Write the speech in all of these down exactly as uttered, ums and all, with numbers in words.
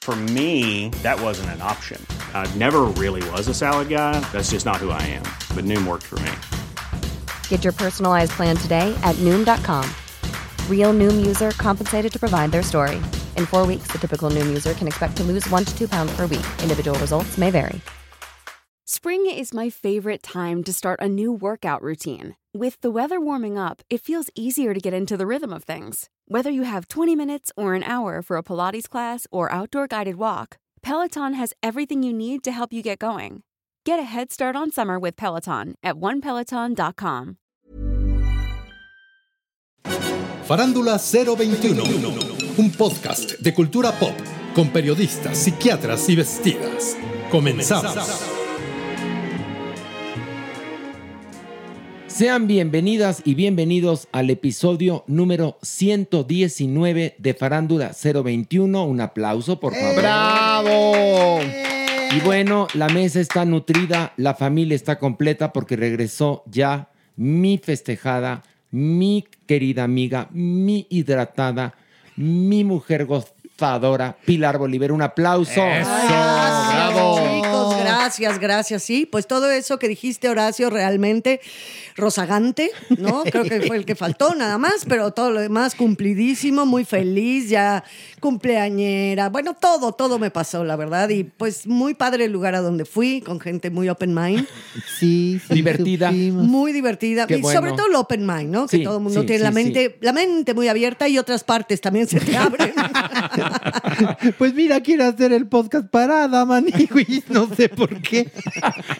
For me, that wasn't an option. I never really was a salad guy. That's just not who I am. But Noom worked for me. Get your personalized plan today at Noom dot com. Real Noom user compensated to provide their story. In four weeks, the typical Noom user can expect to lose one to two pounds per week. Individual results may vary. Spring is my favorite time to start a new workout routine. With the weather warming up, it feels easier to get into the rhythm of things. Whether you have twenty minutes or an hour for a Pilates class or outdoor guided walk, Peloton has everything you need to help you get going. Get a head start on summer with Peloton at one peloton dot com. Farándula cero veintiuno, un podcast de cultura pop con periodistas, psiquiatras y vestidas. Comenzamos. Sean bienvenidas y bienvenidos al episodio número ciento diecinueve de Farándula cero veintiuno. Un aplauso, por favor. ¡Eh! ¡Bravo! ¡Eh! Y bueno, la mesa está nutrida, la familia está completa porque regresó ya mi festejada, mi querida amiga, mi hidratada, mi mujer gozadora, Pilar Bolívar. Un aplauso. ¡Eso! ¡Bravo! ¡Bravo! Gracias, gracias. Sí, pues todo eso que dijiste, Horacio, realmente rozagante, ¿no? Creo que fue el que faltó nada más, pero todo lo demás cumplidísimo, muy feliz, ya cumpleañera. Bueno, todo, todo me pasó, la verdad. Y pues muy padre el lugar a donde fui, con gente muy open mind. Sí, sí. Divertida. Supimos. Muy divertida. Qué y bueno. Sobre todo el open mind, ¿no? Sí, que todo el mundo sí, tiene sí, la mente, sí. la mente muy abierta y otras partes también se te abren. Pues mira, quiero hacer el podcast parada, manigüis, no sé por qué. ¿Qué?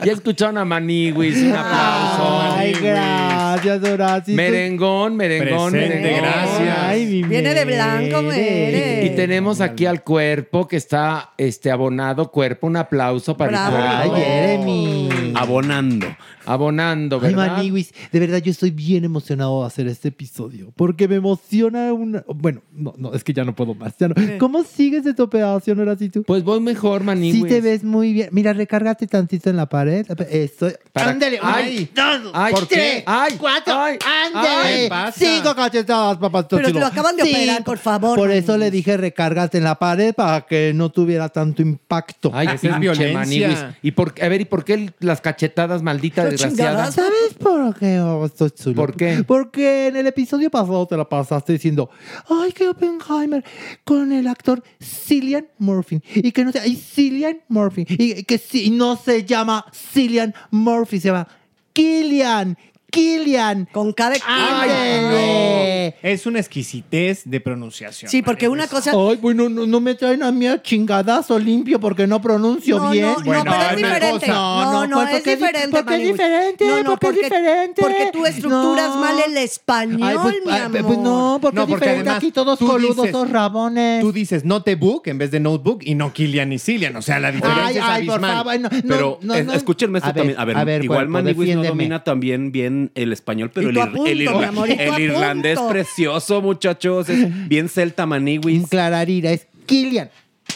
Ya escucharon a Maniguis. Un aplauso. Ay, Maniguis. Gracias, Horacio. Merengón, merengón, presente, merengón. Gracias. Ay, viene de blanco, mere. Y, y tenemos aquí al cuerpo que está este, abonado. Cuerpo, un aplauso para bravo, el Jeremy. Abonando. Abonando, ¿verdad? Ay, Maniguis, de verdad yo estoy bien emocionado de hacer este episodio porque me emociona una... Bueno, no, no, es que ya no puedo más. Ya no. ¿Cómo sigues de tu operación, Horacio? Pues vos mejor, Maniguis. Sí te ves muy bien. Mira, recarga tantito en la pared. Estoy... Ándale, ay, una, dos, ay, tres, ay, cuatro, ay, ándale, ay, cinco cachetadas, papá. Pero te lo acaban de sí, operar, por favor. Por eso le dije recárgate en la pared para que no tuviera tanto impacto. Ay, esa es violencia. Y por, a ver, ¿y por qué las cachetadas malditas desgraciadas? ¿Sabes por qué? Oh, estoy chulo. ¿Por qué? Porque en el episodio pasado te la pasaste diciendo ay, que Oppenheimer con el actor Cillian Murphy y que no sé, y Cillian Murphy y que sí, no se llama Cillian Murphy, se llama Cillian, Cillian. Con cada... ¡Ay, no! Es una exquisitez de pronunciación. Sí, porque una cosa... Ay, bueno, no, no me traen a mí a chingadazo limpio porque no pronuncio no, bien. No, bueno, no, pero es diferente. No, no, no, no es diferente. Porque es diferente, no, no, porque es diferente. Porque tú estructuras no. mal el español, ay, pues, mi amor. Ay, pues no, porque no, es porque diferente. Aquí todos coludos, dices, todos rabones. Tú dices notebook en vez de notebook y no Cillian y Cillian. O sea, la diferencia ay, es ay, abismal. Por favor, no, pero no, no, escúchenme esto también. A ver, a ver igual Maniguis no domina también bien el español, pero el, apunto, el, el, amor, el irlandés precioso, muchachos. Es bien celta, Maniguis. Clararira, es Cillian.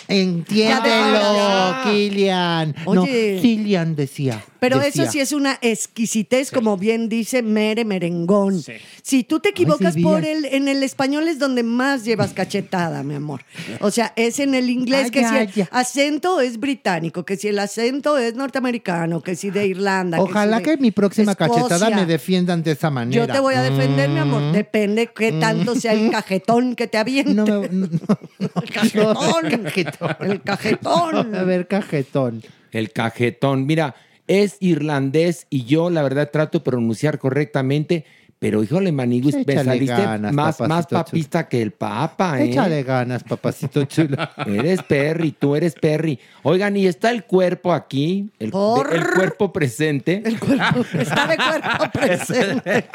Entiéndelo, Cillian. No, Cillian decía. Pero decía, eso sí es una exquisitez, sí, como bien dice Mere Merengón. Sí. Si tú te equivocas Ay, por el en el español es donde más llevas cachetada, mi amor. O sea, es en el inglés, ay, que ya, si el ya. acento es británico, que si el acento es norteamericano, que si de Irlanda. Ojalá que, si de que mi próxima Escocia. Cachetada me defiendan de esa manera. Yo te voy a defender, mm. mi amor. Depende qué tanto mm. sea el cajetón que te aviente. No, no, no, no, el cajetón. El cajetón. El cajetón. A ver, cajetón. El cajetón. Mira, es irlandés y yo, la verdad, trato de pronunciar correctamente, pero, híjole, Maniguis, me saliste ganas, más, más papista chulo. Que el papa, ¿eh? Échale ganas, papacito chulo. Eres Perry, tú eres Perry. Oigan, y está el cuerpo aquí, el, de, el cuerpo presente. El cuerpo, está de cuerpo presente.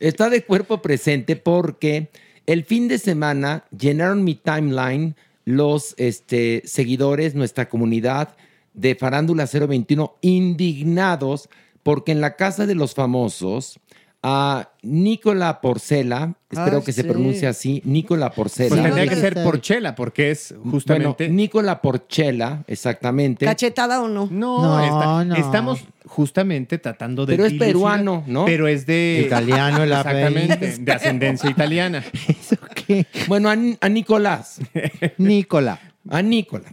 Está de cuerpo presente porque el fin de semana llenaron mi timeline los este, seguidores, nuestra comunidad, de Farándula cero veintiuno, indignados porque en la Casa de los Famosos a Nicola Porcella, espero ah, que sí. se pronuncie así, Nicola Porcella. Pues tendría que ser Porcella, porque es justamente... Bueno, Nicola Porcella, exactamente. ¿Cachetada o no? No, no, está, no. estamos justamente tratando de... Pero es peruano, ¿no? Pero es de... Italiano, el exactamente, de ascendencia italiana. ¿Eso qué? Bueno, a, a Nicolás. Nicola. A Nicola.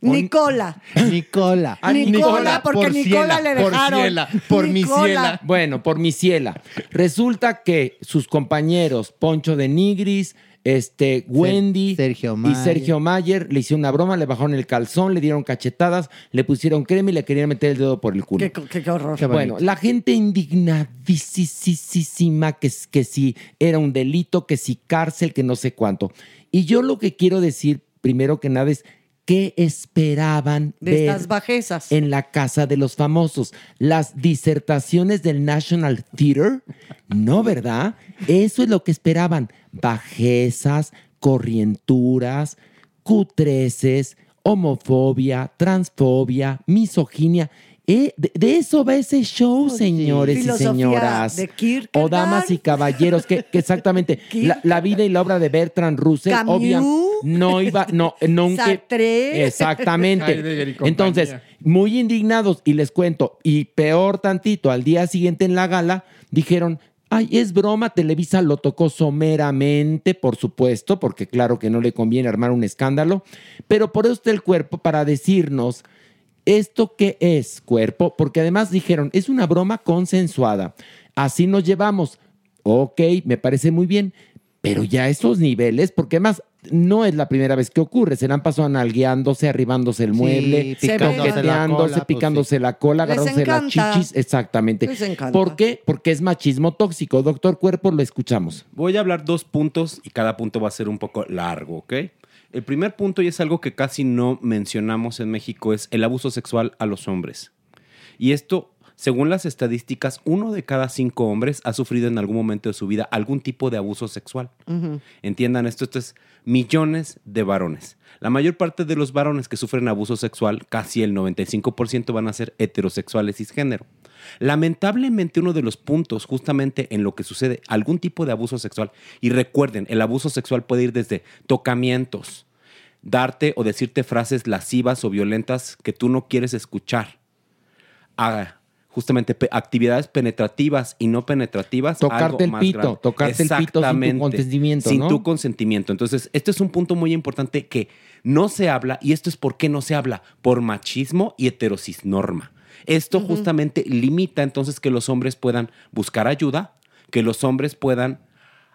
Nicola. Nicola. A Nicola, porque Nicola le dejaron. Por ciela, por mi ciela. Bueno, por mi ciela. Resulta que sus compañeros, Poncho de Nigris, este, Wendy Sergio y Sergio Mayer, le hicieron una broma, le bajaron el calzón, le dieron cachetadas, le pusieron crema y le querían meter el dedo por el culo. Qué, qué, qué horror. Qué bueno, la gente indignadísima, que, que si era un delito, que si cárcel, que no sé cuánto. Y yo lo que quiero decir, primero que nada, es... ¿Qué esperaban de ver estas bajezas en la Casa de los Famosos? Las disertaciones del National Theater, no, ¿verdad? Eso es lo que esperaban. Bajezas, corrienturas, cutreces, homofobia, transfobia, misoginia. Eh, de, de eso va ese show, oh, señores sí. y señoras. De o damas y caballeros, que, que exactamente la, la vida y la obra de Bertrand Russell, obviamente no iba, no, nunca. Sartre. Exactamente. Entonces, muy indignados, y les cuento, y peor tantito, al día siguiente en la gala, dijeron: ay, es broma, Televisa lo tocó someramente, por supuesto, porque claro que no le conviene armar un escándalo, pero por eso está el cuerpo para decirnos. ¿Esto qué es, cuerpo? Porque además dijeron, es una broma consensuada. Así nos llevamos. Ok, me parece muy bien. Pero ya esos niveles, porque además no es la primera vez que ocurre. Se la han pasado analgueándose, arribándose el mueble, sí, coqueteándose, picándose la cola, agarrándose las chichis. Exactamente. Les encanta. ¿Por qué? Porque es machismo tóxico. Doctor Cuerpo, lo escuchamos. Voy a hablar dos puntos y cada punto va a ser un poco largo, ¿ok? El primer punto, y es algo que casi no mencionamos en México, es el abuso sexual a los hombres. Y esto, según las estadísticas, uno de cada cinco hombres ha sufrido en algún momento de su vida algún tipo de abuso sexual. Uh-huh. Entiendan esto, esto es millones de varones. La mayor parte de los varones que sufren abuso sexual, casi el noventa y cinco por ciento, van a ser heterosexuales cisgénero. Lamentablemente, uno de los puntos justamente en lo que sucede algún tipo de abuso sexual, y recuerden, el abuso sexual puede ir desde tocamientos, darte o decirte frases lascivas o violentas que tú no quieres escuchar, a justamente pe- actividades penetrativas y no penetrativas. Tocarte el pito, tocarte el pito sin tu consentimiento, sin ¿no? tu consentimiento. Entonces, este es un punto muy importante que no se habla, y esto es por qué no se habla, por machismo y heterocisnorma. Esto uh-huh. justamente limita entonces que los hombres puedan buscar ayuda, que los hombres puedan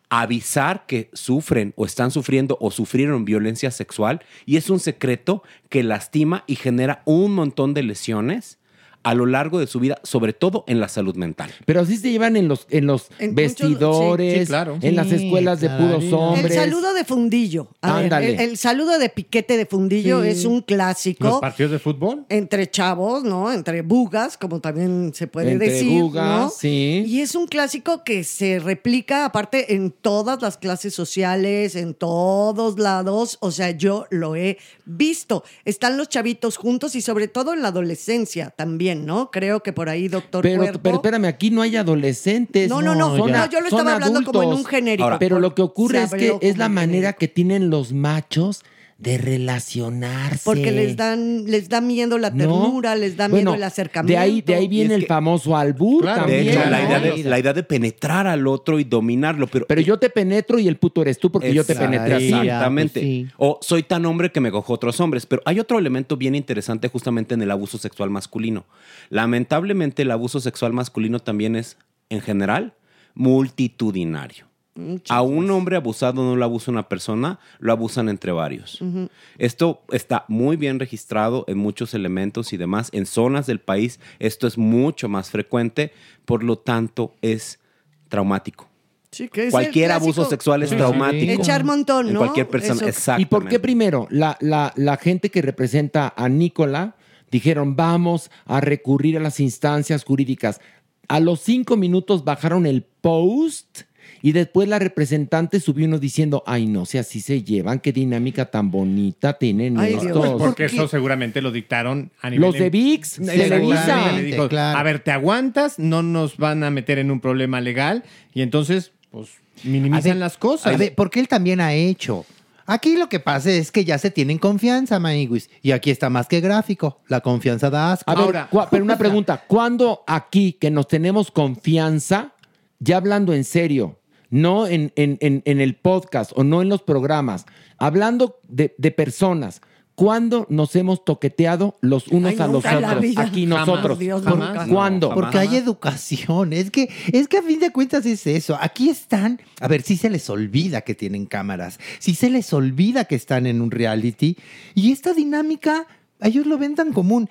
avisar que sufren o están sufriendo o sufrieron violencia sexual, y es un secreto que lastima y genera un montón de lesiones a lo largo de su vida, sobre todo en la salud mental. Pero así se llevan en los, en los en vestidores, muchos, sí, sí, claro. en sí, las escuelas claro. de puros hombres. El saludo de fundillo. A ver, el, el saludo de piquete de fundillo sí. es un clásico. ¿Los partidos de fútbol? Entre chavos, ¿no? Entre bugas, como también se puede entre decir. Entre bugas, ¿no? sí. Y es un clásico que se replica, aparte, en todas las clases sociales, en todos lados. O sea, yo lo he visto. Están los chavitos juntos y sobre todo en la adolescencia también. ¿No? Creo que por ahí, doctor pero, Cuerpo... Pero espérame, aquí no hay adolescentes. No, no, no. no, no yo lo estaba hablando adultos. Como en un genérico. Ahora, pero lo que ocurre es que es la manera que tienen los machos de relacionarse. Porque les dan, les da miedo la ternura, ¿no? Les da miedo bueno, el acercamiento. De ahí, de ahí viene el que, famoso albur claro, también. De hecho, ¿no? la, idea de, la idea de penetrar al otro y dominarlo. Pero, pero yo te penetro y el puto eres tú porque yo te penetré. Exactamente. Sí. O soy tan hombre que me cojo otros hombres. Pero hay otro elemento bien interesante justamente en el abuso sexual masculino. Lamentablemente el abuso sexual masculino también es, en general, multitudinario. Muchas a un hombre abusado no lo abusa una persona, lo abusan entre varios. Uh-huh. Esto está muy bien registrado en muchos elementos y demás. En zonas del país esto es mucho más frecuente, por lo tanto es traumático. Sí, que es cualquier abuso sexual es sí, traumático. Echar montón, en ¿no? Cualquier persona, exacto. ¿Y por qué primero la, la, la gente que representa a Nicola dijeron vamos a recurrir a las instancias jurídicas? A los cinco minutos bajaron el post. Y después la representante subió uno diciendo, ay, no, si así se llevan, qué dinámica tan bonita tienen ay, estos. Pues porque ¿Por eso seguramente lo dictaron a nivel... Los de V I X, Televisa. Le dijo, claro. A ver, te aguantas, no nos van a meter en un problema legal. Y entonces, pues, minimizan ver, las cosas. A ver, porque él también ha hecho... Aquí lo que pasa es que ya se tienen confianza, Maniguis. Y aquí está más que gráfico. La confianza da asco. A ver, Ahora, cu- pero una pregunta. ¿Cuándo aquí que nos tenemos confianza, ya hablando en serio... No en, en, en, en el podcast o no en los programas. Hablando de, de personas, ¿cuándo nos hemos toqueteado los unos Ay, a los otros? Aquí nosotros. Jamás, Dios, ¿Por, jamás, ¿Cuándo? No, Porque hay educación. Es que, es que a fin de cuentas es eso. Aquí están... A ver, sí se les olvida que tienen cámaras. Sí se les olvida que están en un reality. Y esta dinámica, ellos lo ven tan común.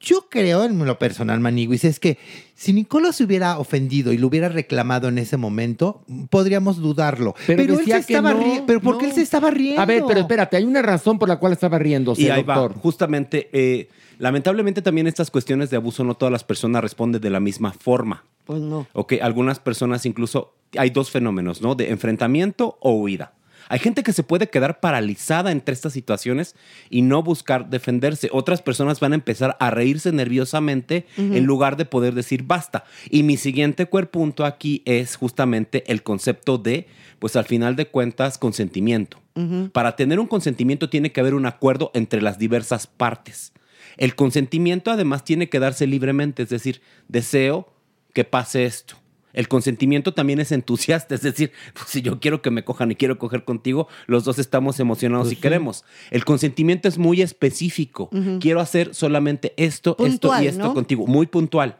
Yo creo, en lo personal, Maniguis, es que si Nicola se hubiera ofendido y lo hubiera reclamado en ese momento, podríamos dudarlo. Pero, pero él se estaba no, riendo. ¿Pero no. por qué él se estaba riendo? A ver, pero espérate, hay una razón por la cual estaba riéndose, y ahí doctor. Va. Justamente, eh, lamentablemente también estas cuestiones de abuso no todas las personas responden de la misma forma. Pues no. Ok, algunas personas incluso... Hay dos fenómenos, ¿no? De enfrentamiento o huida. Hay gente que se puede quedar paralizada entre estas situaciones y no buscar defenderse. Otras personas van a empezar a reírse nerviosamente uh-huh. en lugar de poder decir basta. Y mi siguiente cuerpunto aquí es justamente el concepto de, pues al final de cuentas, consentimiento. Uh-huh. Para tener un consentimiento tiene que haber un acuerdo entre las diversas partes. El consentimiento además tiene que darse libremente, es decir, deseo que pase esto. El consentimiento también es entusiasta, es decir, pues, si yo quiero que me cojan y quiero coger contigo, los dos estamos emocionados pues y sí. queremos. El consentimiento es muy específico. Uh-huh. Quiero hacer solamente esto, puntual, esto y esto ¿no? contigo. Muy puntual.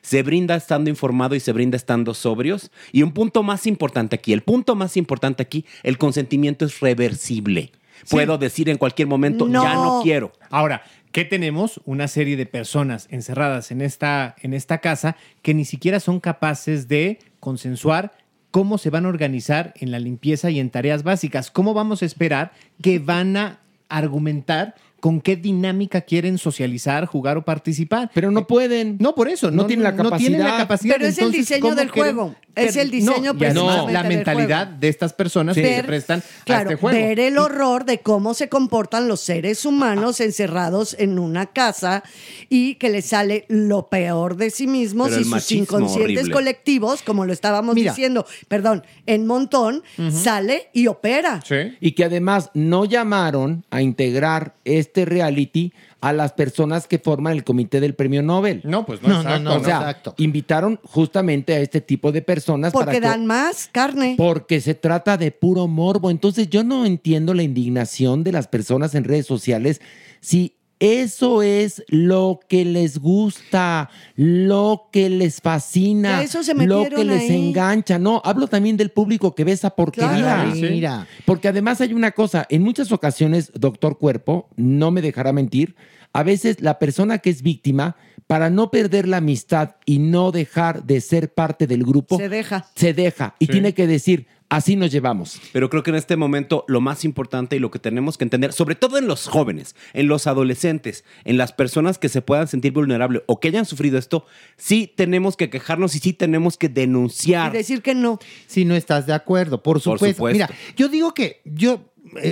Se brinda estando informado y se brinda estando sobrios. Y un punto más importante aquí, el punto más importante aquí, el consentimiento es reversible. Sí. Puedo decir en cualquier momento, no. ya no quiero. Ahora, ¿qué tenemos? Una serie de personas encerradas en esta, en esta casa que ni siquiera son capaces de consensuar cómo se van a organizar en la limpieza y en tareas básicas. ¿Cómo vamos a esperar que van a argumentar con qué dinámica quieren socializar, jugar o participar? Pero no pueden. No, por eso. No, no, tienen, la no tienen la capacidad. Pero es entonces, el diseño del quieren? Juego. Es el diseño no, precisamente no, la mentalidad de estas personas sí. que ver, se prestan claro, a este juego. Ver el horror de cómo se comportan los seres humanos ah. encerrados en una casa y que les sale lo peor de sí mismos pero y sus inconscientes horrible. Colectivos, como lo estábamos Mira, diciendo, perdón, en montón, uh-huh. sale y opera. ¿Sí? Y que además no llamaron a integrar este este reality a las personas que forman el comité del premio Nobel. No, pues no, no exacto. No, no, o sea, no, exacto. invitaron justamente a este tipo de personas. Porque para dan que, más carne. Porque se trata de puro morbo. Entonces yo no entiendo la indignación de las personas en redes sociales si eso es lo que les gusta, lo que les fascina, que eso se lo que les ahí. Engancha. No, hablo también del público que ve esa porquería. Claro, sí. Mira. Porque además hay una cosa, en muchas ocasiones, doctor Cuerpo, no me dejará mentir, a veces la persona que es víctima, para no perder la amistad y no dejar de ser parte del grupo, se deja. Se deja y sí. tiene que decir... Así nos llevamos. Pero creo que en este momento lo más importante y lo que tenemos que entender, sobre todo en los jóvenes, en los adolescentes, en las personas que se puedan sentir vulnerables o que hayan sufrido esto, sí tenemos que quejarnos y sí tenemos que denunciar. Y decir que no. Si no estás de acuerdo, por supuesto. Por supuesto. Mira, yo digo que yo...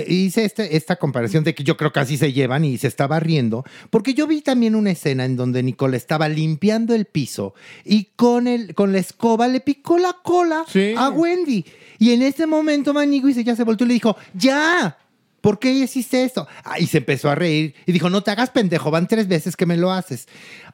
hice este, esta comparación de que yo creo que así se llevan y se estaba riendo, porque yo vi también una escena en donde Nicola estaba limpiando el piso y con, el, con la escoba le picó la cola sí. a Wendy. Y en ese momento Maniguis ya se volteó y le dijo, ¡ya! ¿por qué hiciste esto? Ah, y se empezó a reír y dijo, no te hagas pendejo, van tres veces que me lo haces.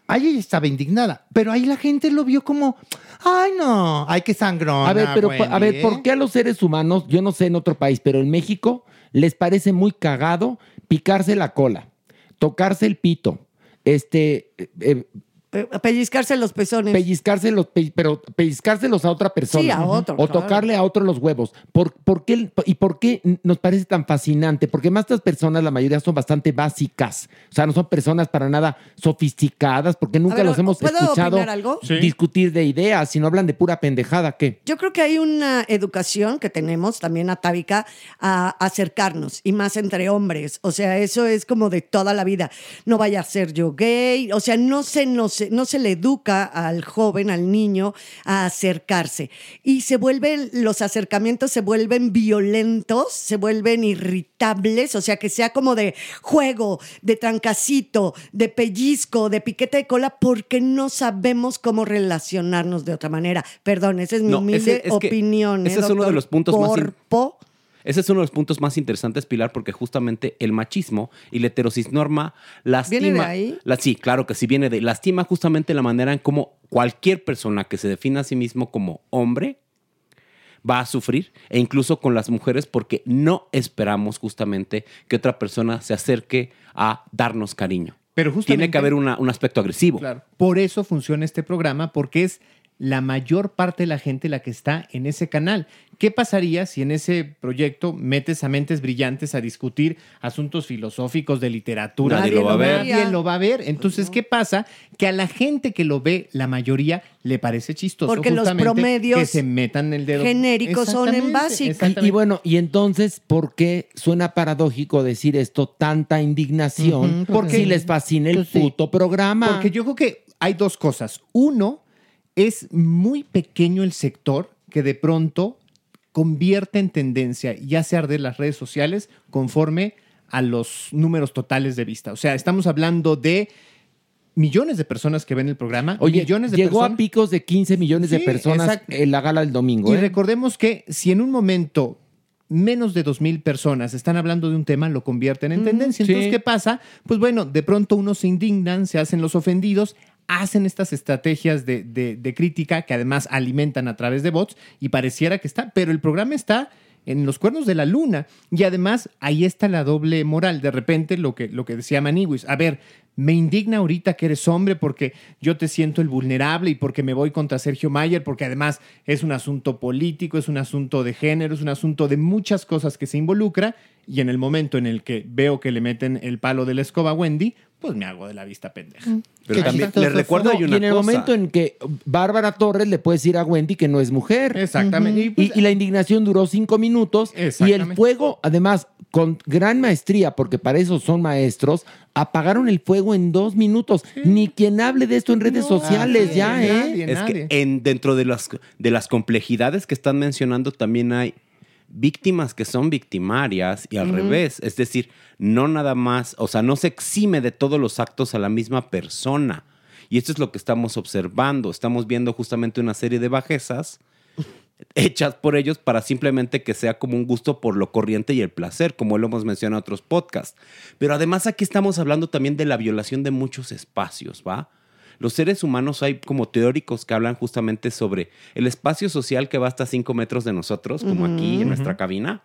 Ahí ella estaba indignada, pero ahí la gente lo vio como, ay no, ay qué sangrona. A ver, pero Wendy, a ver, ¿eh? ¿Por qué a los seres humanos, yo no sé en otro país, pero en México les parece muy cagado picarse la cola, tocarse el pito, este... Eh, pellizcarse los pezones. Pellizcarse los pe, pero pellizcárselos a otra persona. Sí, a otro. O claro. Tocarle a otro los huevos. ¿Por, por qué, ¿Y por qué nos parece tan fascinante? Porque más estas personas, la mayoría, son bastante básicas. O sea, no son personas para nada sofisticadas, porque nunca ver, los hemos escuchado discutir de ideas. Si no hablan de pura pendejada, ¿qué? Yo creo que hay una educación que tenemos también atávica a acercarnos, y más entre hombres. O sea, eso es como de toda la vida. No vaya a ser yo gay. O sea, no se nos no se le educa al joven, al niño, a acercarse. Y se vuelven, los acercamientos se vuelven violentos, se vuelven irritables, o sea, que sea como de juego, de trancacito, de pellizco, de piquete de cola, porque no sabemos cómo relacionarnos de otra manera. Perdón, esa es mi no, humilde ese, es opinión. Ese eh, es uno de los puntos Corpo. más... In... Ese es uno de los puntos más interesantes, Pilar, porque justamente el machismo y la heterocisnorma lastima. ¿Viene de ahí? La, sí, claro que sí viene de. Lastima justamente la manera en cómo cualquier persona que se defina a sí mismo como hombre va a sufrir, e incluso con las mujeres, porque no esperamos justamente que otra persona se acerque a darnos cariño. Pero justamente tiene que haber una, un aspecto agresivo. Claro. Por eso funciona este programa, porque es la mayor parte de la gente la que está en ese canal. ¿Qué pasaría si en ese proyecto metes a mentes brillantes a discutir asuntos filosóficos de literatura? Nadie, nadie, lo, va a nadie lo va a ver. Entonces, pues no. ¿Qué pasa? Que a la gente que lo ve, la mayoría le parece chistoso. Porque los promedios que se metan el dedo genéricos son en básica. Y, y bueno, y entonces, ¿por qué suena paradójico decir esto? Tanta indignación. Uh-huh, porque si les fascina el puto sí. programa. Porque yo creo que hay dos cosas. Uno, es muy pequeño el sector que de pronto convierte en tendencia y hace arder las redes sociales conforme a los números totales de vista. O sea, estamos hablando de millones de personas que ven el programa. Oye, millones de llegó personas. a picos de quince millones sí, de personas exacto. en la gala del domingo. Y ¿eh? recordemos que si en un momento menos de dos mil personas están hablando de un tema, lo convierten en mm, tendencia. Entonces, sí. ¿qué pasa? Pues bueno, de pronto unos se indignan, se hacen los ofendidos, hacen estas estrategias de, de, de crítica que además alimentan a través de bots y pareciera que está, pero el programa está en los cuernos de la luna y además ahí está la doble moral. De repente lo que, lo que decía Maniwis, a ver, me indigna ahorita que eres hombre porque yo te siento el vulnerable y porque me voy contra Sergio Mayer, porque además es un asunto político, es un asunto de género, es un asunto de muchas cosas que se involucra, y en el momento en el que veo que le meten el palo de la escoba a Wendy, pues me hago de la vista pendeja. Pero también le recuerdo hay una cosa. Y en el cosa. momento en que Bárbara Torres le puede decir a Wendy que no es mujer. Exactamente. Uh-huh. Y, pues, y, y la indignación duró cinco minutos. Y el fuego, además, con gran maestría, porque para eso son maestros, apagaron el fuego en dos minutos. Sí. Ni quien hable de esto en redes no, sociales nadie, ya, ¿eh? Nadie, es nadie. que en, dentro de las, de las complejidades que están mencionando también hay víctimas que son victimarias y al uh-huh. revés, es decir, no nada más, o sea, no se exime de todos los actos a la misma persona. Y esto es lo que estamos observando. Estamos viendo justamente una serie de bajezas hechas por ellos para simplemente que sea como un gusto por lo corriente y el placer, como lo hemos mencionado en otros podcasts. Pero además aquí estamos hablando también de la violación de muchos espacios, ¿va? Los seres humanos, hay como teóricos que hablan justamente sobre el espacio social que va hasta cinco metros de nosotros, como uh-huh, aquí en uh-huh. nuestra cabina.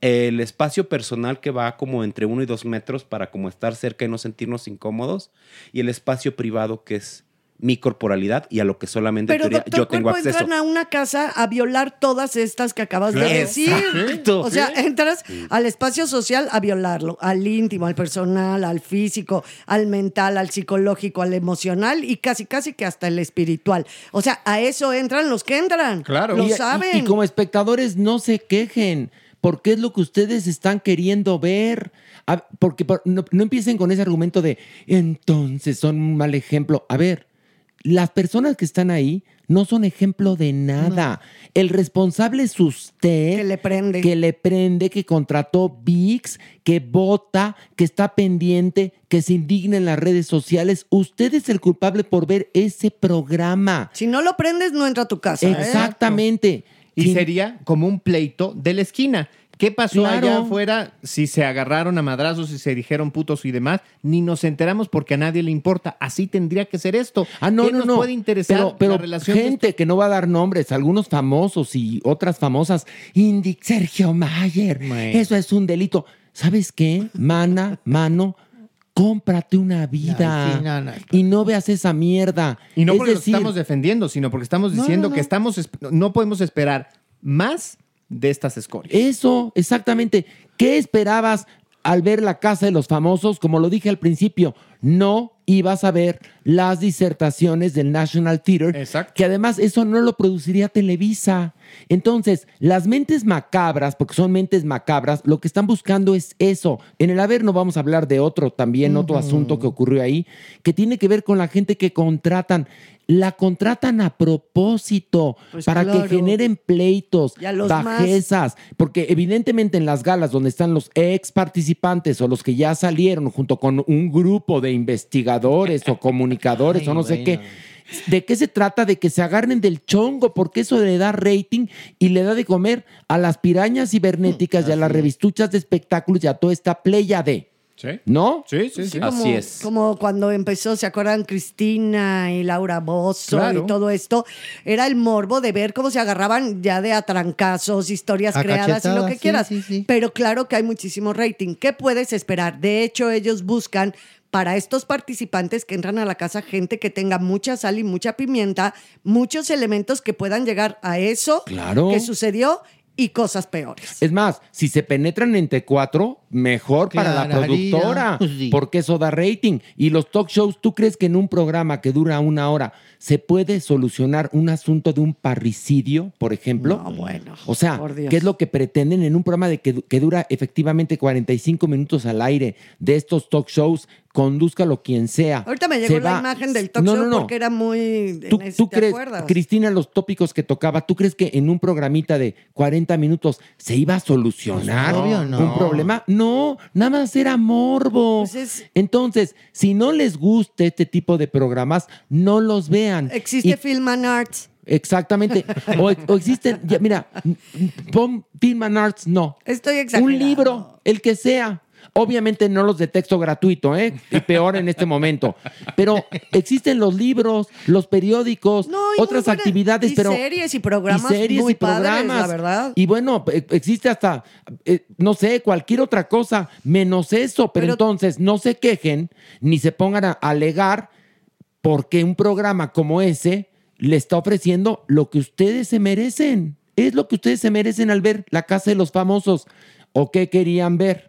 El espacio personal que va como entre uno y dos metros para como estar cerca y no sentirnos incómodos. Y el espacio privado que es mi corporalidad y a lo que solamente en teoría yo tengo acceso. Pero doctor Cuerpo entran a una casa a violar todas estas que acabas de decir. Exacto. O sea, entras al espacio social a violarlo, al íntimo, al personal, al físico, al mental, al psicológico, al emocional y casi casi que hasta el espiritual. O sea, a eso entran los que entran. Claro. Lo y, saben. Y, y como espectadores no se quejen, porque es lo que ustedes están queriendo ver. Porque no, no empiecen con ese argumento de entonces son un mal ejemplo. A ver, las personas que están ahí no son ejemplo de nada. No. El responsable es usted. Que le prende. Que le prende, que contrató VIX, que vota, que está pendiente, que se indigna en las redes sociales. Usted es el culpable por ver ese programa. Si no lo prendes, no entra a tu casa. Exactamente. ¿Eh? Y sería como un pleito de la esquina. ¿Qué pasó claro. allá afuera? Si se agarraron a madrazos, si se dijeron putos y demás, ni nos enteramos porque a nadie le importa. Así tendría que ser esto. Ah, no, ¿Qué no, nos no. puede interesar pero, pero la relación? Gente de... que no va a dar nombres, algunos famosos y otras famosas. Indy, Sergio Mayer, Man. eso es un delito. ¿Sabes qué? Mana, mano, cómprate una vida. No, sí, no, no, no. Y no veas esa mierda. Y no es porque decir... nos estamos defendiendo, sino porque estamos diciendo no, no, no. que estamos, no podemos esperar más de estas escorias. Eso, exactamente. ¿Qué esperabas al ver La Casa de los Famosos? Como lo dije al principio, no ibas a ver las disertaciones del National Theater. Exacto. Que además eso no lo produciría Televisa. Entonces, las mentes macabras, porque son mentes macabras, lo que están buscando es eso. En el haber no vamos a hablar de otro también, uh-huh. otro asunto que ocurrió ahí, que tiene que ver con la gente que contratan. La contratan a propósito pues para claro. que generen pleitos, bajezas. Más. Porque evidentemente en las galas donde están los ex participantes o los que ya salieron junto con un grupo de investigadores o comunicadores Ay, o no bueno. sé qué, ¿de qué se trata? De que se agarren del chongo porque eso le da rating y le da de comer a las pirañas cibernéticas mm, y a las revistuchas de espectáculos y a toda esta pléyade. ¿Sí? ¿No? Sí, sí, sí. Como, así es. Como cuando empezó, ¿se acuerdan? Cristina y Laura Bozzo claro. y todo esto. Era el morbo de ver cómo se agarraban ya de atrancazos, historias a creadas y lo que sí, quieras. Sí, sí. Pero claro que hay muchísimo rating. ¿Qué puedes esperar? De hecho, ellos buscan para estos participantes que entran a la casa gente que tenga mucha sal y mucha pimienta, muchos elementos que puedan llegar a eso claro. que sucedió. Y cosas peores. Es más, si se penetran entre cuatro, mejor claro, para la productora, pues sí. porque eso da rating. Y los talk shows, ¿tú crees que en un programa que dura una hora se puede solucionar un asunto de un parricidio, por ejemplo? No, bueno. O sea, ¿qué es lo que pretenden en un programa de que, que dura efectivamente cuarenta y cinco minutos al aire de estos talk shows? Condúzcalo quien sea. Ahorita me llegó se la va. imagen del talk no, show no, no. porque era muy... ¿Tú, ese, tú ¿te crees, acuerdas? Cristina, los tópicos que tocaba, ¿tú crees que en un programita de cuarenta minutos se iba a solucionar pues obvio, no. un problema? No, nada más era morbo. Pues es... Entonces, si no les gusta este tipo de programas, no los vean. Existe y... Film and Arts. Exactamente. O, o existen... Ya, mira, Film and Arts no. Estoy exagerando. Un libro, el que sea. Obviamente no los de texto gratuito, ¿eh? Y peor en este momento. Pero existen los libros, los periódicos, no, otras buena, actividades. Y pero, series y programas y series muy y programas. Padres, la verdad. Y bueno, existe hasta, eh, no sé, cualquier otra cosa menos eso. Pero, pero entonces no se quejen ni se pongan a alegar porque un programa como ese le está ofreciendo lo que ustedes se merecen. Es lo que ustedes se merecen al ver La Casa de los Famosos. ¿O qué querían ver?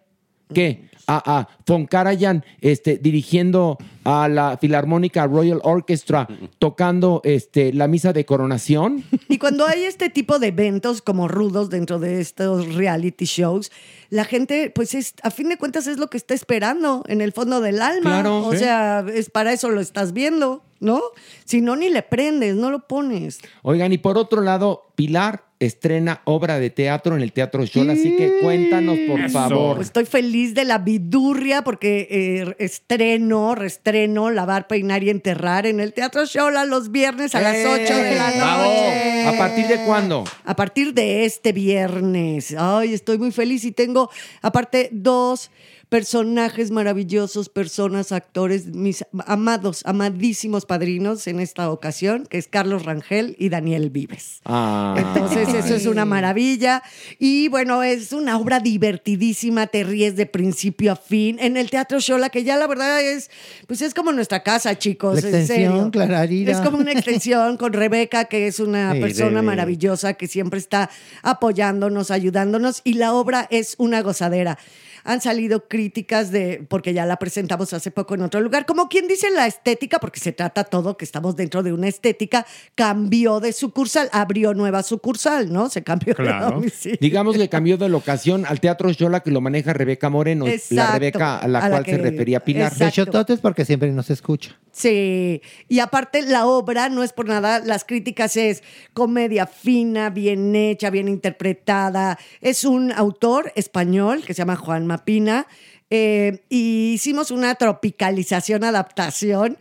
¿Qué? A, a Fonkarayan este, dirigiendo a la Filarmónica Royal Orchestra tocando este, la misa de coronación. Y cuando hay este tipo de eventos como rudos dentro de estos reality shows, la gente, pues es, a fin de cuentas es lo que está esperando en el fondo del alma. Claro, o ¿sí? sea, es para eso lo estás viendo, ¿no? Si no, ni le prendes, no lo pones. Oigan, y por otro lado, Pilar estrena obra de teatro en el Teatro Xola, así que cuéntanos, por Eso. favor. Estoy feliz de la vidurria porque eh, estreno, reestreno, lavar, peinar y enterrar en el Teatro Xola los viernes a las ocho de la noche. ¡Bravo! ¿A partir de cuándo? A partir de este viernes. Ay, estoy muy feliz y tengo, aparte, dos personajes maravillosos, personas, actores, mis amados, amadísimos padrinos en esta ocasión, que es Carlos Rangel y Daniel Vives. Ah. Entonces, eso es una maravilla. Y bueno, es una obra divertidísima, te ríes de principio a fin en el Teatro Xola, que ya la verdad es, pues es como nuestra casa, chicos. La en serio. Clararira. Es como una extensión con Rebeca, que es una sí, persona de, de. maravillosa, que siempre está apoyándonos, ayudándonos, y la obra es una gozadera. Han salido críticas de, porque ya la presentamos hace poco en otro lugar, como quien dice la estética, porque se trata todo que estamos dentro de una estética, cambió de sucursal, abrió nueva sucursal, ¿no? Se cambió claro. de domicilio. Digamos que cambió de locación al Teatro Xola, que lo maneja Rebeca Moreno, exacto, la Rebeca a la a cual la que, se refería Pilar. Exacto. De chototes porque siempre nos escucha. Sí, y aparte la obra no es por nada, las críticas es comedia fina, bien hecha, bien interpretada, es un autor español que se llama Juan Mapina, eh, y hicimos una tropicalización, adaptación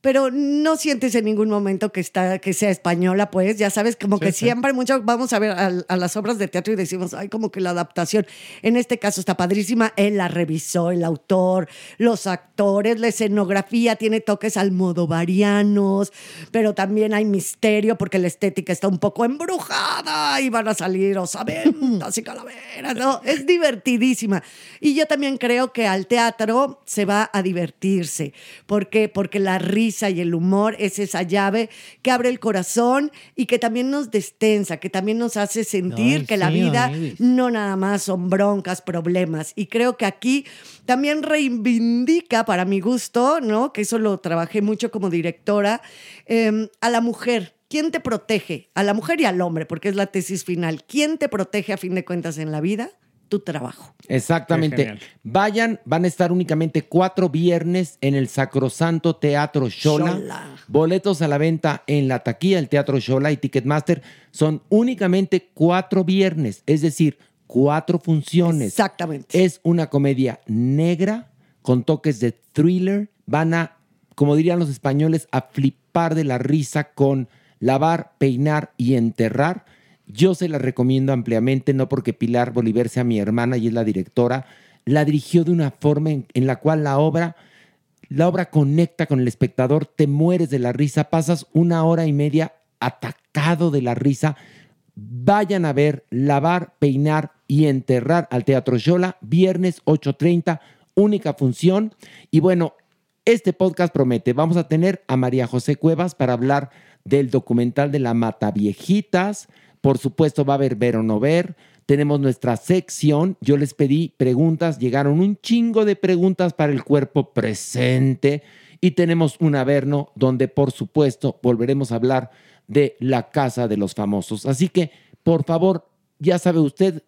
pero no sientes en ningún momento que, está, que sea española, pues, ya sabes, como sí, que sí. siempre mucho vamos a ver a, a las obras de teatro y decimos, ay, como que la adaptación, en este caso está padrísima, él la revisó, el autor, los actores, la escenografía, tiene toques almodovarianos, pero también hay misterio porque la estética está un poco embrujada y van a salir osaventas y calaveras, ¿no? Es divertidísima. Y yo también creo que al teatro se va a divertirse. ¿Por qué? Porque la y el humor es esa llave que abre el corazón y que también nos destensa, que también nos hace sentir Ay, que sí, la vida amigos. no nada más son broncas, problemas. Y creo que aquí también reivindica, para mi gusto, ¿no? Que eso lo trabajé mucho como directora, eh, a la mujer. ¿Quién te protege? A la mujer y al hombre, porque es la tesis final. ¿Quién te protege a fin de cuentas en la vida? Tu trabajo. Exactamente. Vayan, van a estar únicamente cuatro viernes en el sacrosanto Teatro Xola. Xola. Boletos a la venta en la taquilla, el Teatro Xola y Ticketmaster. Son únicamente cuatro viernes, es decir, cuatro funciones. Exactamente. Es una comedia negra con toques de thriller. Van a, como dirían los españoles, a flipar de la risa con lavar, peinar y enterrar. Yo se la recomiendo ampliamente, no porque Pilar Bolívar sea mi hermana y es la directora, la dirigió de una forma en, en la cual la obra, la obra conecta con el espectador, te mueres de la risa, pasas una hora y media atacado de la risa. Vayan a ver Lavar, Peinar y Enterrar al Teatro Xola, viernes ocho treinta, única función. Y bueno, este podcast promete, vamos a tener a María José Cuevas para hablar del documental de la Mataviejitas. Por supuesto, va a haber ver o no ver. Tenemos nuestra sección. Yo les pedí preguntas. Llegaron un chingo de preguntas para el cuerpo presente. Y tenemos un averno donde, por supuesto, volveremos a hablar de la Casa de los Famosos. Así que, por favor, ya sabe usted,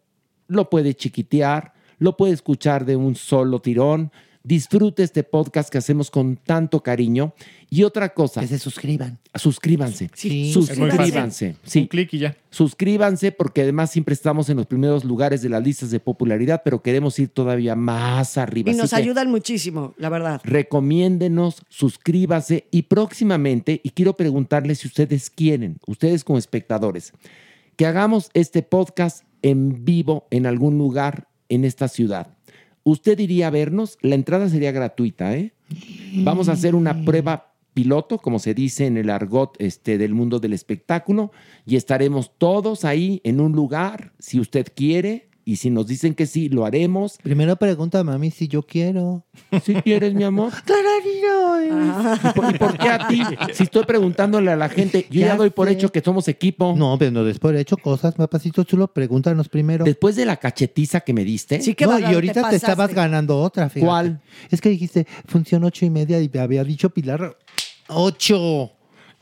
lo puede chiquitear, lo puede escuchar de un solo tirón. Disfrute este podcast que hacemos con tanto cariño. Y otra cosa. Que se suscriban. Suscríbanse. Sí, suscríbanse. Sí. Un clic y ya. Suscríbanse porque además siempre estamos en los primeros lugares de las listas de popularidad, pero queremos ir todavía más arriba. Y nos ayudan muchísimo, la verdad. Recomiéndenos, suscríbase y próximamente, y quiero preguntarles si ustedes quieren, ustedes como espectadores, que hagamos este podcast en vivo en algún lugar en esta ciudad. Usted iría a vernos, la entrada sería gratuita, ¿eh? Vamos a hacer una prueba piloto, como se dice en el argot este, del mundo del espectáculo, y estaremos todos ahí en un lugar, si usted quiere, y si nos dicen que sí, lo haremos. Primero pregunta a mami si yo quiero. ¿Sí quieres, mi amor? ¡Claro! ¿Y por, ¿Y por qué a ti? Si estoy preguntándole a la gente, yo ya, ya doy por sé. hecho que somos equipo. No, pero no después de hecho cosas, papacito chulo, pregúntanos primero. Después de la cachetiza que me diste. Sí, que no, y ahorita te, te estabas ganando otra, fíjate. ¿Cuál? Es que dijiste, función ocho y media y me había dicho Pilar, ocho.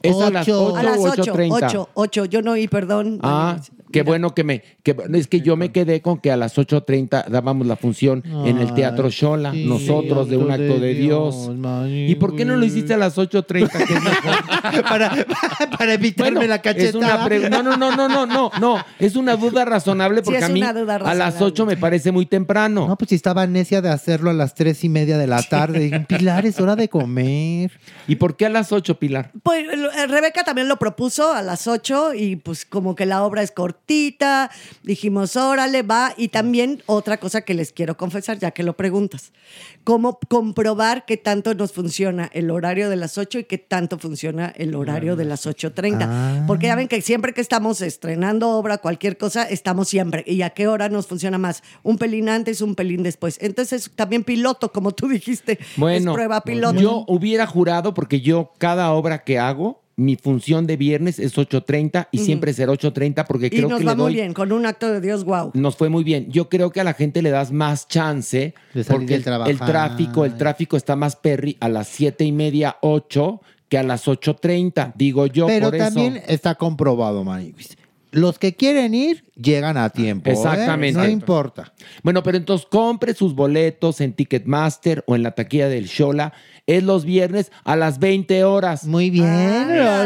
Es ocho. A las ocho a las ocho, ocho, ocho. Yo no oí, perdón. Ah, qué bueno que me... Que, es que yo me quedé con que a las ocho treinta dábamos la función Ay, en el Teatro Xola, sí, nosotros, de un acto de, de Dios. Dios. ¿Y por qué no lo hiciste a las ocho treinta? para, para evitarme bueno, la cachetada. Es una pre- no, no, no, no, no, no, no. Es una duda razonable porque sí, a mí a las ocho me parece muy temprano. No, pues si estaba necia de hacerlo a las tres y media de la tarde. Dije, Pilar, es hora de comer. ¿Y por qué a las ocho, Pilar? Pues... Rebeca también lo propuso a las ocho y pues como que la obra es cortita, dijimos, órale, va. Y también otra cosa que les quiero confesar, ya que lo preguntas, cómo comprobar qué tanto nos funciona el horario de las ocho y qué tanto funciona el horario de las ocho treinta. Ah. Porque ya ven que siempre que estamos estrenando obra, cualquier cosa, estamos siempre. ¿Y a qué hora nos funciona más? Un pelín antes, un pelín después. Entonces también piloto, como tú dijiste, bueno, es prueba piloto. Yo hubiera jurado, porque yo cada obra que hago, mi función de viernes es ocho treinta y uh-huh. siempre será ocho treinta porque creo que le doy... Y nos va muy bien, con un acto de Dios, wow. Nos fue muy bien. Yo creo que a la gente le das más chance porque el, el tráfico el tráfico está más perri a las siete y media, ocho, que a las ocho treinta, digo yo. Pero por también eso. Está comprobado, Maniguis. Los que quieren ir, llegan a tiempo. Exactamente. ¿Eh? No importa. Bueno, pero entonces compre sus boletos en Ticketmaster o en la taquilla del Xola. Es los viernes a las veinte horas. Muy bien. Ah,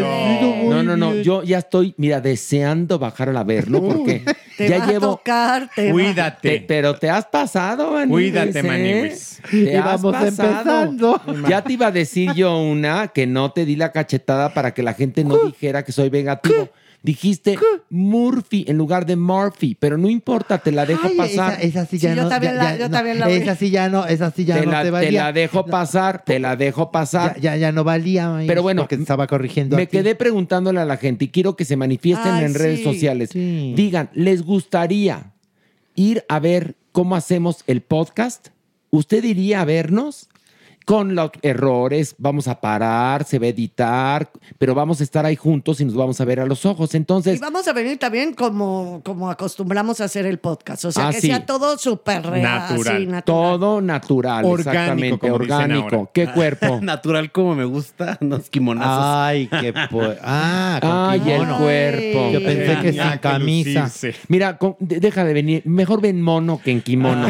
no, no, no. Yo ya estoy, mira, deseando bajar al averno porque Te ya va llevo... a tocar, te Cuídate. Va... Te, pero te has pasado, Maniwis. Cuídate, ¿eh? Maniwis. Te y has vamos pasado. Empezando. Ya te iba a decir yo una que no te di la cachetada para que la gente no dijera que soy vengativo. Dijiste ¿Qué? Murphy en lugar de Murphy, pero no importa, te la dejo Ay, pasar. Esa, esa sí ya sí, no. Yo también ya, la, yo no, también la esa sí ya no, esa sí ya te no la, te valía. Te la dejo pasar, no. te la dejo pasar. Ya, ya, ya no valía. Pero bueno, porque estaba corrigiendo. Me a quedé preguntándole a la gente y quiero que se manifiesten Ay, en sí, redes sociales. Sí. Digan, ¿les gustaría ir a ver cómo hacemos el podcast? ¿Usted iría a vernos? Con los errores, vamos a parar, se va a editar, pero vamos a estar ahí juntos y nos vamos a ver a los ojos. Entonces, y vamos a venir también como, como acostumbramos a hacer el podcast. O sea, ah, que sí. sea todo súper natural. Sí, natural. Todo natural, orgánico, exactamente. Orgánico. ¿Qué cuerpo? Natural como me gusta, los kimonazos. Ay, qué po- Ah, Ay, kimono. El cuerpo. Yo pensé que sin camisa. Lucirse. Mira, con, deja de venir. Mejor ven mono que en kimono.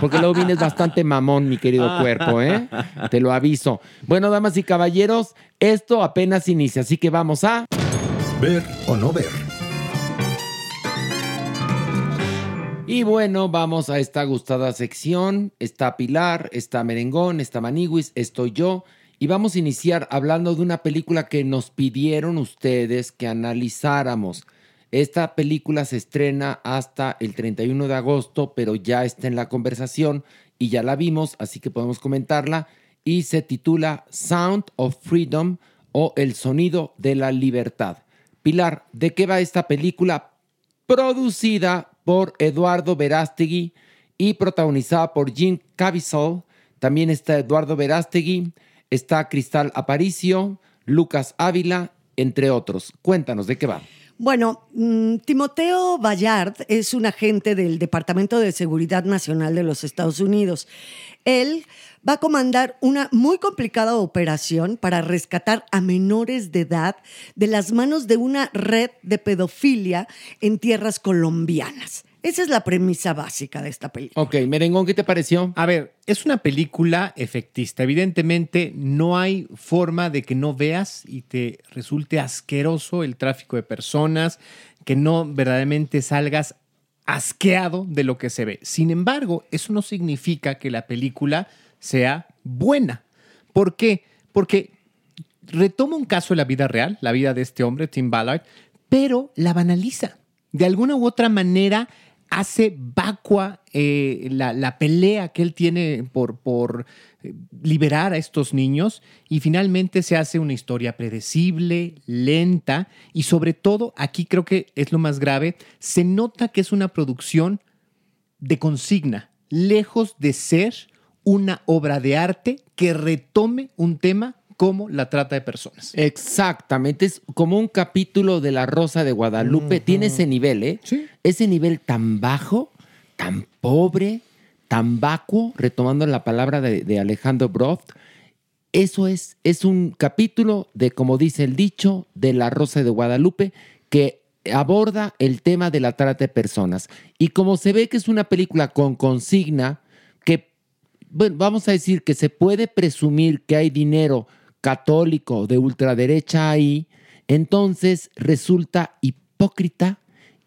Porque luego vienes bastante mamón, mi querido cuerpo, ¿eh? Te lo aviso. Bueno, damas y caballeros, esto apenas inicia, así que vamos a... Ver o no ver. Y bueno, vamos a esta gustada sección. Está Pilar, está Merengón, está Maniwis, estoy yo. Y vamos a iniciar hablando de una película que nos pidieron ustedes que analizáramos. Esta película se estrena hasta el treinta y uno de agosto, pero ya está en la conversación y ya la vimos, así que podemos comentarla. Y se titula Sound of Freedom o El Sonido de la Libertad. Pilar, ¿de qué va esta película? Producida por Eduardo Verástegui y protagonizada por Jim Caviezel. También está Eduardo Verástegui, está Cristal Aparicio, Lucas Ávila, entre otros. Cuéntanos, ¿de qué va? Bueno, Timoteo Ballard es un agente del Departamento de Seguridad Nacional de los Estados Unidos. Él va a comandar una muy complicada operación para rescatar a menores de edad de las manos de una red de pedofilia en tierras colombianas. Esa es la premisa básica de esta película. Ok, Merengón, ¿qué te pareció? A ver, es una película efectista. Evidentemente, no hay forma de que no veas y te resulte asqueroso el tráfico de personas, que no verdaderamente salgas asqueado de lo que se ve. Sin embargo, eso no significa que la película sea buena. ¿Por qué? Porque retoma un caso de la vida real, la vida de este hombre, Tim Ballard, pero la banaliza. De alguna u otra manera hace vacua eh, la, la pelea que él tiene por, por liberar a estos niños y finalmente se hace una historia predecible, lenta y sobre todo, aquí creo que es lo más grave, se nota que es una producción de consigna, lejos de ser una obra de arte que retome un tema como la trata de personas. Exactamente. Es como un capítulo de La Rosa de Guadalupe. Uh-huh. Tiene ese nivel, ¿eh? Sí. Ese nivel tan bajo, tan pobre, tan vacuo, retomando la palabra de, de Alejandro Broft. Eso es, es un capítulo de, como dice el dicho, de La Rosa de Guadalupe, que aborda el tema de la trata de personas. Y como se ve que es una película con consigna, que, bueno, vamos a decir que se puede presumir que hay dinero católico de ultraderecha ahí, entonces resulta hipócrita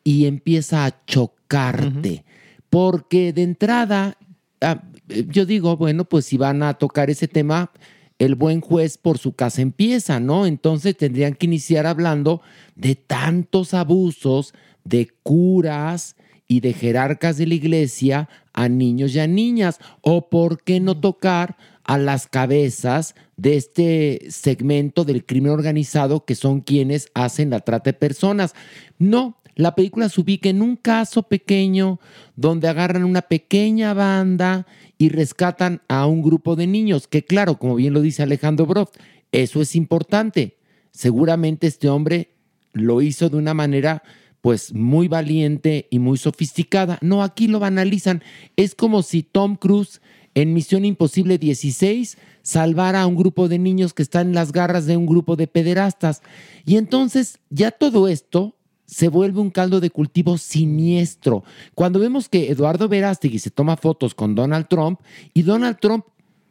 y empieza a chocarte. Uh-huh. Porque de entrada, ah, yo digo, bueno, pues si van a tocar ese tema, el buen juez por su casa empieza, ¿no? Entonces tendrían que iniciar hablando de tantos abusos de curas y de jerarcas de la iglesia a niños y a niñas. O por qué no tocar a las cabezas de este segmento del crimen organizado que son quienes hacen la trata de personas. No, la película se ubica en un caso pequeño donde agarran una pequeña banda y rescatan a un grupo de niños, que claro, como bien lo dice Alejandro Broft, eso es importante. Seguramente este hombre lo hizo de una manera pues muy valiente y muy sofisticada. No, aquí lo banalizan. Es como si Tom Cruise en Misión Imposible dieciséis salvara a un grupo de niños que están en las garras de un grupo de pederastas. Y entonces ya todo esto se vuelve un caldo de cultivo siniestro. Cuando vemos que Eduardo Verástegui se toma fotos con Donald Trump y Donald Trump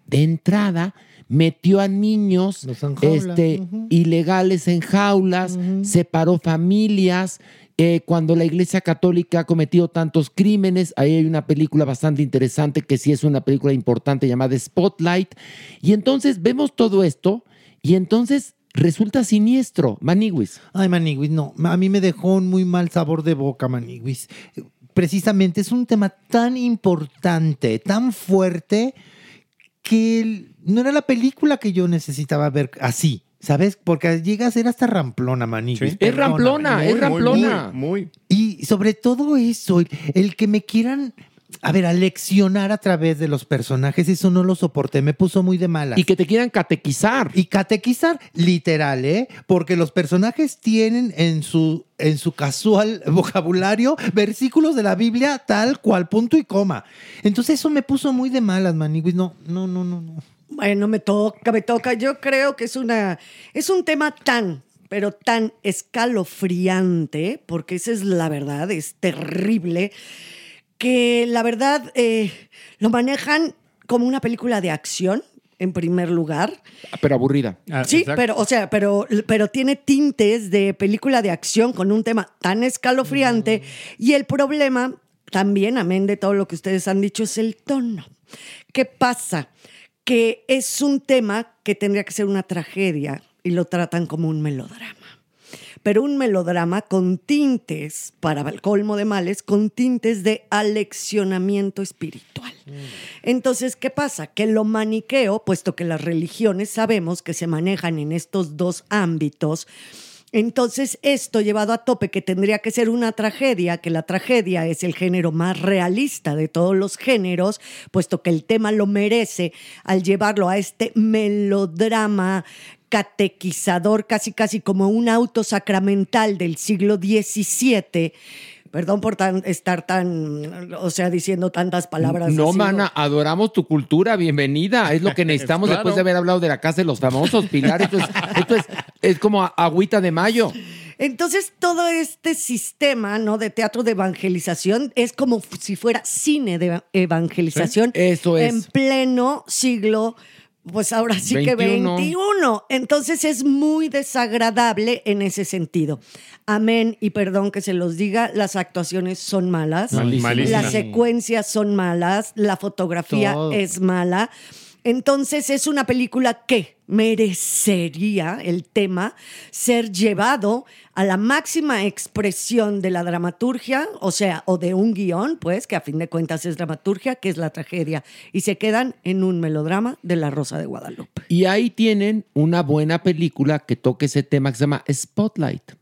de entrada metió a niños este, uh-huh. ilegales en jaulas, uh-huh. separó familias, eh, cuando la Iglesia Católica ha cometido tantos crímenes. Ahí hay una película bastante interesante que sí es una película importante llamada Spotlight. Y entonces vemos todo esto y entonces resulta siniestro, Maniguis. Ay, Maniguis, no. A mí me dejó un muy mal sabor de boca, Maniguis. Precisamente es un tema tan importante, tan fuerte, que no era la película que yo necesitaba ver así, ¿sabes? Porque llega a ser hasta ramplona, Maniguis. Sí. Es ramplona, muy, es ramplona. Muy, muy, muy. Y sobre todo eso, el, el que me quieran... A ver, a leccionar a través de los personajes, eso no lo soporté, me puso muy de malas. Y que te quieran catequizar. Y catequizar, literal, ¿eh? Porque los personajes tienen en su, en su casual vocabulario versículos de la Biblia tal cual, punto y coma. Entonces eso me puso muy de malas, Maniguis. No, no, no, no, no. Bueno, me toca, me toca. Yo creo que es una, es un tema tan... pero tan escalofriante, porque esa es la verdad, es terrible, que la verdad eh, lo manejan como una película de acción, en primer lugar. Pero aburrida. Ah, sí, exacto. pero o sea, pero, pero tiene tintes de película de acción con un tema tan escalofriante. Mm. Y el problema, también, amén de todo lo que ustedes han dicho, es el tono. ¿Qué pasa? Que es un tema que tendría que ser una tragedia, y lo tratan como un melodrama. Pero un melodrama con tintes, para el colmo de males, con tintes de aleccionamiento espiritual. Mm. Entonces, ¿qué pasa? Que lo maniqueo, puesto que las religiones sabemos que se manejan en estos dos ámbitos, entonces esto llevado a tope, que tendría que ser una tragedia, que la tragedia es el género más realista de todos los géneros, puesto que el tema lo merece, al llevarlo a este melodrama catequizador, casi casi como un auto sacramental del siglo diecisiete. Perdón por tan, estar tan, o sea, diciendo tantas palabras. No, así, mana, ¿no? Adoramos tu cultura, bienvenida. Es lo que necesitamos. Claro. Después de haber hablado de la Casa de los Famosos, Pilar. Esto es, esto es, es como agüita de mayo. Entonces, todo este sistema, ¿no?, de teatro de evangelización es como si fuera cine de evangelización. ¿Sí? Eso es. En pleno siglo pues ahora sí veintiuno. que veintiuno. Entonces es muy desagradable en ese sentido. Amén y perdón que se los diga, las actuaciones son malas. Malísima. Las secuencias son malas, la fotografía Todo. es mala. Entonces es una película que merecería el tema ser llevado a la máxima expresión de la dramaturgia, o sea, o de un guión, pues, que a fin de cuentas es dramaturgia, que es la tragedia. Y se quedan en un melodrama de La Rosa de Guadalupe. Y ahí tienen una buena película que toque ese tema que se llama Spotlight.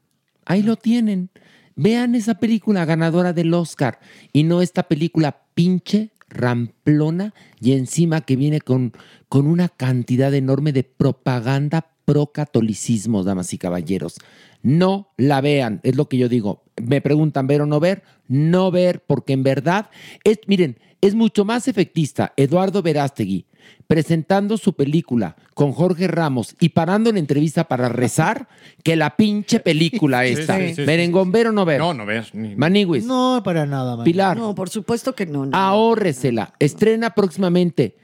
Ahí lo tienen. Vean esa película ganadora del Oscar y no esta película pinche ramplona y encima que viene con, con una cantidad enorme de propaganda pro-catolicismo, damas y caballeros. No la vean, es lo que yo digo. Me preguntan ver o no ver, no ver, porque en verdad, es, miren, es mucho más efectista Eduardo Verástegui presentando su película con Jorge Ramos y parando en entrevista para rezar que la pinche película esta. Sí, sí, sí, Merengón, sí, sí. ¿Ver o no ver? No, no ver. Ni... Maniguis. No, para nada. Maniguis. Pilar. No, por supuesto que no. no Ahórresela. No, no. Estrena próximamente.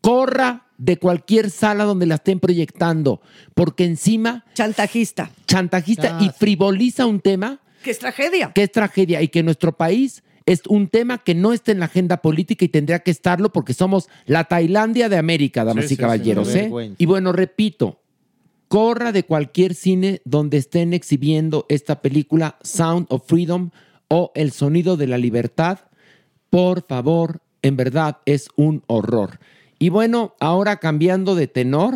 Corra de cualquier sala donde la estén proyectando, porque encima... Chantajista. Chantajista ah, y frivoliza un tema... Que es tragedia. Que es tragedia y que nuestro país... Es un tema que no está en la agenda política y tendría que estarlo porque somos la Tailandia de América, damas sí, y sí, caballeros. Sí, ¿eh? Y bueno, repito, corra de cualquier cine donde estén exhibiendo esta película Sound of Freedom o El Sonido de la Libertad. Por favor, en verdad es un horror. Y bueno, ahora cambiando de tenor,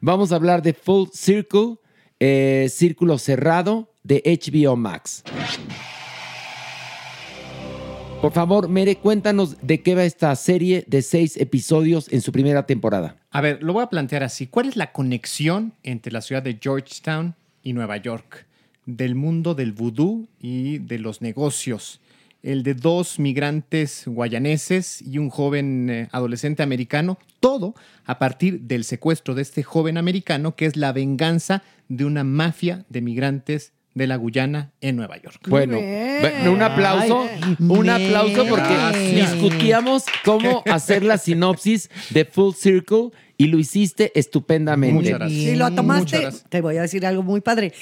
vamos a hablar de Full Circle, eh, Círculo Cerrado de H B O Max. Por favor, Mere, cuéntanos de qué va esta serie de seis episodios en su primera temporada. A ver, lo voy a plantear así. ¿Cuál es la conexión entre la ciudad de Georgetown y Nueva York? Del mundo del vudú y de los negocios. El de dos migrantes guayaneses y un joven adolescente americano. Todo a partir del secuestro de este joven americano, que es la venganza de una mafia de migrantes de la Guyana en Nueva York. Bueno, bien. un aplauso, Ay, un aplauso porque gracias. discutíamos cómo hacer la sinopsis de Full Circle y lo hiciste estupendamente. Muchas gracias. Si lo tomaste, te voy a decir algo muy padre.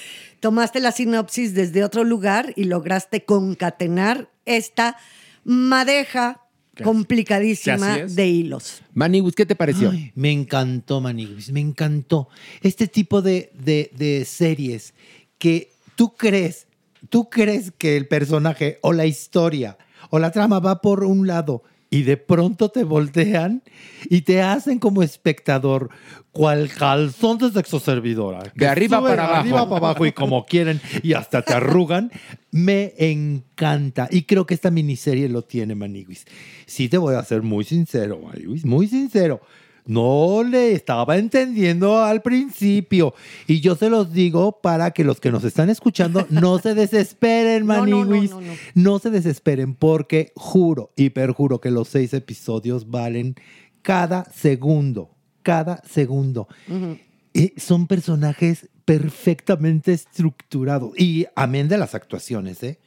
Tomaste la sinopsis desde otro lugar y lograste concatenar esta madeja complicadísima de hilos. Maniguis, ¿qué te pareció? Ay, me encantó, Maniguis, me encantó. Este tipo de, de, de series que tú crees, tú crees que el personaje o la historia o la trama va por un lado y de pronto te voltean y te hacen como espectador cual calzón de sexoservidora. De arriba para abajo. De arriba para abajo y como quieren y hasta te arrugan. Me encanta. Y creo que esta miniserie lo tiene, Maniguis. Sí te voy a ser muy sincero, Maniguis, muy sincero. No le estaba entendiendo al principio. Y yo se los digo para que los que nos están escuchando no se desesperen, Maniguis. No, no, no, no, no. no se desesperen porque juro y perjuro que los seis episodios valen cada segundo. Cada segundo. Uh-huh. Eh, son personajes perfectamente estructurados. Y amén de las actuaciones, ¿eh?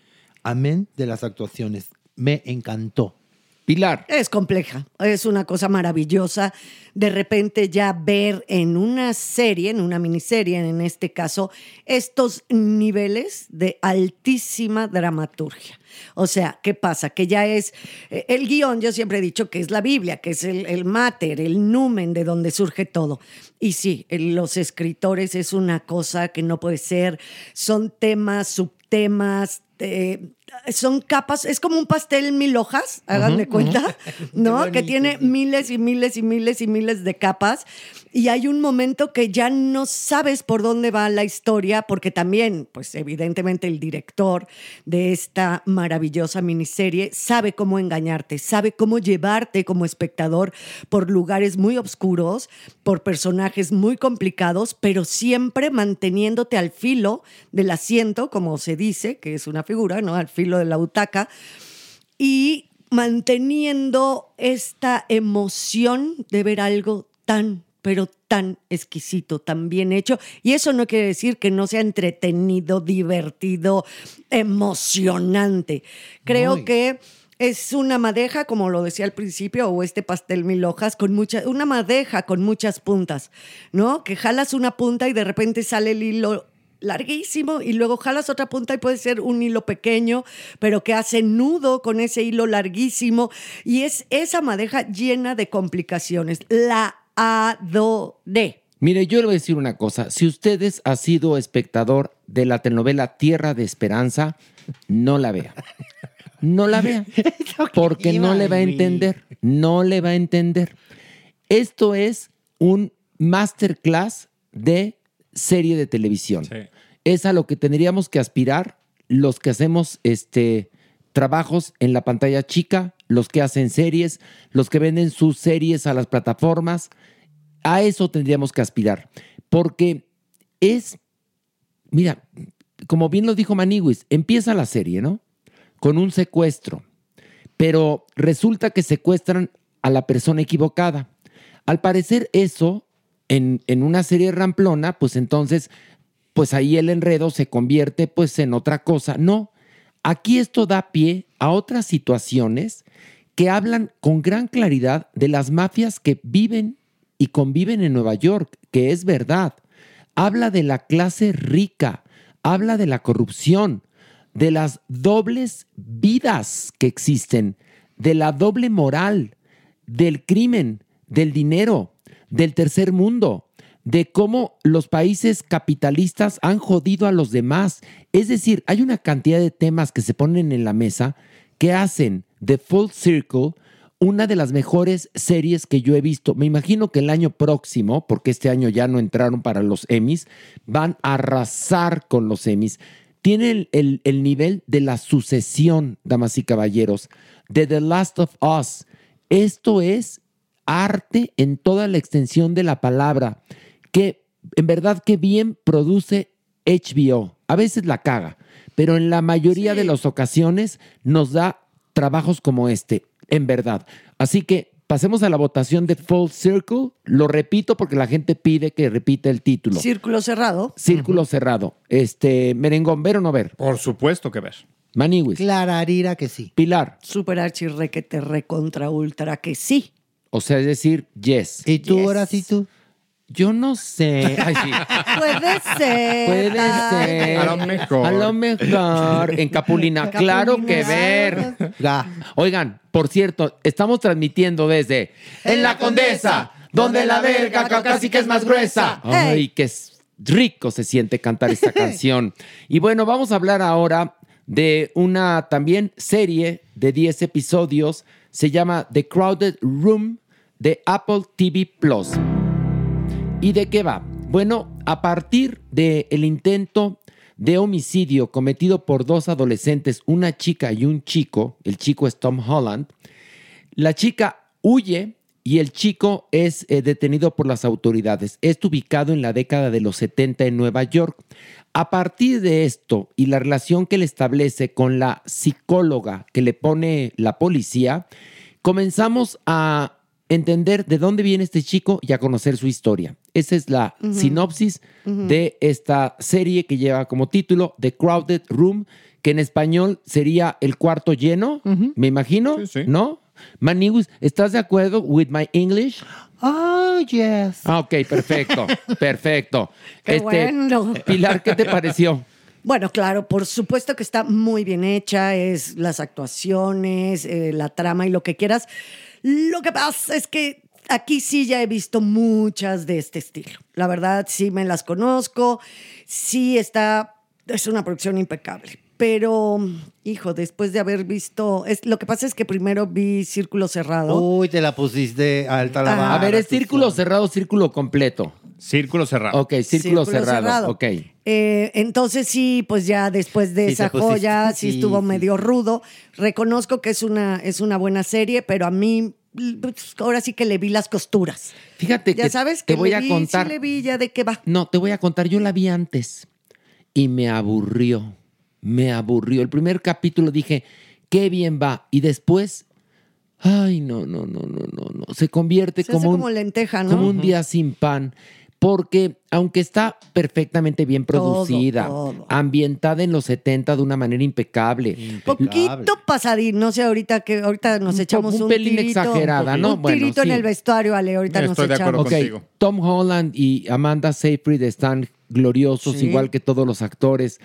Amén de las actuaciones. Me encantó. Pilar. Es compleja, es una cosa maravillosa. De repente ya ver en una serie, en una miniserie en este caso, estos niveles de altísima dramaturgia. O sea, ¿qué pasa? Que ya es, el guión yo siempre he dicho que es la Biblia, que es el, el máter, el numen de donde surge todo. Y sí, los escritores es una cosa que no puede ser, son temas, subtemas, Eh, son capas, es como un pastel mil hojas, háganle uh-huh, cuenta, uh-huh. ¿no? Que tiene miles y miles y miles y miles de capas y hay un momento que ya no sabes por dónde va la historia porque también, pues evidentemente el director de esta maravillosa miniserie sabe cómo engañarte, sabe cómo llevarte como espectador por lugares muy oscuros, por personajes muy complicados, pero siempre manteniéndote al filo del asiento, como se dice, que es una figura, ¿no? Al filo de la butaca y manteniendo esta emoción de ver algo tan, pero tan exquisito, tan bien hecho. Y eso no quiere decir que no sea entretenido, divertido, emocionante. Creo Muy. que es una madeja, como lo decía al principio, o este pastel mil hojas, con mucha, una madeja con muchas puntas, ¿no? Que jalas una punta y de repente sale el hilo larguísimo y luego jalas otra punta y puede ser un hilo pequeño, pero que hace nudo con ese hilo larguísimo y es esa madeja llena de complicaciones. La adoré. Mire, yo le voy a decir una cosa. Si ustedes han sido espectador de la telenovela Tierra de Esperanza, no la vean. No la vean. Porque no le va a entender. No le va a entender. Esto es un masterclass de serie de televisión. Sí. Es a lo que tendríamos que aspirar los que hacemos este, trabajos en la pantalla chica, los que hacen series, los que venden sus series a las plataformas. A eso tendríamos que aspirar. Porque es, mira, como bien lo dijo Maniguis, empieza la serie, ¿no? Con un secuestro. Pero resulta que secuestran a la persona equivocada. Al parecer eso En, en una serie ramplona, pues entonces, pues ahí el enredo se convierte pues en otra cosa. No, aquí esto da pie a otras situaciones que hablan con gran claridad de las mafias que viven y conviven en Nueva York, que es verdad. Habla de la clase rica, habla de la corrupción, de las dobles vidas que existen, de la doble moral, del crimen, del dinero, del tercer mundo, de cómo los países capitalistas han jodido a los demás. Es decir, hay una cantidad de temas que se ponen en la mesa que hacen de Full Circle una de las mejores series que yo he visto. Me imagino que el año próximo, porque este año ya no entraron para los Emmys, van a arrasar con los Emmys. Tiene el, el, el nivel de La Sucesión, damas y caballeros, de The Last of Us. Esto es arte en toda la extensión de la palabra, que en verdad que bien produce H B O. A veces la caga, pero en la mayoría sí. de las ocasiones nos da trabajos como este, en verdad. Así que pasemos a la votación de Full Circle. Lo repito porque la gente pide que repita el título. Círculo cerrado. Círculo uh-huh. cerrado. Este, merengón, ¿ver o no ver? Por supuesto que ver. Maniwis. Clararira que sí. Pilar. Super archirre que te recontra ultra que sí. O sea, es decir, yes. ¿Y tú yes. ahora sí tú? Yo no sé. Ay, sí. Puede ser. Puede ser. A lo mejor. A lo mejor. En Capulina. Claro Capulina. Que ver. Ya. Oigan, por cierto, estamos transmitiendo desde... En la Condesa, donde la verga casi que es más gruesa. Ay, qué rico se siente cantar esta canción. Y bueno, vamos a hablar ahora de una también serie de diez episodios. Se llama The Crowded Room de Apple T V Plus. ¿Y de qué va? Bueno, a partir del intento de homicidio cometido por dos adolescentes, una chica y un chico, el chico es Tom Holland, la chica huye y el chico es eh, detenido por las autoridades. Es ubicado en la década de los setenta en Nueva York. A partir de esto y la relación que le establece con la psicóloga que le pone la policía, comenzamos a entender de dónde viene este chico y a conocer su historia. Esa es la uh-huh. sinopsis uh-huh. de esta serie que lleva como título The Crowded Room, que en español sería El Cuarto Lleno, uh-huh. me imagino, sí, sí. ¿no? Maniwis, ¿estás de acuerdo with my English? Oh, yes. Ah, ok, perfecto, perfecto. Qué este, bueno. Pilar, ¿qué te pareció? Bueno, claro, por supuesto que está muy bien hecha, es las actuaciones, eh, la trama y lo que quieras. Lo que pasa es que aquí sí ya he visto muchas de este estilo. La verdad, sí me las conozco. Sí está... Es una producción impecable. Pero, hijo, después de haber visto... Es, lo que pasa es que primero vi Círculo Cerrado. Uy, te la pusiste alta la ah, barra. A ver, ¿es Círculo son. Cerrado o Círculo Completo? Círculo Cerrado. Ok, Círculo, círculo cerrado. cerrado. Ok. Eh, entonces sí, pues ya después de sí, esa joya, sí, sí estuvo sí. medio rudo. Reconozco que es una, es una buena serie, pero a mí... Ahora sí que le vi las costuras. Fíjate ya que sabes que te voy le vi, a contar. Sí le vi ya de qué va. No, te voy a contar. Yo la vi antes y me aburrió. Me aburrió. El primer capítulo dije, qué bien va. Y después, ay, no, no, no, no, no, no. Se convierte Se como, hace un, como lenteja, ¿no? Como uh-huh. un día sin pan. Porque aunque está perfectamente bien producida, todo, todo. ambientada en los setenta de una manera impecable. impecable. Poquito pasadín, no sé, ahorita que ahorita nos echamos un, un pelín tirito, exagerada, ¿no? Un bueno, tirito sí. en el vestuario, Ale, ahorita Estoy nos echamos. Estoy de acuerdo okay. contigo. Tom Holland y Amanda Seyfried están gloriosos, sí. igual que todos los actores.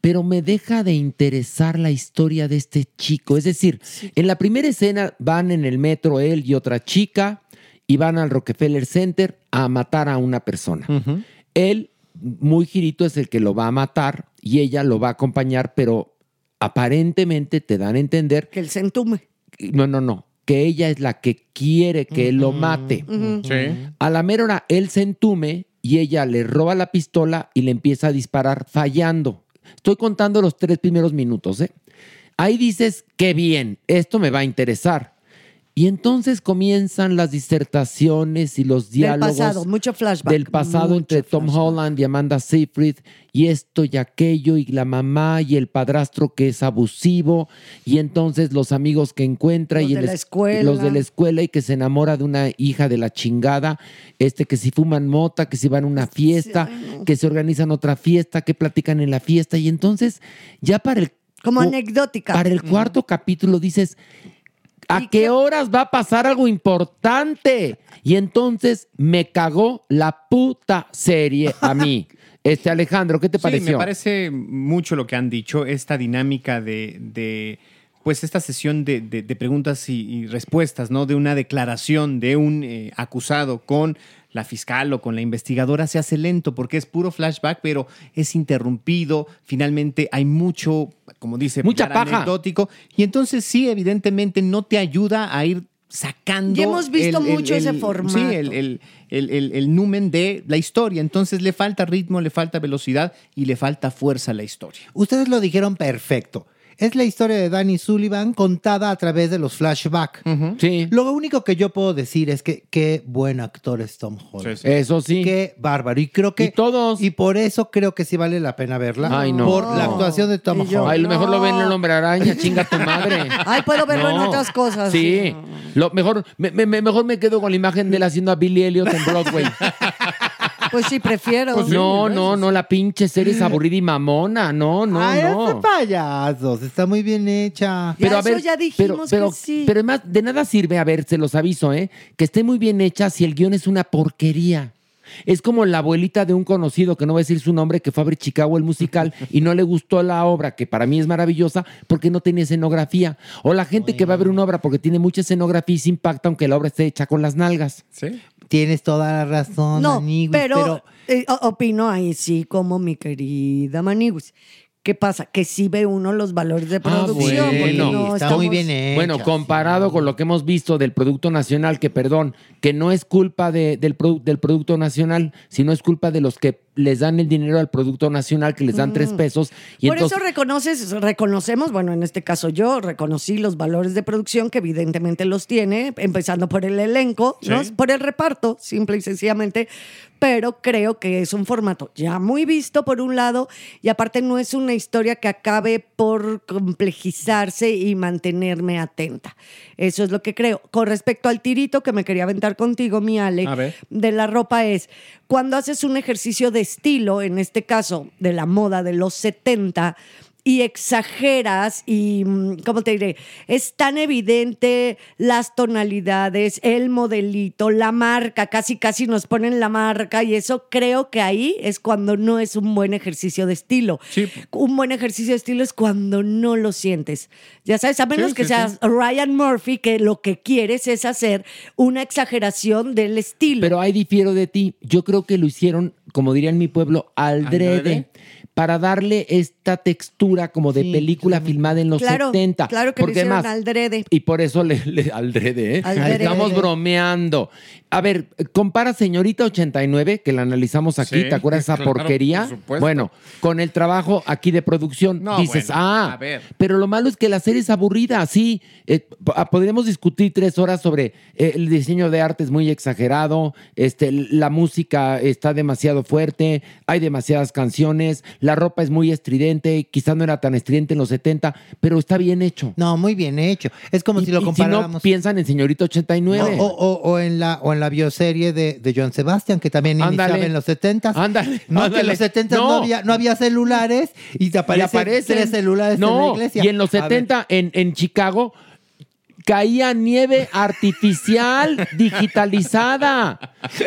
Pero me deja de interesar la historia de este chico. Es decir, sí. en la primera escena van en el metro él y otra chica, y van al Rockefeller Center a matar a una persona. Uh-huh. Él, muy girito, es el que lo va a matar y ella lo va a acompañar, pero aparentemente te dan a entender... Que él se entume. No, no, no. Que ella es la que quiere que uh-huh. él lo mate. Uh-huh. Sí. A la mera hora, él se entume y ella le roba la pistola y le empieza a disparar fallando. Estoy contando los tres primeros minutos, ¿eh? Ahí dices, qué bien, esto me va a interesar. Y entonces comienzan las disertaciones y los diálogos... Del pasado, mucho flashback. Del pasado mucho entre Tom flashback. Holland y Amanda Seyfried, y esto y aquello, y la mamá, y el padrastro que es abusivo, y entonces los amigos que encuentra... Los y de el, la escuela. Los de la escuela, y que se enamora de una hija de la chingada, este que si fuman mota, que si van a una fiesta, sí, no. que se organizan otra fiesta, que platican en la fiesta, y entonces ya para el... Como o, anecdótica. Para el cuarto mm. capítulo dices... ¿A qué horas va a pasar algo importante? Y entonces me cagó la puta serie a mí. Este, Alejandro, ¿qué te pareció? Sí, me parece mucho lo que han dicho, esta dinámica de, de pues esta sesión de, de, de preguntas y, y respuestas, ¿no? De una declaración de un eh, acusado con la fiscal o con la investigadora se hace lento porque es puro flashback, pero es interrumpido. Finalmente hay mucho, como dice, mucha paja anecdótico. Y entonces sí, evidentemente no te ayuda a ir sacando... Ya hemos visto el, mucho el, el, ese formato. Sí, el, el, el, el, el numen de la historia. Entonces le falta ritmo, le falta velocidad y le falta fuerza a la historia. Ustedes lo dijeron perfecto. Es la historia de Danny Sullivan contada a través de los flashbacks. Uh-huh. Sí. Lo único que yo puedo decir es que qué buen actor es Tom Holland. Sí, sí. Eso sí. Qué bárbaro. Y creo que... Y todos. Y por eso creo que sí vale la pena verla. Ay, no. Por la actuación de Tom yo, Holland. Ay, lo mejor no. lo ven en El Hombre Araña. Chinga tu madre. Ay, puedo verlo no. en otras cosas. Sí. No. Lo mejor, me, me, mejor me quedo con la imagen de él haciendo a Billy Elliot en Broadway. Pues sí, prefiero. Pues no, no, no, la pinche serie es aburrida y mamona. No, no, Ay, no. Ay, payasos. Está muy bien hecha. Pero ya, a ver, eso ya dijimos pero, pero, que sí. Pero además, de nada sirve, a ver, se los aviso, ¿eh? Que esté muy bien hecha si el guión es una porquería. Es como la abuelita de un conocido, que no voy a decir su nombre, que fue a ver Chicago el musical y no le gustó la obra, que para mí es maravillosa, porque no tenía escenografía. O la gente Oye. que va a ver una obra porque tiene mucha escenografía y se impacta aunque la obra esté hecha con las nalgas. Sí. Tienes toda la razón, no, Maniguis. Pero, pero... Eh, opino ahí sí, como mi querida Maniguis. ¿Qué pasa? Que sí ve uno los valores de producción. Ah, bueno, no, está estamos... muy bien hecha. Bueno, comparado sí. con lo que hemos visto del Producto Nacional, que perdón, que no es culpa de, del, produ- del Producto Nacional, sino es culpa de los que les dan el dinero al Producto Nacional, que les dan mm. tres pesos. Y Por entonces... eso reconoces, reconocemos, bueno, en este caso yo reconocí los valores de producción, que evidentemente los tiene, empezando por el elenco, ¿Sí? ¿no? por el reparto, simple y sencillamente, pero creo que es un formato ya muy visto por un lado, y aparte no es una historia que acabe por complejizarse y mantenerme atenta. Eso es lo que creo. Con respecto al tirito que me quería aventar contigo, mi Ale, de la ropa es, cuando haces un ejercicio de estilo, en este caso de la moda de los setenta, y exageras y, ¿cómo te diré? Es tan evidente las tonalidades, el modelito, la marca, casi casi nos ponen la marca, y eso creo que ahí es cuando no es un buen ejercicio de estilo. Sí. Un buen ejercicio de estilo es cuando no lo sientes. Ya sabes, a menos sí, que sí, seas sí. Ryan Murphy, que lo que quieres es hacer una exageración del estilo. Pero ahí difiero de ti. Yo creo que lo hicieron, como diría en mi pueblo, al drede, para darle esta textura como de sí, película claro. filmada en los claro, setenta. Claro que lo hicieron además, al drede. Y por eso le, le, al drede, ¿eh? Al drede. Estamos bromeando. A ver, compara Señorita ochenta y nueve, que la analizamos aquí, sí, ¿te acuerdas esa claro, porquería? Por supuesto. Bueno, con el trabajo aquí de producción, no, dices, bueno, ah, a ver. Pero lo malo es que la serie es aburrida, sí. Eh, podríamos discutir tres horas sobre eh, el diseño de arte es muy exagerado, este, la música está demasiado fuerte, hay demasiadas canciones, la ropa es muy estridente, quizás no era tan estridente en los setenta, pero está bien hecho. No, muy bien hecho. Es como y, si lo comparáramos. Si no, piensan en Señorita ochenta y nueve. O, o, o, o, en, la, o en la bioserie de, de John Sebastian, que también ándale. iniciaba en los setentas. Ándale, no, ándale. Que en los setentas no. no había no había celulares y te aparecen, aparecen tres celulares no. en la iglesia. Y en los setenta, en, en Chicago, caía nieve artificial digitalizada.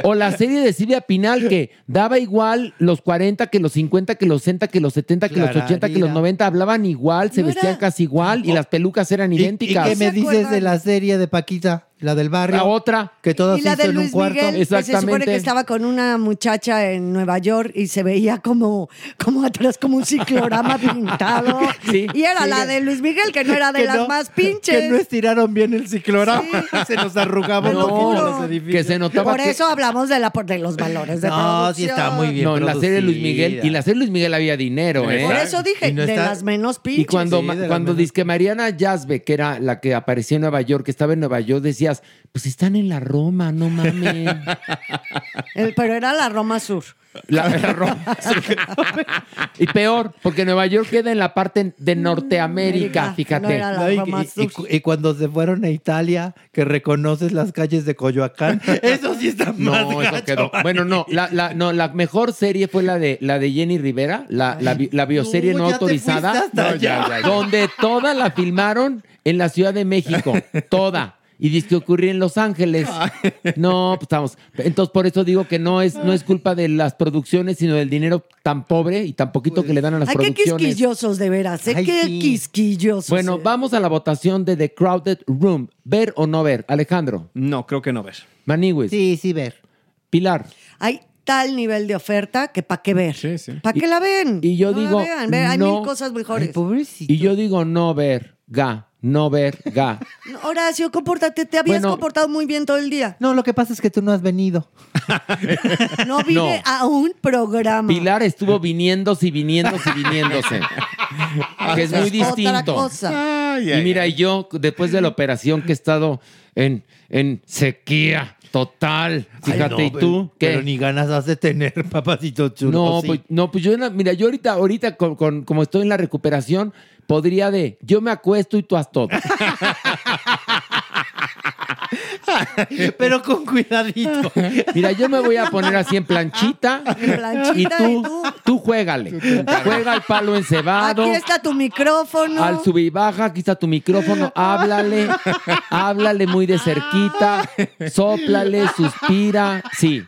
O la serie de Silvia Pinal, que daba igual los cuarenta que los cincuenta, que los sesenta, que los setenta, que Clararira. los ochenta, que los noventa. Hablaban igual, se no vestían era... casi igual oh. y las pelucas eran idénticas. ¿Y, y qué me dices de la serie de Paquita? La del barrio. La otra. Que todos hizo en un cuarto. Miguel, exactamente. Que se supone que estaba con una muchacha en Nueva York y se veía como, como atrás, como un ciclorama pintado. Sí, y era sí, la de Luis Miguel, que no era de las no, más pinches. Que no estiraron bien el ciclorama. Sí. Se nos arrugaba no, un poquito los edificios. Que se notaba Por que... eso hablamos de, la, de los valores de no, producción. No, sí está muy bien No, producida. La serie de Luis Miguel. Y la serie de Luis Miguel había dinero, ¿eh? Por eso dije, no de está... las menos pinches. Y cuando, sí, cuando disque Mariana Yazbe, que era la que aparecía en Nueva York, que estaba en Nueva York, decía, pues están en la Roma, no mames. Pero era la Roma Sur. La, la Roma Sur. Y peor, porque Nueva York queda en la parte de Norteamérica, América, fíjate. No era la no, Roma y, Sur. Y, y, y cuando se fueron a Italia, que reconoces las calles de Coyoacán, eso sí está mal. No, eso quedó. Bueno, no la, la, no, la mejor serie fue la de, la de Jenny Rivera, la, la, la bioserie uh, no autorizada, no, ya, ya, ya. donde toda la filmaron en la Ciudad de México, toda. Y dice que ocurría en Los Ángeles. No, pues estamos. Entonces, por eso digo que no es, no es culpa de las producciones, sino del dinero tan pobre y tan poquito pues, que le dan a las ay, producciones. Qué quisquillosos, de veras. ¿eh? Ay, qué sí. quisquillosos. Bueno, sea. Vamos a la votación de The Crowded Room. ¿Ver o no ver? Alejandro. No, creo que no ver. Maniguis. Sí, sí ver. Pilar. Ay, tal nivel de oferta que ¿para qué ver? Sí, sí. ¿Para qué la ven? Y yo no digo, la vean. Ver, no, hay mil cosas mejores. Ay, pobrecito. Y yo digo no ver. Ga. no verga. Horacio, compórtate. Te habías bueno, comportado muy bien todo el día. No, lo que pasa es que tú no has venido. No vine no. a un programa. Pilar estuvo viniéndose y viniéndose y viniéndose. Que es muy distinto. Otra cosa. Ay, ay, y mira, ay. yo, después de la operación que he estado en, en sequía total, fíjate, ay, no, ¿y tú? Pero, ¿qué? Pero ni ganas has de tener, papacito chulo. No, sí. pues, no, pues yo, mira, yo ahorita, ahorita con, con, como estoy en la recuperación, podría de, yo me acuesto y tú haz todo. Pero con cuidadito. Mira, yo me voy a poner así en planchita, planchita y tú, y tú, tú juégale. Tú Juega al palo encebado. Aquí está tu micrófono. Al sub y baja, aquí está tu micrófono. Háblale, háblale muy de cerquita, sóplale, suspira. Sí.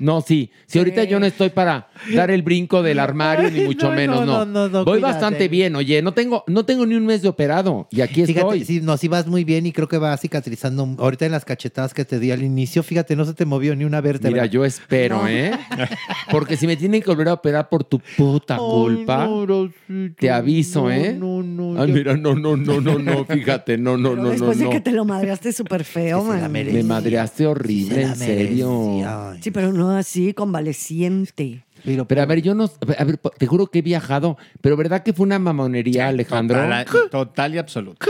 No, sí. Si sí, ahorita yo no estoy para dar el brinco del armario, ni mucho no, menos, no. no. no, no, no Voy cuídate. bastante bien, oye. No tengo, no tengo ni un mes de operado y aquí fíjate, estoy. Sí, no, sí vas muy bien y creo que vas cicatrizando. Ahorita en las cachetadas que te di al inicio, fíjate, no se te movió ni una vértebra. Mira, yo espero, no. ¿eh? Porque si me tienen que volver a operar por tu puta culpa, Ay, no, no, sí, te aviso, no, ¿eh? No, no, no. Ay, mira, no, no, no, no, no, fíjate, no, no, Pero no, después no. Después de no. que te lo madreaste súper feo, man. Me madreaste horrible, en serio. Sí, pero no. Así, convaleciente. Pero, pero a ver, yo no... A ver, te juro que he viajado, pero ¿verdad que fue una mamonería, Alejandro? Total, total y absoluta.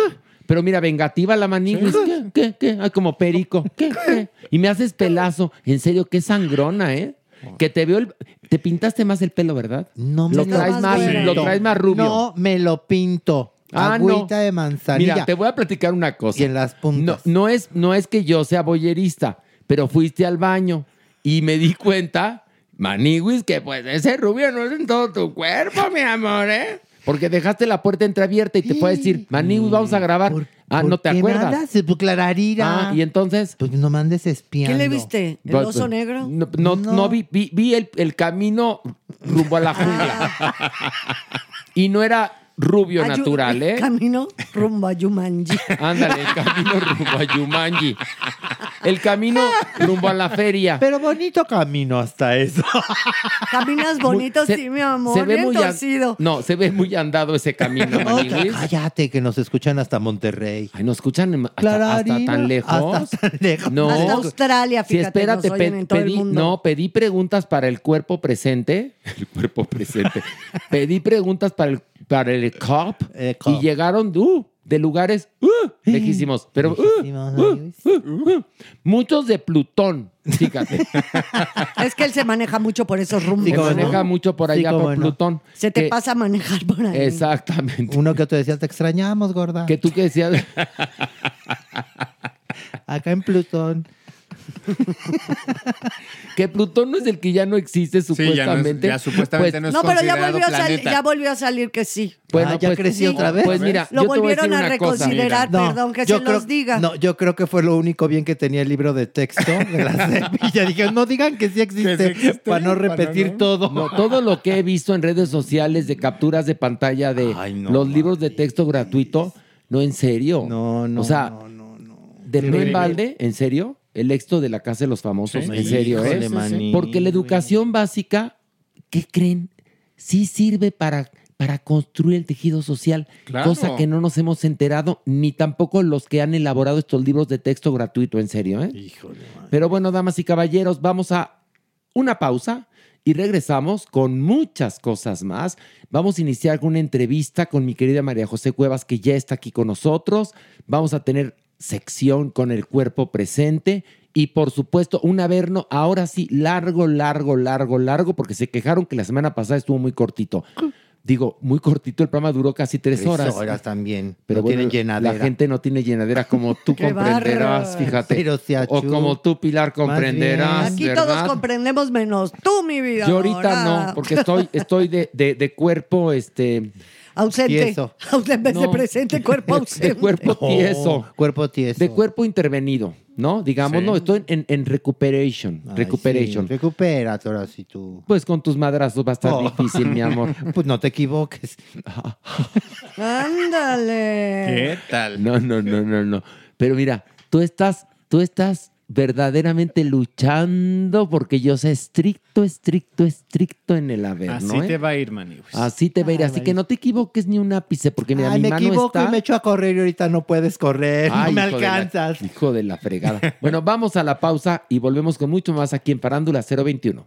Pero mira, vengativa la manigua. Sí. ¿Qué? ¿Qué? ¿Qué? Como perico. ¿Qué? ¿Qué? Y me haces pelazo. En serio, qué sangrona, ¿eh? Que te veo el... Te pintaste más el pelo, ¿verdad? No me lo traes más, sí. Lo traes más rubio. No me lo pinto. Ah, Agüita no. de manzanilla. Mira, te voy a platicar una cosa. Y en las puntas. No, no, es, no es que yo sea boyerista, pero fuiste al baño. Y me di cuenta, maniguis, que pues ese rubio no es en todo tu cuerpo, mi amor, ¿eh? Porque dejaste la puerta entreabierta y te sí. puedes decir, maniguis, vamos a grabar. ¿Por, ah, ¿por no te qué acuerdas? Mandas, pues, clararira. Ah, y entonces... Pues no mandes espiando. ¿Qué le viste? ¿El pues, oso negro? No, no, no. no vi, vi, vi el, el camino rumbo a la jungla. Y no era... Rubio Ayu, natural, ¿eh? Camino rumbo a Yumanji. Ándale, el camino rumbo a Yumanji. El camino rumbo a la feria. Pero bonito camino hasta eso. Caminas bonitos, sí, mi amor. Se ve muy torcido. No, se ve muy andado ese camino, Maniguis. Cállate, que nos escuchan hasta Monterrey. Ay, nos escuchan hasta, Clararina, hasta tan lejos. Hasta tan lejos. No, hasta Australia, fíjate. Si espérate, nos oyen pe- en todo pedí, el mundo. No, pedí preguntas para el cuerpo presente. El cuerpo presente. Pedí preguntas para el para el cop, eh, cop. Y llegaron uh, de lugares uh, lejísimos, pero uh, uh, uh, uh, muchos de Plutón, fíjate. Es que él se maneja mucho por esos rumbos. Se sí, maneja no. mucho por allá sí, por no. Plutón. Se te que, pasa a manejar por ahí. Exactamente. Uno que te decía, te extrañamos, gorda. Que tú que decías. Acá en Plutón. Que Plutón no es el que ya no existe, supuestamente. Sí, ya, no es, ya supuestamente pues, no es No, pero ya volvió, a sal, ya volvió a salir que sí. Bueno, ah, ya pues, creció otra vez. Pues mira, lo yo volvieron te voy a, decir a reconsiderar, mira, no, perdón, que se creo, los diga. No, yo creo que fue lo único bien que tenía el libro de texto de la C E P. Y ya dije, no digan que sí existe, que existe para no repetir para no. todo. No, todo lo que he visto en redes sociales de capturas de pantalla de Ay, no, los madre. libros de texto gratuito, no, en serio. No, no. O sea, no, no, no. ¿De en balde? ¿En serio? El éxito de la Casa de los Famosos, sí, en serio, ¿eh? Sí, sí. Porque la educación básica, ¿qué creen? Sí sirve para, para construir el tejido social, claro. Cosa que no nos hemos enterado, ni tampoco los que han elaborado estos libros de texto gratuito, en serio, ¿eh? Híjole, man. Pero bueno, damas y caballeros, vamos a una pausa y regresamos con muchas cosas más. Vamos a iniciar con una entrevista con mi querida María José Cuevas, que ya está aquí con nosotros. Vamos a tener... sección con el cuerpo presente y por supuesto un averno ahora sí largo, largo, largo, largo porque se quejaron que la semana pasada estuvo muy cortito. Digo, muy cortito, el programa duró casi tres, tres horas. Tres horas también, pero no bueno, tienen llenadera. La gente no tiene llenadera como tú comprenderás, barras. Fíjate. Pero si o como tú, Pilar, comprenderás, aquí ¿verdad? Todos comprendemos menos tú, mi vida. Yo ahorita no, no porque estoy, estoy de, de, de cuerpo, este... ausente. En vez de presente, cuerpo ausente. De cuerpo tieso. Oh, cuerpo tieso. De cuerpo intervenido, ¿no? Digamos, sí. no, estoy en, en recuperation. Ay, recuperation. Sí. Recupera, ahora si tú. Pues con tus madrazos va a estar oh. difícil, mi amor. Pues no te equivoques. Ándale. ¿Qué tal? No, no, no, no, no. Pero mira, tú estás, tú estás verdaderamente luchando porque yo sé estricto, estricto, estricto en el haber, así ¿no? Así te eh? va a ir, Mani. Pues. Así te va a ir. Así que no te equivoques ni un ápice porque mira, ay, mi mano está... me equivoco y me echo a correr y ahorita no puedes correr. Ay, no me alcanzas. De la, hijo de la fregada. Bueno, vamos a la pausa y volvemos con mucho más aquí en Farándula cero veintiuno.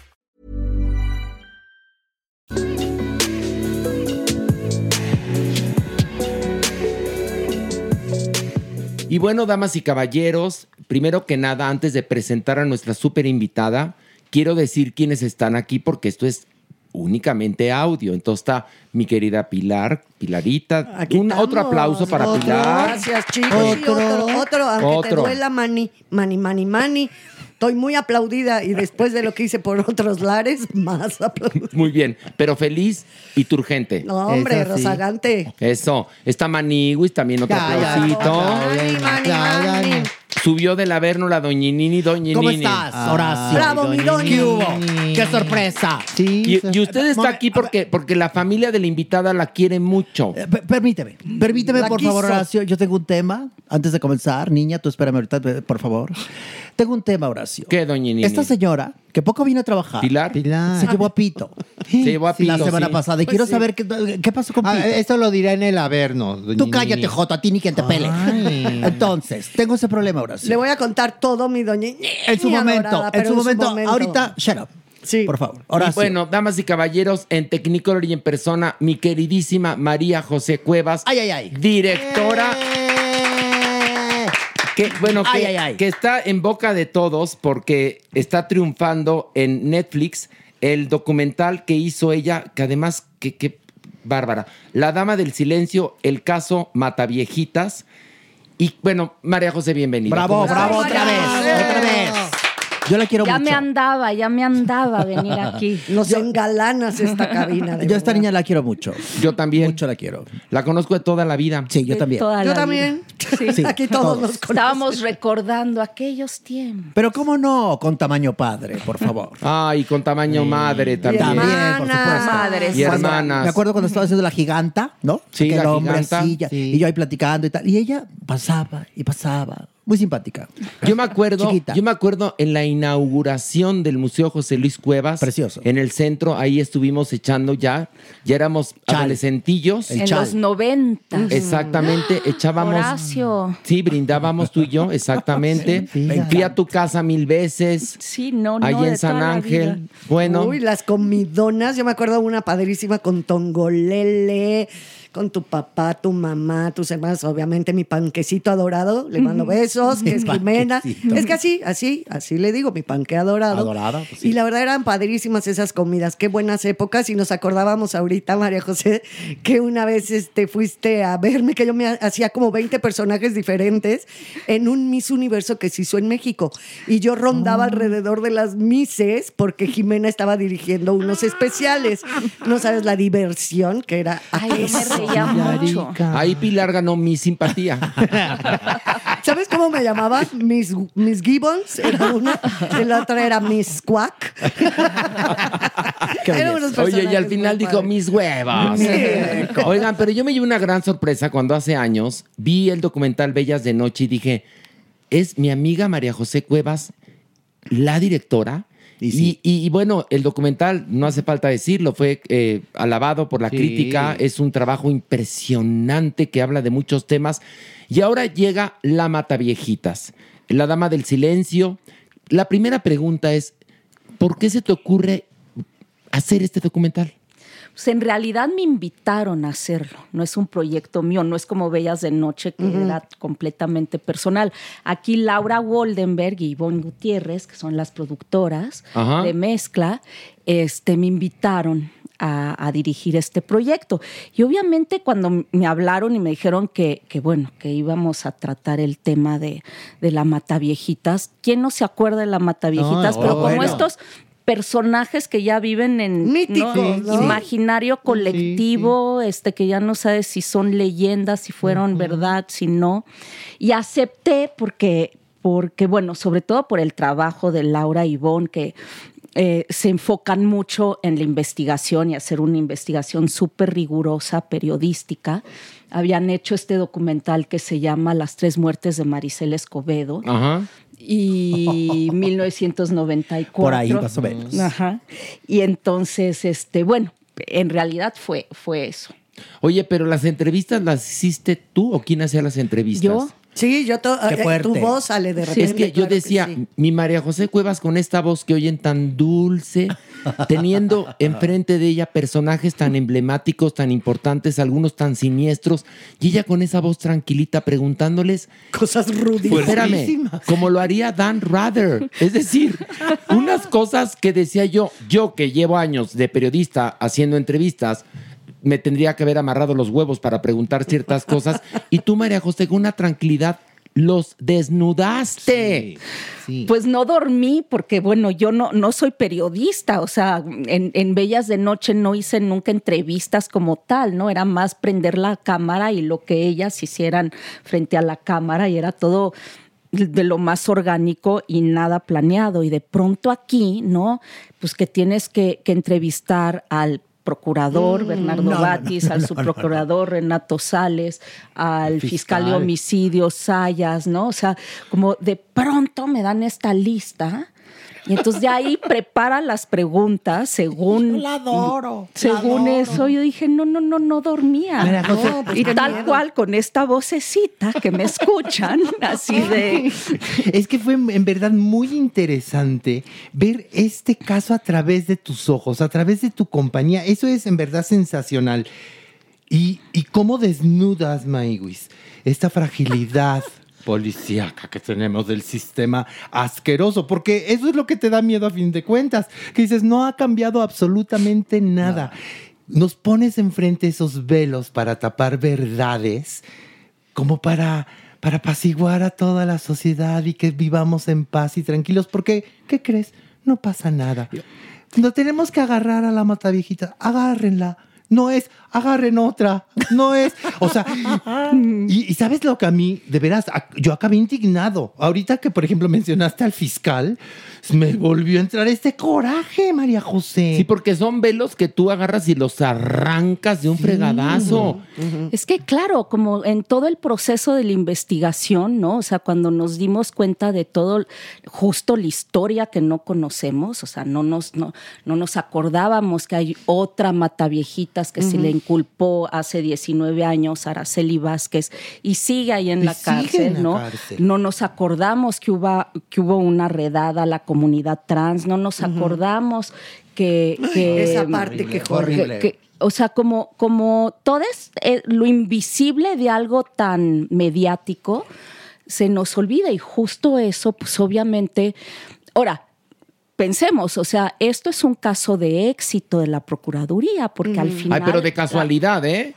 Y bueno, damas y caballeros, primero que nada, antes de presentar a nuestra súper invitada, quiero decir quiénes están aquí porque esto es únicamente audio. Entonces está mi querida Pilar, Pilarita. Aquí un estamos. Otro aplauso para otro. Pilar. Gracias, chicos. Otro, sí, otro, otro. Aunque otro. Te duela, Mani, Mani, Mani, Mani. Estoy muy aplaudida y después de lo que hice por otros lares, más aplaudida. Muy bien, pero feliz y turgente. No, hombre, eso sí. Rozagante. Eso. Está Maniwis, también otro aplausito. Mani, Mani, Mani. Subió del averno la doñinini, doñinini. ¿Cómo estás, Horacio? ¡Bravo, mi doña! ¡Qué hubo! ¡Qué sorpresa! Sí, y, y usted está aquí porque, porque la familia de la invitada la quiere mucho. Eh, permíteme, permíteme, la por quiso. Favor, Horacio. Yo tengo un tema. Antes de comenzar, niña, tú espérame ahorita, por favor. Tengo un tema, Horacio. ¿Qué, doñinini? Esta señora, que poco vino a trabajar. Pilar. Pilar. Se llevó a Pito. Se llevó a Pito, sí, la semana sí. pasada. Y pues quiero sí. saber qué, qué pasó con Pito. Ah, esto lo dirá en el averno, doñinini. Tú cállate, Joto, a ti ni quien te pele. Ay. Entonces, tengo ese problema, Horacio. Le voy a contar todo, mi doña. En su momento, adorada, en, su, en momento, su momento. Ahorita, shut up. Sí. Por favor. Horacio. Y bueno, damas y caballeros, en Technicolor y en persona, mi queridísima María José Cuevas. Ay, ay, ay. Directora. Eh. Que, bueno, ay, que, ay, ay. que está en boca de todos porque está triunfando en Netflix el documental que hizo ella, que además, que, que bárbara. La Dama del Silencio, el caso Mataviejitas. Y bueno, María José, bienvenida. Bravo, bravo, otra vez, otra vez. Yo la quiero ya mucho. Ya me andaba, ya me andaba venir aquí. Nos engalanas esta cabina. De yo a esta niña la quiero mucho. Yo también. Mucho la quiero. La conozco de toda la vida. Sí, yo de también. Toda yo la también. Vida. Sí. Sí, aquí todos, todos nos conocemos. Estábamos recordando aquellos tiempos. Pero cómo no, con tamaño padre, por favor. Ah, y con tamaño sí. madre también. También, por supuesto. Madres. Y hermanas. Me acuerdo cuando estaba haciendo La Giganta, ¿no? Sí, aquel La hombre, Giganta. Silla, sí. Y yo ahí platicando y tal. Y ella pasaba y pasaba. Muy simpática. Yo me acuerdo, Chiquita. yo me acuerdo en la inauguración del Museo José Luis Cuevas. Precioso. En el centro, ahí estuvimos echando ya, ya éramos chal. Adolescentillos. El en chal. Los noventa. Exactamente, echábamos. Horacio. Sí, brindábamos tú y yo, exactamente. Sí, fui a tu casa mil veces. Sí, no, no. Allí en San Ángel. Bueno. Uy, las comidonas. Yo me acuerdo de una padrísima con tongolele. con tu papá, tu mamá, tus hermanas, obviamente mi panquecito adorado, le mando besos, que es Jimena. Es que así, así, así le digo, mi panque adorado. Adorada, pues sí. Y la verdad eran padrísimas esas comidas, qué buenas épocas. Y nos acordábamos ahorita, María José, que una vez este, fuiste a verme, que yo me hacía como veinte personajes diferentes en un Miss Universo que se hizo en México. Y yo rondaba oh. alrededor de las Misses porque Jimena estaba dirigiendo unos especiales. No sabes la diversión que era. Ay, me reía mucho. Ahí Pilar ganó mi simpatía. ¿Sabes cómo me llamaba? Miss, Miss Gibbons era una, la otra era Miss Quack. Oye, y al final dijo Miss Huevas. Sí. Oigan, pero yo me llevé una gran sorpresa cuando hace años vi el documental Bellas de Noche y dije, es mi amiga María José Cuevas la directora. Y, sí. y, y bueno, el documental, no hace falta decirlo, fue eh, alabado por la sí. crítica. Es un trabajo impresionante que habla de muchos temas. Y ahora llega la Mataviejitas, la Dama del Silencio. La primera pregunta es, ¿por qué se te ocurre hacer este documental? Pues en realidad me invitaron a hacerlo. No es un proyecto mío, no es como Bellas de Noche, que uh-huh. era completamente personal. Aquí Laura Woldenberg y Ivonne Gutiérrez, que son las productoras uh-huh. de mezcla, este, me invitaron a, a dirigir este proyecto. Y obviamente cuando me hablaron y me dijeron que, que bueno, que íbamos a tratar el tema de, de la Mataviejitas. ¿Quién no se acuerda de la Mataviejitas? No, Pero oh, como bueno. estos... personajes que ya viven en mítico, ¿no? Sí, ¿no? imaginario colectivo, sí, sí. este que ya no sabes si son leyendas, si fueron uh-huh. verdad, si no. Y acepté porque, porque, bueno, sobre todo por el trabajo de Laura y Ivonne, que eh, se enfocan mucho en la investigación y hacer una investigación súper rigurosa, periodística. Habían hecho este documental que se llama Las tres muertes de Maricel Escobedo. Ajá. Y mil novecientos noventa y cuatro. Por ahí, más o menos. Ajá. Y entonces, este, bueno, en realidad fue, fue eso. Oye, pero las entrevistas las hiciste tú o quién hacía las entrevistas? Yo. Sí, yo to- eh, tu voz sale de repente. Sí, es que claro yo decía, que sí. mi María José Cuevas con esta voz que oyen tan dulce, teniendo enfrente de ella personajes tan emblemáticos, tan importantes, algunos tan siniestros, y ella con esa voz tranquilita preguntándoles cosas rudísimas. Espérame, como lo haría Dan Rather. Es decir, unas cosas que decía yo, yo que llevo años de periodista haciendo entrevistas, me tendría que haber amarrado los huevos para preguntar ciertas cosas. Y tú, María José, con una tranquilidad, los desnudaste. Sí, sí. Pues no dormí porque, bueno, yo no, no soy periodista. O sea, en, en Bellas de Noche no hice nunca entrevistas como tal, ¿no? Era más prender la cámara y lo que ellas hicieran frente a la cámara. Y era todo de lo más orgánico y nada planeado. Y de pronto aquí, ¿no? Pues que tienes que, que entrevistar al procurador Bernardo no, Batis, no, no, al subprocurador no, no, no. Renato Sales, al fiscal. fiscal de homicidios Sayas, ¿no? O sea, como de pronto me dan esta lista y entonces de ahí prepara las preguntas según... Yo la adoro. Según la adoro. Eso yo dije, no, no, no, no dormía. Mira, José, no, pues y tal miedo. Cual con esta vocecita que me escuchan, así de... Es que fue en verdad muy interesante ver este caso a través de tus ojos, a través de tu compañía. Eso es en verdad sensacional. Y, y cómo desnudas, Maywis, esta fragilidad... policíaca que tenemos del sistema asqueroso, porque eso es lo que te da miedo a fin de cuentas, que dices, no ha cambiado absolutamente nada. No. Nos pones enfrente esos velos para tapar verdades, como para, para apaciguar a toda la sociedad y que vivamos en paz y tranquilos, porque, ¿qué crees? No pasa nada. No tenemos que agarrar a la Mataviejita, agárrenla. No es, agarren otra, no es. O sea, y, y ¿sabes lo que a mí, de veras, yo acabé indignado? Ahorita que, por ejemplo, mencionaste al fiscal, me volvió a entrar este coraje, María José. Sí, porque son velos que tú agarras y los arrancas de un sí. fregadazo. Uh-huh. Es que, claro, como en todo el proceso de la investigación, ¿no? O sea, cuando nos dimos cuenta de todo, justo la historia que no conocemos, o sea, no nos, no, no nos acordábamos que hay otra Mataviejita que uh-huh. se le inculpó hace diecinueve años a Araceli Vázquez y sigue ahí en y la cárcel, en la ¿no? Cárcel. No nos acordamos que hubo, que hubo una redada a la comunidad trans, no nos uh-huh. acordamos que, que... Esa parte que, que, que, o sea, como, como todo es, eh, lo invisible de algo tan mediático se nos olvida, y justo eso, pues obviamente, ahora, pensemos, o sea, esto es un caso de éxito de la Procuraduría, porque mm. al final... Ay, pero de casualidad, ¿eh?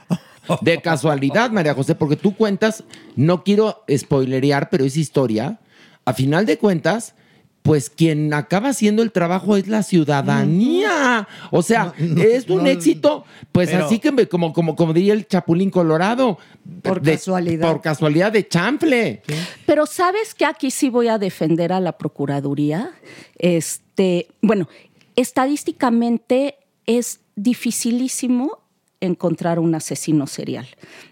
De casualidad, María José, porque tú cuentas, no quiero spoilerear, pero es historia. A final de cuentas, pues quien acaba haciendo el trabajo es la ciudadanía. O sea, no, no, es un no, éxito, pues así que como, como, como diría el Chapulín Colorado. Por de, casualidad. Por casualidad de chanfle. ¿Qué? Pero ¿sabes qué? Aquí sí voy a defender a la Procuraduría. Este, bueno, estadísticamente es dificilísimo encontrar un asesino serial.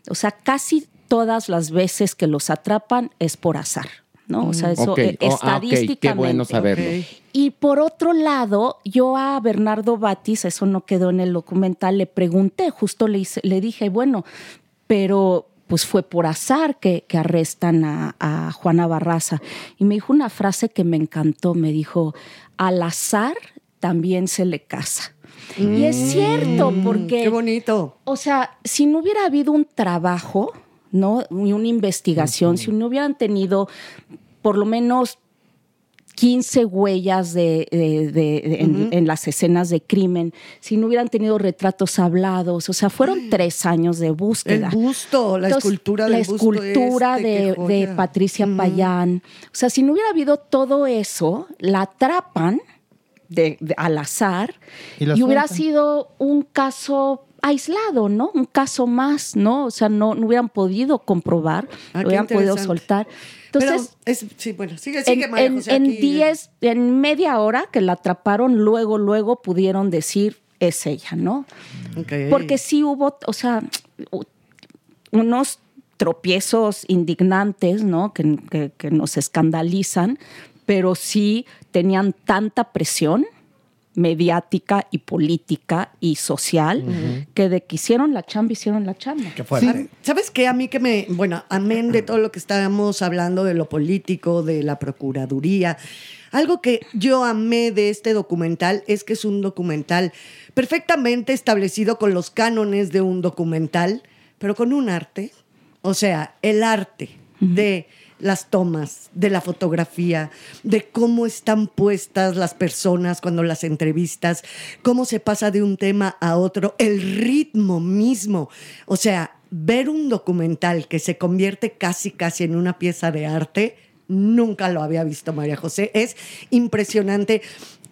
O sea, casi todas las veces que los atrapan es por azar, ¿no? O sea, eso okay. eh, estadísticamente. Okay. Qué bueno saberlo. Okay. Y por otro lado, yo a Bernardo Batis, eso no quedó en el documental, le pregunté, justo le, hice, le dije, bueno, pero pues fue por azar que, que arrestan a, a Juana Barraza. Y me dijo una frase que me encantó, me dijo, al azar también se le casa. Mm. Y es cierto, porque... Qué bonito. O sea, si no hubiera habido un trabajo... ¿no? Ni una investigación. Uh-huh. Si no hubieran tenido por lo menos quince huellas de, de, de, de, uh-huh. en, en las escenas de crimen, si no hubieran tenido retratos hablados, o sea, fueron tres años de búsqueda. El busto, la Entonces, escultura del busto. La escultura este, de, de Patricia uh-huh. Payán. O sea, si no hubiera habido todo eso, la atrapan de, de, al azar y, y hubiera sido un caso... aislado, ¿no? Un caso más, ¿no? O sea, no, no hubieran podido comprobar, ah, no hubieran podido soltar. Entonces, es, sí, bueno, sigue, sigue, en, María José, en, en, diez, en media hora que la atraparon, luego, luego pudieron decir, es ella, ¿no? Okay. Porque sí hubo, o sea, unos tropiezos indignantes, ¿no? Que, que, que nos escandalizan, pero sí tenían tanta presión mediática y política y social, uh-huh. que de que hicieron la chamba, hicieron la chamba. Qué fuerte. Sí. ¿Sabes qué? A mí que me... Bueno, amén de todo lo que estábamos hablando de lo político, de la Procuraduría, algo que yo amé de este documental es que es un documental perfectamente establecido con los cánones de un documental, pero con un arte. O sea, el arte uh-huh. de... las tomas, de la fotografía, de cómo están puestas las personas cuando las entrevistas, cómo se pasa de un tema a otro, el ritmo mismo. O sea, ver un documental que se convierte casi, casi en una pieza de arte, nunca lo había visto, María José. Es impresionante.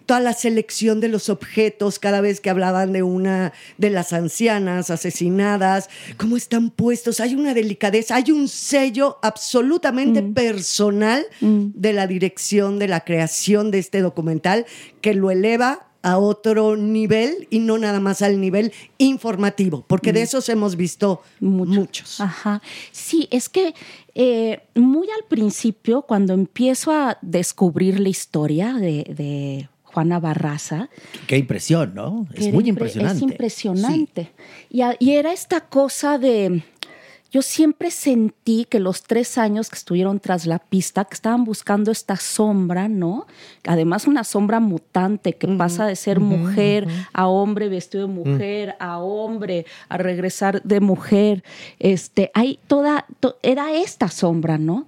Toda la selección de los objetos, cada vez que hablaban de una de las ancianas asesinadas, cómo están puestos, hay una delicadeza, hay un sello absolutamente mm. personal mm. de la dirección, de la creación de este documental, que lo eleva a otro nivel y no nada más al nivel informativo, porque mm. de esos hemos visto Mucho. muchos. Ajá. Sí, es que eh, muy al principio, cuando empiezo a descubrir la historia de... de Juana Barraza. Qué impresión, ¿no? Es muy impresionante. Es impresionante. Sí. Y, a, y era esta cosa de... Yo siempre sentí que los tres años que estuvieron tras la pista, que estaban buscando esta sombra, ¿no? Además, una sombra mutante que uh-huh. pasa de ser uh-huh. mujer uh-huh. a hombre vestido de mujer, uh-huh. a hombre, a regresar de mujer. Este, hay toda... To, era esta sombra, ¿no?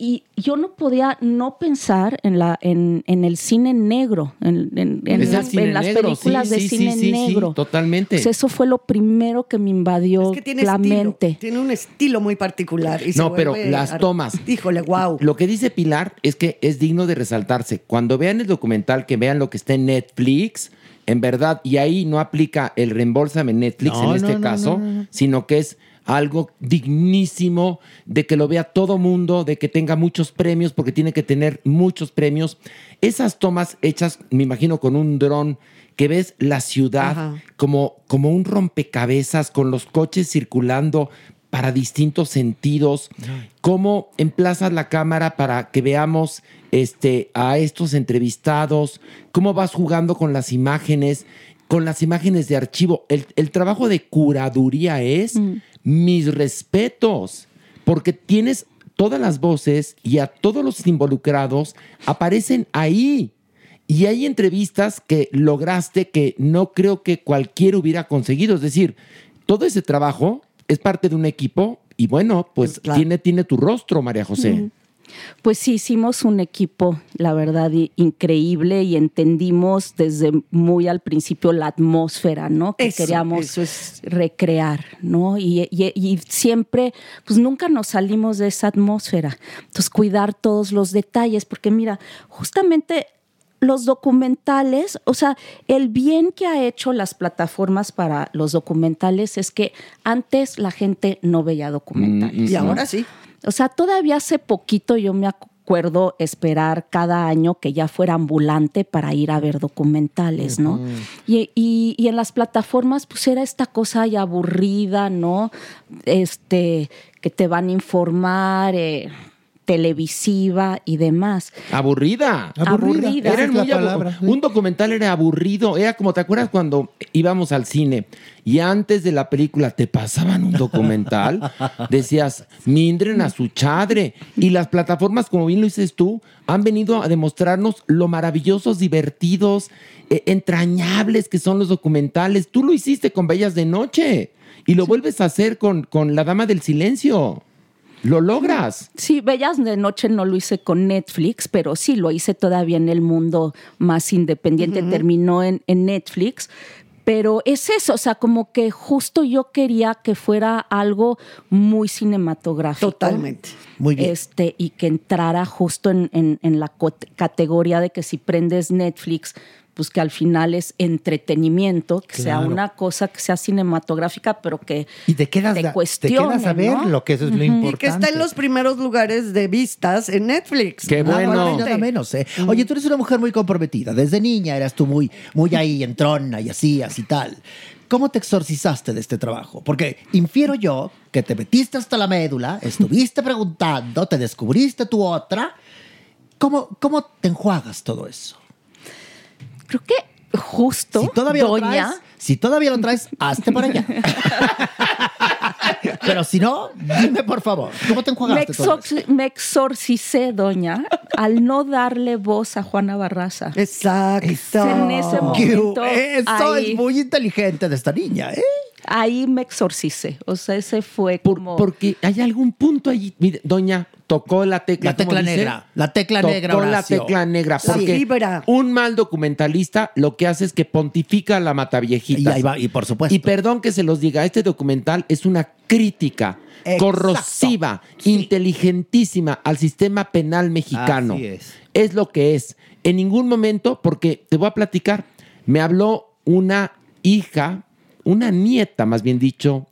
Y yo no podía no pensar en la en, en el cine negro, en, en, en, las, cine en las películas negro, sí, de sí, cine sí, negro. Sí, totalmente. Pues eso fue lo primero que me invadió es que la estilo, mente. Tiene un estilo muy particular. Y no, pero las a... tomas. Híjole, wow. Lo que dice Pilar es que es digno de resaltarse. Cuando vean el documental, que vean lo que está en Netflix, en verdad, y ahí no aplica el reembolsame Netflix no, en este no, caso, no, no, no. sino que es... algo dignísimo, de que lo vea todo mundo, de que tenga muchos premios, porque tiene que tener muchos premios. Esas tomas hechas, me imagino, con un dron, que ves la ciudad como, como un rompecabezas, con los coches circulando para distintos sentidos. Ay. Cómo emplazas la cámara para que veamos este, a estos entrevistados, cómo vas jugando con las imágenes, con las imágenes de archivo. El, el trabajo de curaduría es... Mm. Mis respetos, porque tienes todas las voces y a todos los involucrados aparecen ahí. Y hay entrevistas que lograste que no creo que cualquiera hubiera conseguido. Es decir, todo ese trabajo es parte de un equipo y bueno, pues claro. tiene, tiene tu rostro, María José. Mm. Pues sí, hicimos un equipo, la verdad, increíble y entendimos desde muy al principio la atmósfera, ¿no? Que eso, queríamos eso es... recrear, ¿no? Y, y, y siempre, pues nunca nos salimos de esa atmósfera. Entonces, cuidar todos los detalles, porque mira, justamente los documentales, o sea, el bien que ha hecho las plataformas para los documentales es que antes la gente no veía documentales. Mm, y ¿no? ahora sí. O sea, todavía hace poquito yo me acuerdo esperar cada año que ya fuera ambulante para ir a ver documentales, ¿no? Uh-huh. Y, y, y en las plataformas, pues era esta cosa ya aburrida, ¿no? Este, que te van a informar, eh, televisiva y demás. Aburrida. Aburrida. aburrida. Era muy aburrida. Sí. Un documental era aburrido. Era como, ¿te acuerdas cuando íbamos al cine? Y antes de la película te pasaban un documental, decías, mindren a su chadre. Y las plataformas, como bien lo dices tú, han venido a demostrarnos lo maravillosos, divertidos, eh, entrañables que son los documentales. Tú lo hiciste con Bellas de Noche y lo sí. vuelves a hacer con, con La Dama del Silencio. ¿Lo logras? Sí, Bellas de Noche no lo hice con Netflix, pero sí lo hice todavía en el mundo más independiente. Uh-huh. Terminó en, en Netflix. Pero es eso, o sea, como que justo yo quería que fuera algo muy cinematográfico. Totalmente, muy bien. Este, y que entrara justo en, en, en la categoría de que si prendes Netflix, pues que al final es entretenimiento, que claro. sea una cosa que sea cinematográfica, pero que y te, quedas te cuestione. Te quedas a ver, ¿no? Lo que eso es lo uh-huh. importante. Y que está en los primeros lugares de vistas en Netflix. ¡Qué bueno! Nada más, nada menos, ¿eh? Mm. Oye, tú eres una mujer muy comprometida. Desde niña eras tú muy, muy ahí, entrona y así, así tal. ¿Cómo te exorcizaste de este trabajo? Porque infiero yo que te metiste hasta la médula, estuviste preguntando, te descubriste tu otra. ¿Cómo, cómo te enjuagas todo eso? Creo que justo, si todavía doña... Lo traes, si todavía lo traes, hazte para allá. Pero si no, dime por favor, ¿cómo te enjuagaste todo eso? Me exorcicé, doña, al no darle voz a Juana Barraza. Exacto. En ese momento, eso ahí. Es muy inteligente de esta niña, ¿eh? Ahí me exorcicé. O sea, ese fue como... Por, porque hay algún punto allí. Mire, doña, tocó la tecla... La tecla negra. Dice? La tecla tocó negra, Horacio. la tecla negra. Porque la un mal documentalista lo que hace es que pontifica a la Mataviejitas. Y ahí va, y por supuesto. Y perdón que se los diga, este documental es una crítica Exacto. corrosiva, sí. inteligentísima al sistema penal mexicano. Así es. Es lo que es. En ningún momento, porque te voy a platicar, me habló una hija... Una nieta, más bien dicho,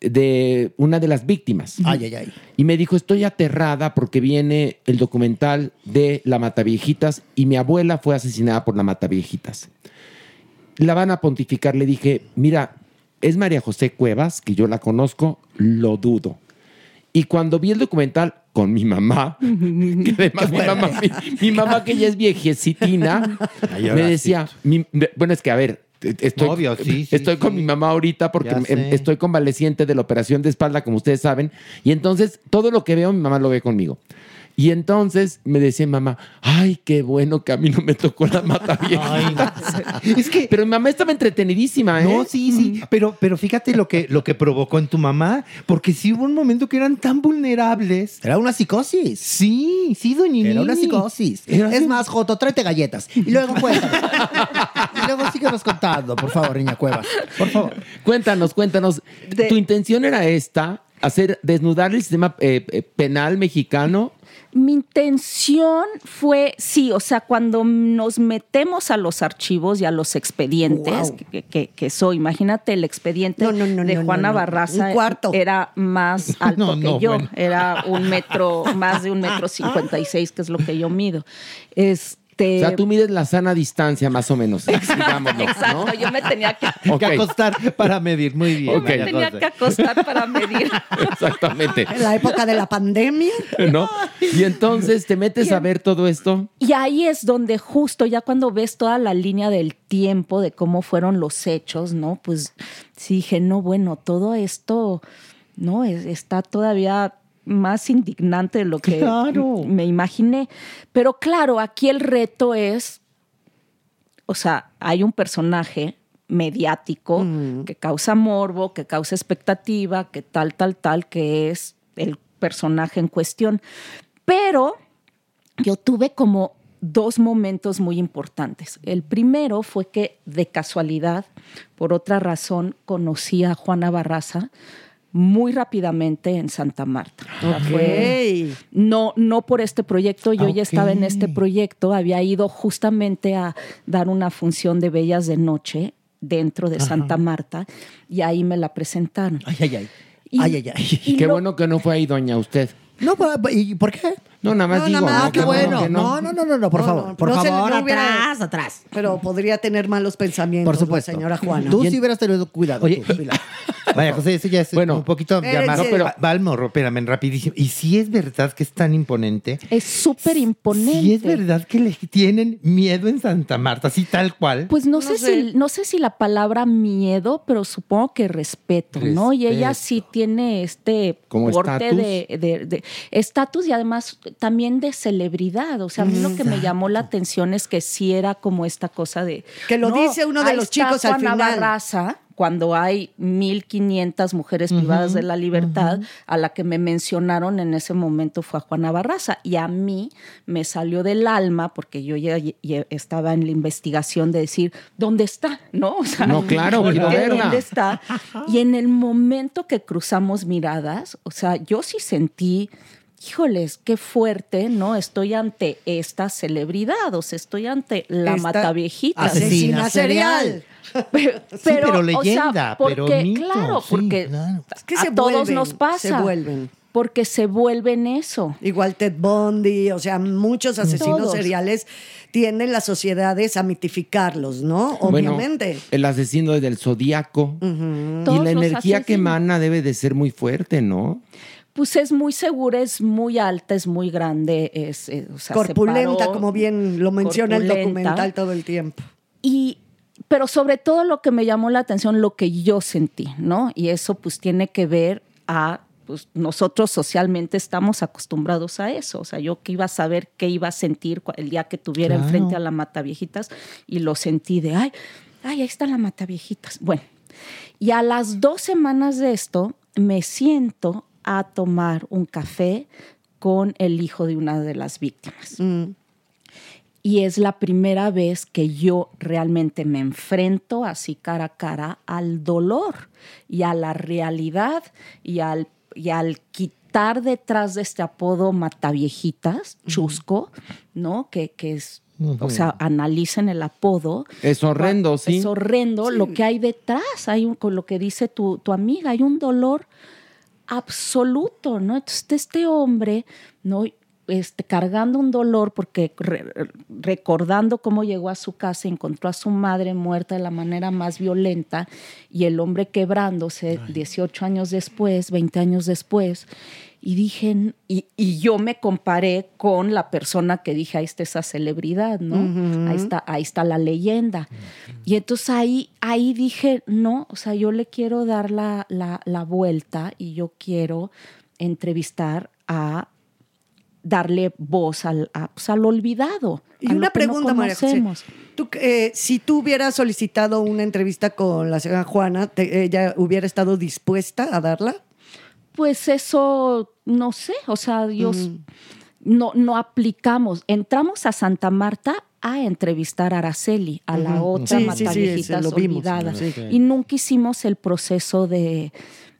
de una de las víctimas. Ay, ay, ay. Y me dijo, estoy aterrada porque viene el documental de La Mataviejitas y mi abuela fue asesinada por La Mataviejitas. La van a pontificar. Le dije, mira, es María José Cuevas, que yo la conozco, lo dudo. Y cuando vi el documental con mi mamá, que además mi mamá, mi, mi mamá, que ya es viejecitina, me decía, mi, bueno, es que a ver, Estoy, Obvio, sí, sí, estoy sí, con sí. mi mamá ahorita porque estoy convaleciente de la operación de espalda, como ustedes saben. Y entonces, todo lo que veo, mi mamá lo ve conmigo. Y entonces me decía mamá, ay, qué bueno que a mí no me tocó la Mataviejitas. Es que, pero mi mamá estaba entretenidísima, ¿eh? No, sí, sí. Pero, pero fíjate lo que, lo que provocó en tu mamá, porque sí hubo un momento que eran tan vulnerables. Era una psicosis. Sí, sí, doña. Era una psicosis. Era es así. Más, Joto, tráete galletas. Y luego cuéntanos. Y luego síguenos contando, por favor, niña Cuevas. Por favor. Cuéntanos, cuéntanos. De... ¿Tu intención era esta? ¿Hacer desnudar el sistema eh, penal mexicano? Mi intención fue, sí, o sea, cuando nos metemos a los archivos y a los expedientes, wow. que, que, que soy, imagínate, el expediente no, no, no, de no, Juana no, no. Barraza era más alto no, que no, yo, bueno. era un metro, más de un metro cincuenta y seis, que es lo que yo mido. Es Te... O sea, tú mides la sana distancia, más o menos. Digámoslo, exacto, ¿no? Yo me tenía que... Okay. que acostar para medir. Muy bien. Okay. Yo me tenía que acostar para medir. Exactamente. En la época de la pandemia. ¿No? Y entonces te metes ¿Quién? a ver todo esto. Y ahí es donde justo, ya cuando ves toda la línea del tiempo, de cómo fueron los hechos, ¿no? Pues sí dije, no, bueno, todo esto, ¿no? Está todavía... más indignante de lo que claro. me imaginé. Pero claro, aquí el reto es o sea, hay un personaje mediático mm. que causa morbo, que causa expectativa, que tal, tal, tal, que es el personaje en cuestión. Pero yo tuve como dos momentos muy importantes. El primero fue que de casualidad, por otra razón, conocí a Juana Barraza muy rápidamente en Santa Marta. Okay. Fue, no, no por este proyecto, yo okay. ya estaba en este proyecto, había ido justamente a dar una función de Bellas de Noche dentro de Ajá. Santa Marta y ahí me la presentaron. Ay, ay, ay. Y, ay, ay, ay. Y qué lo, bueno que no fue ahí, doña, usted. No, ¿y por qué? No, nada más no, digo. Nada más, no, qué bueno. bueno no. no, no, no, no, por no, favor. No, por no favor, se, no hubiera, atrás, atrás. Pero podría tener malos pensamientos. Por supuesto. Señora Juana. Tú sí hubieras tenido cuidado. Oye, tú, Pilar. Vaya, José, eso ya es bueno, un poquito... Ya más, no, pero va al morro, espérame, rapidísimo. Y si es verdad que es tan imponente... Es súper imponente. Si es verdad que le tienen miedo en Santa Marta, así tal cual. Pues no, no, sé, sé. Si, no sé si la palabra miedo, pero supongo que respeto, respeto. ¿no? Y ella sí tiene este como porte estatus. De, de, de estatus y además también de celebridad. O sea, a mí Exacto. lo que me llamó la atención es que sí era como esta cosa de... Que lo no, dice uno de los chicos al final. Barraza, cuando hay mil quinientas mujeres uh-huh, privadas de la libertad, uh-huh. a la que me mencionaron en ese momento fue a Juana Barraza. Y a mí me salió del alma, porque yo ya, ya estaba en la investigación de decir, ¿dónde está? No, o sea, no claro, ¿dónde está? Y en el momento que cruzamos miradas, o sea, yo sí sentí... Híjoles, qué fuerte, ¿no? Estoy ante esta celebridad, o sea, estoy ante la Mataviejitas. Asesina serial. Pero, sí, pero, pero leyenda, o sea, porque, pero mito, claro, sí, porque claro. Es que a se todos vuelven, nos pasa. Se vuelven. Porque se vuelven eso. Igual Ted Bundy, o sea, muchos asesinos Todos. seriales tienden las sociedades a mitificarlos, ¿no? Obviamente. Bueno, el asesino del zodíaco. Uh-huh. Y la energía que emana debe de ser muy fuerte, ¿no? Pues es muy segura, es muy alta, es muy grande, es, es o sea, corpulenta, separó, como bien lo menciona el documental todo el tiempo. Y, pero sobre todo lo que me llamó la atención, lo que yo sentí, ¿no? Y eso pues tiene que ver a, pues nosotros socialmente estamos acostumbrados a eso. O sea, yo que iba a saber qué iba a sentir el día que tuviera claro. enfrente a la Mataviejitas y lo sentí de, ay, ay, ahí está la Mataviejitas. Bueno, y a las dos semanas de esto me siento... a tomar un café con el hijo de una de las víctimas. Mm. Y es la primera vez que yo realmente me enfrento así cara a cara al dolor y a la realidad y al, y al quitar detrás de este apodo Mataviejitas, chusco, mm. ¿no? Que, que es... Uh-huh. O sea, analicen el apodo. Es horrendo, sí. Es horrendo sí. lo que hay detrás. Hay un, con lo que dice tu, tu amiga, hay un dolor... absoluto, ¿no? Entonces, este hombre, ¿no? Este, cargando un dolor porque re, recordando cómo llegó a su casa, encontró a su madre muerta de la manera más violenta y el hombre quebrándose Ay. dieciocho años después, veinte años después. Y dije, y, y yo me comparé con la persona que dije, ahí está esa celebridad, ¿no? Uh-huh. Ahí está, ahí está la leyenda. Uh-huh. Y entonces ahí, ahí dije, no, o sea, yo le quiero dar la, la, la vuelta y yo quiero entrevistar a darle voz al, a, pues, al olvidado. Y una pregunta, no María José. Tú, eh, si tú hubieras solicitado una entrevista con la señora Juana, te, ¿ella hubiera estado dispuesta a darla? Pues eso, no sé, o sea, Dios, mm. no, no aplicamos. Entramos a Santa Marta a entrevistar a Araceli, a la uh-huh. otra sí, Mataviejitas sí, sí, olvidada. Sí. Y nunca hicimos el proceso de,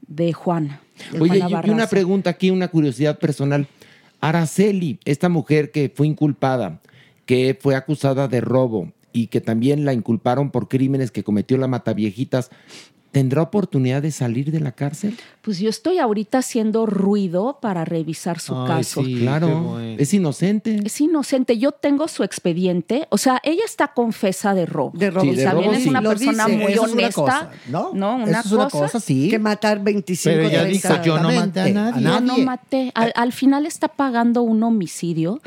de Juana. De Oye, Juana yo, y una pregunta aquí, una curiosidad personal. Araceli, esta mujer que fue inculpada, que fue acusada de robo y que también la inculparon por crímenes que cometió la Mataviejitas, ¿tendrá oportunidad de salir de la cárcel? Pues yo estoy ahorita haciendo ruido para revisar su Ay, caso. Sí, claro, bueno. Es inocente. Es inocente. Yo tengo su expediente. O sea, ella está confesa de robo. De robo. Sí, de también robo, es sí. una Lo persona dice. muy Eso honesta. Es una cosa, ¿no? ¿no? Una, Eso es una cosa, cosa sí. Que matar veinticinco Pero ella dijo, yo no maté a nadie. Yo no maté. Al, al final está pagando un homicidio.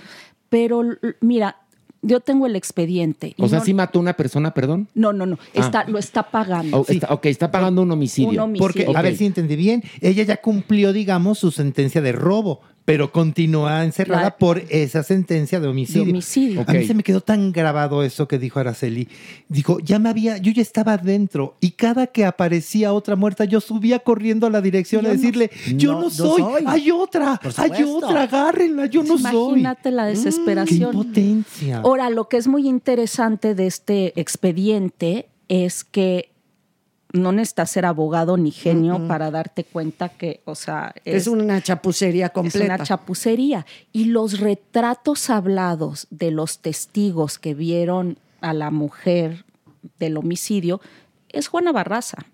Pero mira... Yo tengo el expediente. O sea, no, ¿sí mató una persona, perdón? No, no, no. Está, ah. Lo está pagando. Oh, está, ok, está pagando un homicidio. Un homicidio. Porque, okay. a ver si entendí bien, ella ya cumplió, digamos, su sentencia de robo. pero continúa encerrada la... por esa sentencia de homicidio. De homicidio. Okay. A mí se me quedó tan grabado eso que dijo Araceli. Dijo, ya me había, yo ya estaba adentro y cada que aparecía otra muerta, yo subía corriendo a la dirección yo a decirle, no, yo no, no soy, soy, hay otra, hay otra, agárrenla, yo no Imagínate soy. Imagínate la desesperación. Mm, qué impotencia. Ahora, lo que es muy interesante de este expediente es que no necesitas ser abogado ni genio uh-uh. para darte cuenta que, o sea... Es, es una chapucería completa. Es una chapucería. Y los retratos hablados de los testigos que vieron a la mujer del homicidio es Juana Barraza.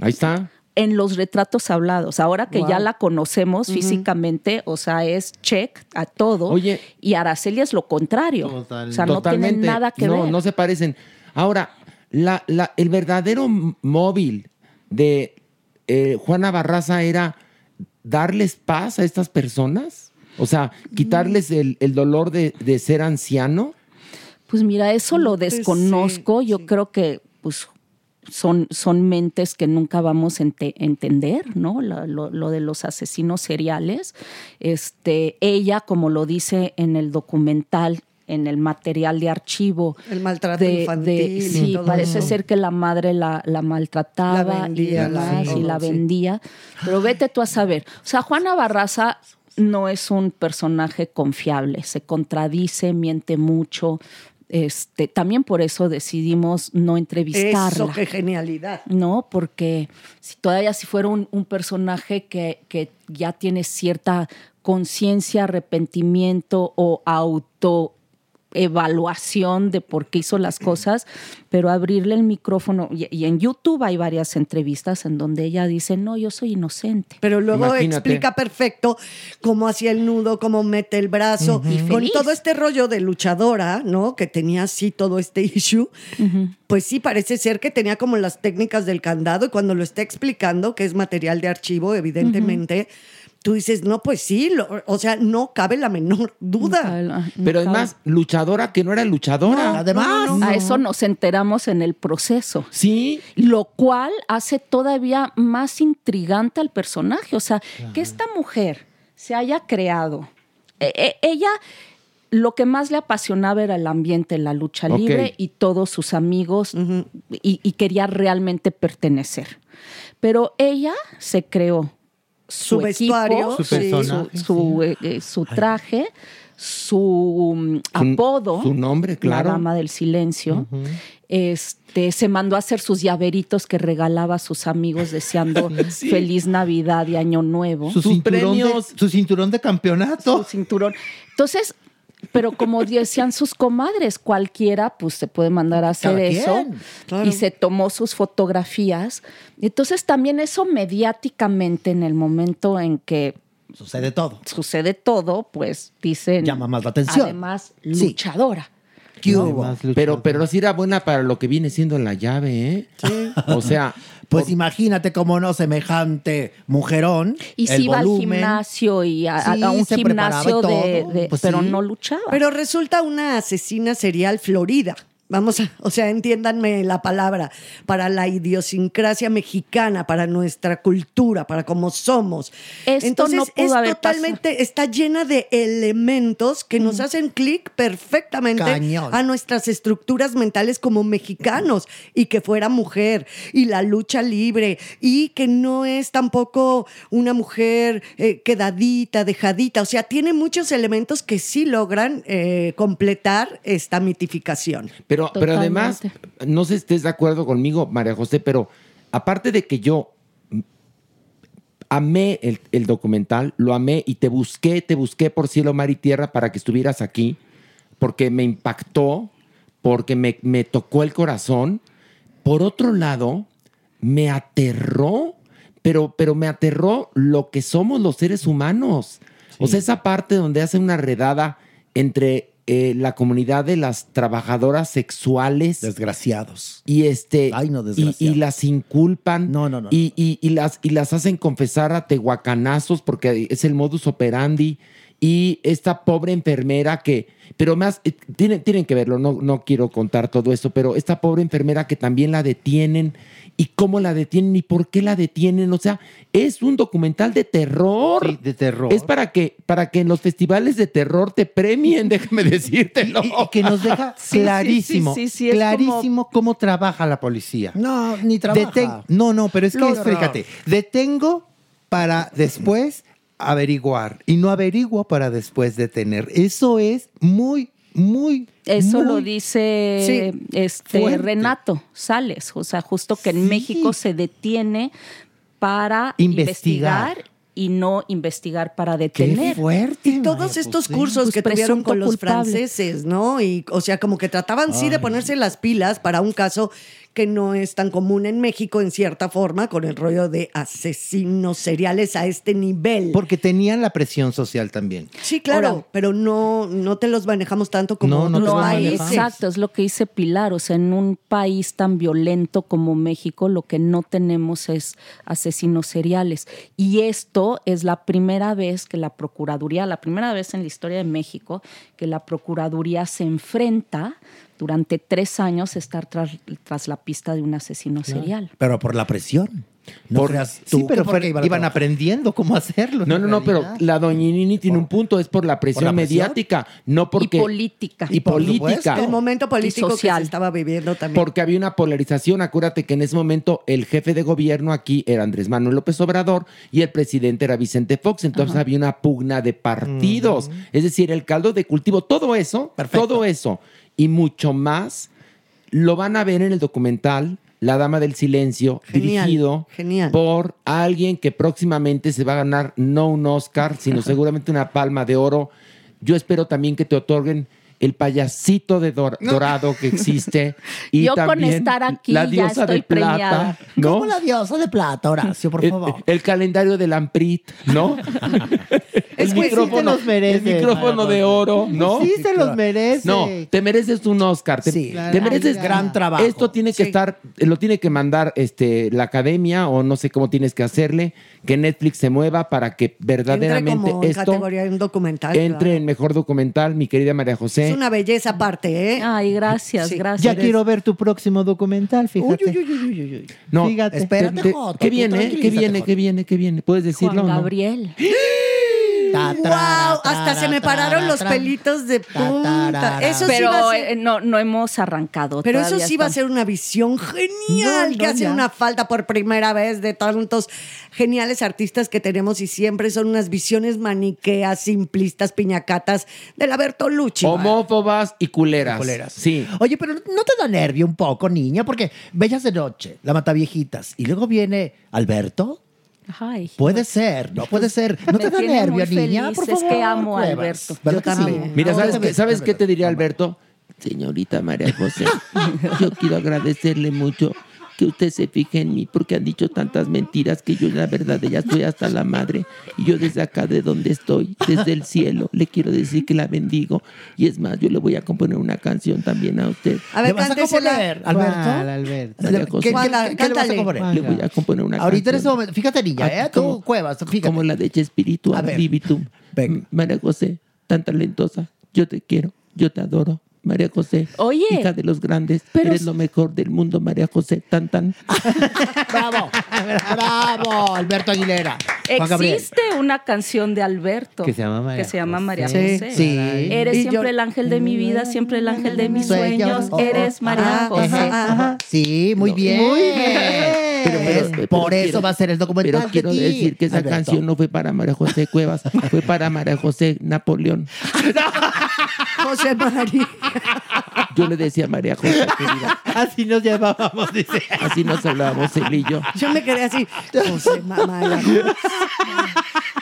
Ahí está. En los retratos hablados. Ahora que wow. ya la conocemos uh-huh. físicamente, o sea, es check a todo. Oye, y Araceli es lo contrario. Total, o sea, no tienen nada que no, ver. No, no se parecen. Ahora... La, la, el verdadero móvil de eh, Juana Barraza era darles paz a estas personas, o sea, quitarles el, el dolor de, de ser anciano. Pues mira, eso lo desconozco. Sí, Yo sí. creo que pues, son, son mentes que nunca vamos a ente- entender, ¿no? La, lo, lo de los asesinos seriales. Este, ella, como lo dice en el documental, en el material de archivo. El maltrato de, infantil. De, sí, todo parece eso. Ser que la madre la, la maltrataba. La vendía. Y la, sí, y la vendía. Sí. Pero vete tú a saber. O sea, Juana Barraza no es un personaje confiable. Se contradice, miente mucho. Este, también por eso decidimos no entrevistarla. Eso, qué genialidad. No, porque si todavía si fuera un, un personaje que, que ya tiene cierta conciencia, arrepentimiento o auto... evaluación de por qué hizo las cosas, pero abrirle el micrófono. Y, y en YouTube hay varias entrevistas en donde ella dice, no, yo soy inocente. Pero luego Imagínate. explica perfecto cómo hacía el nudo, cómo mete el brazo. Uh-huh. Con todo este rollo de luchadora, ¿no? Que tenía así todo este issue. Uh-huh. Pues sí, parece ser que tenía como las técnicas del candado. Y cuando lo está explicando, que es material de archivo, evidentemente... Uh-huh. Tú dices, no, pues sí, lo, o sea, no cabe la menor duda. No cabe, no Pero cabe. además, luchadora que no era luchadora. No, además, no, no, no. a eso nos enteramos en el proceso. Sí. Lo cual hace todavía más intrigante al personaje. O sea, Ajá. que esta mujer se haya creado. Eh, ella, lo que más le apasionaba era el ambiente, la lucha okay. libre y todos sus amigos uh-huh. y, y quería realmente pertenecer. Pero ella se creó. Su, su vestuario, equipo, su, su, su, eh, su traje, su um, apodo, su nombre, claro. La Dama del Silencio. Uh-huh. Este, se mandó a hacer sus llaveritos que regalaba a sus amigos deseando sí. Feliz Navidad y Año Nuevo. Su, su cinturón premios, de, su cinturón de campeonato. Su cinturón. Entonces, pero como decían sus comadres, cualquiera pues se puede mandar a hacer eso. Claro. Y se tomó sus fotografías. Entonces también eso mediáticamente en el momento en que... Sucede todo. Sucede todo, pues dicen... Llama más la atención. Además, luchadora. Sí. ¿Qué hubo? Además, luchadora. Pero, pero sí era buena para lo que viene siendo la llave, ¿eh? Sí. O sea... Pues por... imagínate cómo no semejante mujerón. Y si iba volumen. al gimnasio y a, sí, a un gimnasio de, de pues pero sí. no luchaba. Pero resulta una asesina serial florida. Vamos a, o sea, entiéndanme la palabra, para la idiosincrasia mexicana, para nuestra cultura, para cómo somos. Esto Entonces, no pudo es haber totalmente, pasado. Está llena de elementos que nos hacen clic perfectamente Cañón. a nuestras estructuras mentales como mexicanos, y que fuera mujer, y la lucha libre, y que no es tampoco una mujer eh, quedadita, dejadita. O sea, tiene muchos elementos que sí logran eh, completar esta mitificación. Pero Pero, pero además, no sé si estés de acuerdo conmigo, María José, pero aparte de que yo amé el, el documental, lo amé y te busqué, te busqué por cielo, mar y tierra para que estuvieras aquí, porque me impactó, porque me, me tocó el corazón. Por otro lado, me aterró, pero, pero me aterró lo que somos los seres humanos. Sí. O sea, esa parte donde hace una redada entre... Eh, la comunidad de las trabajadoras sexuales. Desgraciados. Y este. Ay, no, desgraciados. Y, y las inculpan. No, no, no. Y, no. Y, y, las, y las hacen confesar a tehuacanazos porque es el modus operandi. y esta pobre enfermera que... Pero más, eh, tienen, tienen que verlo, no, no quiero contar todo esto, pero esta pobre enfermera que también la detienen, y cómo la detienen y por qué la detienen. O sea, es un documental de terror. Sí, de terror. Es para que, para que en los festivales de terror te premien, déjame decírtelo. Y, y, y que nos deja sí, clarísimo, sí, sí, sí, sí, clarísimo como... cómo trabaja la policía. No, ni trabaja. Deten... No, no, pero es que, es, fíjate, detengo para después... averiguar, y no averiguo para después detener. Eso es muy, muy... Eso muy, lo dice sí, este fuerte. Renato Sales, o sea, justo que en sí. México se detiene para investigar, investigar y no investigar para detener. ¡Qué fuerte! Y todos María, estos pues, cursos pues, que tuvieron con los culpable. franceses, ¿no? Y, o sea, como que trataban, Ay. sí, de ponerse las pilas para un caso que no es tan común en México, en cierta forma, con el rollo de asesinos seriales a este nivel. Porque tenían la presión social también. Sí, claro, Ahora, pero no, no te los manejamos tanto como no, otros no países. Exacto, es lo que dice Pilar. O sea, en un país tan violento como México, lo que no tenemos es asesinos seriales. Y esto es la primera vez que la Procuraduría, la primera vez en la historia de México, que la Procuraduría se enfrenta durante tres años estar tras, tras la pista de un asesino serial. Pero por la presión. No por, tú, sí, pero porque iban trabajar? aprendiendo cómo hacerlo. No, no, no, pero la doñinini tiene por, un punto, es por la presión, por la presión mediática, no porque... Y política. Y, y política. El momento político que se estaba viviendo también. Porque había una polarización. Acuérdate que en ese momento el jefe de gobierno aquí era Andrés Manuel López Obrador y el presidente era Vicente Fox. Entonces Ajá. había una pugna de partidos. Uh-huh. Es decir, el caldo de cultivo, todo eso, Perfecto. todo eso y mucho más, lo van a ver en el documental La Dama del Silencio, genial, dirigido genial. por alguien que próximamente se va a ganar no un Oscar, sino Ajá. seguramente una palma de oro. Yo espero también que te otorguen el payasito de dor- dorado no. que existe. Y Yo también con estar aquí la diosa ya estoy de plata, premiada. ¿No? ¿Cómo la diosa de plata, Horacio, por favor? El, el calendario del Amprit, ¿no? El micrófono, sí te los merece, el micrófono de oro, ¿no? Sí, se los merece. No, te mereces un Oscar. Te, sí, te mereces gran trabajo. Esto tiene que sí. estar, lo tiene que mandar este, la academia, o no sé cómo tienes que hacerle, que Netflix se mueva para que verdaderamente entre esto categoría de un documental, entre ¿verdad? en mejor documental, mi querida María José. Es una belleza aparte, ¿eh? Ay, gracias, sí. gracias. Ya eres... quiero ver tu próximo documental, fíjate. Uy, uy, uy, uy, uy. No, fíjate. Espérate, te, te, Joto, ¿Qué viene, ¿Qué viene, qué viene, qué viene? ¿Puedes decirlo Juan Gabriel? ¿No? Ta, tra, ¡Wow! Hasta ta, ra, se me pararon ta, ra, los pelitos de punta. Ta, ta, ra, ra. Eso sí Pero va a ser... eh, no, no hemos arrancado. Pero eso sí están... va a ser una visión genial, no, no, que hace ya. una falta por primera vez de tantos geniales artistas que tenemos, y siempre son unas visiones maniqueas, simplistas, piñacatas de la Bertolucci. Homófobas y culeras. y culeras. Sí. Oye, pero ¿no te da nervio un poco, niña? Porque Bellas de Noche, La Mataviejitas, y luego viene Alberto... Ay, puede ser, no puede ser. No te da nervio, niña, por favor. Es que amo a Alberto. Yo también. Sí. Mira, ¿sabes, no, qué, ¿sabes qué te diría Alberto? Señorita María José, yo quiero agradecerle mucho que usted se fije en mí, porque han dicho tantas mentiras que yo, la verdad, ya estoy hasta la madre. Y yo desde acá, de donde estoy, desde el cielo, le quiero decir que la bendigo. Y es más, yo le voy a componer una canción también a usted. A ver, ¿le vas a componer, la... Alberto? ¿Cuál, Alberto? María José, ¿Qué, qué, ¿qué le vas a componer? Le voy a componer una Ahorita canción. Ahorita en ese momento, fíjate, niña, ¿eh? Como, tú, Cuevas, fíjate. Como la de Chespiritual, Libitum. María José, tan talentosa, yo te quiero, yo te adoro. María José, Oye, hija de los grandes, pero... eres lo mejor del mundo, María José, tan, tan. ¡Bravo! ¡Bravo, Alberto Aguilera! Existe una canción de Alberto que se llama María, que se llama María José. José. Sí. Sí. Eres y siempre yo... el ángel de mi vida, siempre el ángel de mis sueños, oh, oh, eres María ah, José. Ajá, ajá. Sí, muy no, bien. Muy bien. Pero, pero, pero, por pero eso quiero, va a ser el documental. Pero quiero de ti. decir que esa Alberto. canción no fue para María José Cuevas, fue para María José Napoleón. José María. Yo le decía a María José, querida. Así nos llamábamos, dice. Así nos hablábamos él y yo. Yo me quedé así, José María.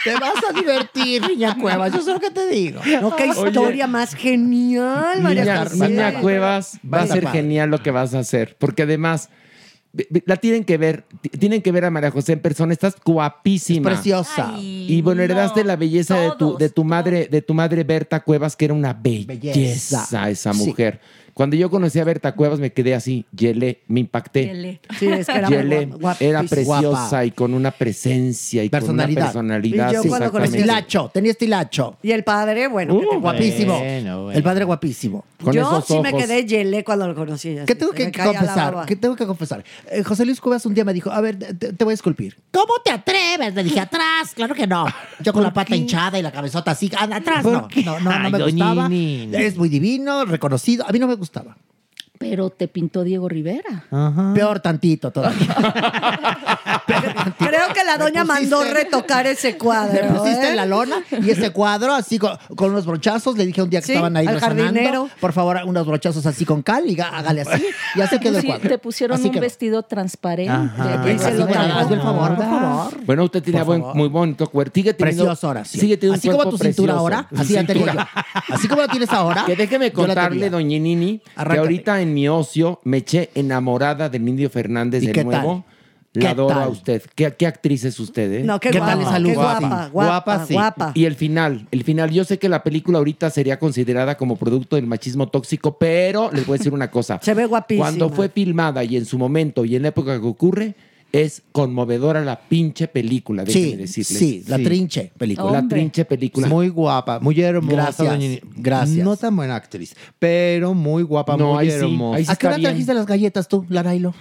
Te vas a divertir, niña Cuevas. Yo sé lo que te digo. No, qué historia Oye, más genial, María José. Niña Cuevas, va a ser genial lo que vas a hacer, porque además... La tienen que ver, tienen que ver a María José en persona. Estás guapísima. Es preciosa. Ay, y bueno, heredaste no, la belleza todos, de tu, de tu madre, de tu madre Berta Cuevas, que era una belleza, belleza. esa mujer. Sí. Cuando yo conocí a Berta Cuevas me quedé así, yelé, me impacté. Yelé. Sí, es que era yelé, guapa, era preciosa guapa. Y con una presencia y personalidad. Con una personalidad. Y yo sí, cuando conocí estilacho, tenía estilacho. Y el padre, bueno, uh, que te... guapísimo. Bueno, bueno. El padre guapísimo. Con yo esos sí ojos. Me quedé yelé cuando lo conocí. ¿Qué tengo que confesar? ¿Qué tengo que confesar? Eh, José Luis Cuevas un día me dijo, a ver, te, te voy a esculpir. ¿Cómo te atreves? Le dije, atrás, claro que no. Yo con la pata qué? hinchada y la cabezota así, atrás no. No, no, no me Ay, gustaba. Ni, ni. Es muy divino, reconocido. A mí no me gustaba. Pero te pintó Diego Rivera. Ajá. Peor tantito todavía. Peor tantito. Creo que la doña mandó retocar ese cuadro. Me pusiste ¿eh? en la lona y ese cuadro así con, con unos brochazos. Le dije un día que sí, estaban ahí resonando. Por favor, unos brochazos así con cal y hágale así. Y así quedó el cuadro. Sí, te pusieron así un vestido transparente. Hazme el favor, por favor. Bueno, usted tenía buen, muy bonito cuerpo. Precioso ahora. Sí. Sigue teniendo así como tu precioso. Cintura ahora. Así ya tenía yo. Así como la tienes ahora. Que déjeme contarle, doña Nini, que ahorita en mi ocio me eché enamorada de Nindio Fernández de qué nuevo. Tal? La adoro a usted. ¿Qué, qué actriz es usted? ¿Eh? No, qué, ¿Qué guapa, tal qué guapa, guapa, guapa, sí. guapa. Y el final, el final. Yo sé que la película ahorita sería considerada como producto del machismo tóxico, pero les voy a decir una cosa. Se ve guapísima. Cuando fue filmada y en su momento y en la época que ocurre, es conmovedora la pinche película, déjenme sí, decirles. Sí, la sí. trinche película. Hombre. La trinche película. Muy guapa, muy hermosa. Gracias. Gracias. No tan buena actriz, pero muy guapa, no, muy hermosa. Sí, ¿a qué hora trajiste las galletas tú, Larailo?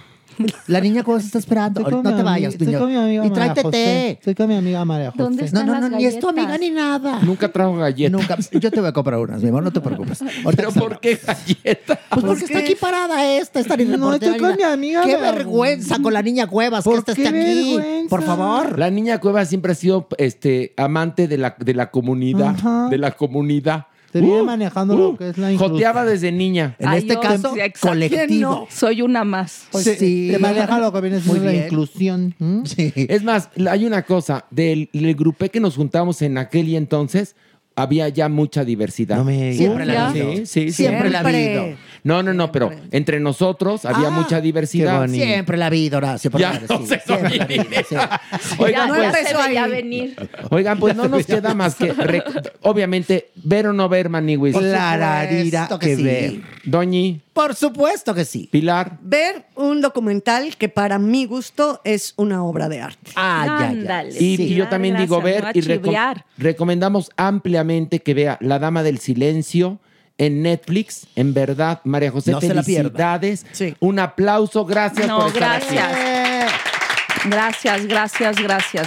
La niña cómo se está esperando. No te amiga, vayas, niño. Estoy con mi amiga y María José. Estoy con mi amiga María José. ¿Dónde están no, no, no, las ni es tu amiga ni nada. Nunca trajo galletas. Nunca. Yo te voy a comprar unas, mi amor, no te preocupes. Ahorita ¿pero por qué galletas? Pues porque ¿qué? Está aquí parada esta, esta niña. No, estoy con mi amiga. Qué vergüenza con la niña Cuevas que esta esté aquí. Vergüenza. Por favor. La niña Cuevas siempre ha sido este, amante de la, de la comunidad. Ajá. De la comunidad. Se viene uh, manejando uh, lo que es la inclusión. Joteaba desde niña. En ay, este yo, caso, colectivo. No, soy una más. Pues sí, sí. Te maneja lo que viene siendo la inclusión. ¿Mm? Sí. Es más, hay una cosa. Del el grupé que nos juntamos en aquel y entonces, había ya mucha diversidad. No me... Siempre la ha habido. Sí, sí, siempre la ha habido. No, no, no, pero entre nosotros había ah, mucha diversidad. Siempre la ha habido, Horacio. Ya padre, no sí, se oigan, ya, pues, ya se a venir. Oigan, pues no nos queda más que, rec- obviamente, ver o no ver, Maniwis. Clararira que, que ver. Sí. Doñi. Por supuesto que sí. Pilar. Ver un documental que para mi gusto es una obra de arte. Ah, ya, ya. Y, sí. y yo también digo ver y reco- recomendamos ampliamente que vea La Dama del Silencio en Netflix. En verdad, María José, no felicidades. Sí. Un aplauso. Gracias no, por estar gracias. Aquí. Gracias, gracias, gracias.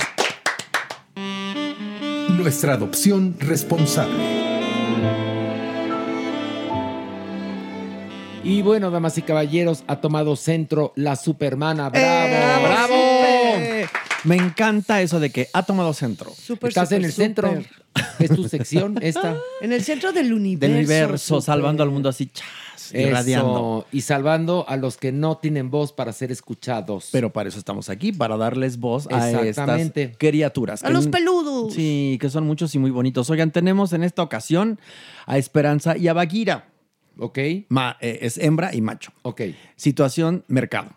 Nuestra adopción responsable. Y bueno, damas y caballeros, ha tomado centro la Supermana. ¡Bravo! ¡Eh, ¡Bravo! ¡Eh! Me encanta eso de que ha tomado centro. Super, Estás super, en el super. Centro. ¿Es tu sección esta? En el centro del universo. Del universo, super. Salvando al mundo así, chas, irradiando. Y salvando a los que no tienen voz para ser escuchados. Pero para eso estamos aquí, para darles voz a estas criaturas. A que, los peludos. Sí, que son muchos y muy bonitos. Oigan, tenemos en esta ocasión a Esperanza y a Bagheera. Ok. Ma, eh, es hembra y macho. Ok. Situación, mercado.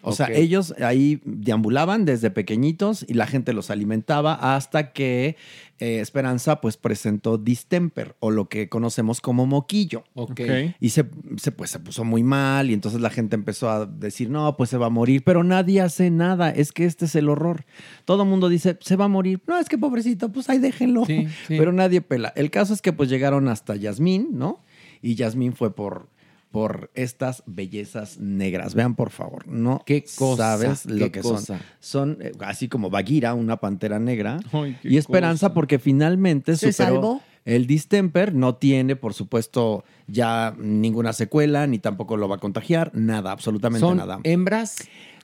O okay. sea, ellos ahí deambulaban desde pequeñitos y la gente los alimentaba hasta que eh, Esperanza pues presentó distemper o lo que conocemos como moquillo. Ok. okay. Y se, se, pues, se puso muy mal y entonces la gente empezó a decir, no, pues se va a morir. Pero nadie hace nada. Es que este es el horror. Todo el mundo dice, se va a morir. No, es que pobrecito, pues ahí déjenlo. Sí, sí. Pero nadie pela. El caso es que pues llegaron hasta Yasmín, ¿no? Y Yasmín fue por, por estas bellezas negras. Vean, por favor, no ¿Qué cosa, sabes lo qué que cosa. son. Son eh, así como Bagheera, una pantera negra. Ay, y Esperanza, cosa. porque finalmente ¿Se superó salvó? el distemper. No tiene, por supuesto, ya ninguna secuela, ni tampoco lo va a contagiar. Nada, absolutamente ¿Son nada. ¿Son hembras?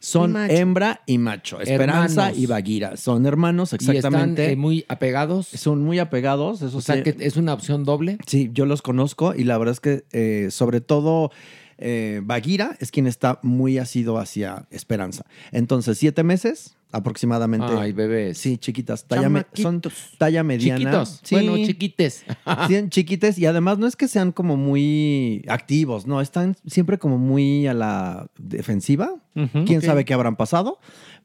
Son y hembra y macho. Esperanza hermanos. y Bagheera. Son hermanos, exactamente. ¿Y están eh, muy apegados? Son muy apegados. Eso o sea, sí. que es una opción doble. Sí, yo los conozco y la verdad es que eh, sobre todo eh, Bagheera es quien está muy asido hacia Esperanza. Entonces, siete meses aproximadamente. Ay, bebés. Sí, chiquitas. Talla me- son talla mediana. Chiquitos. Sí. Bueno, chiquites. Sí, chiquites. Y además no es que sean como muy activos, no. Están siempre como muy a la defensiva. Uh-huh, ¿Quién okay. sabe qué habrán pasado?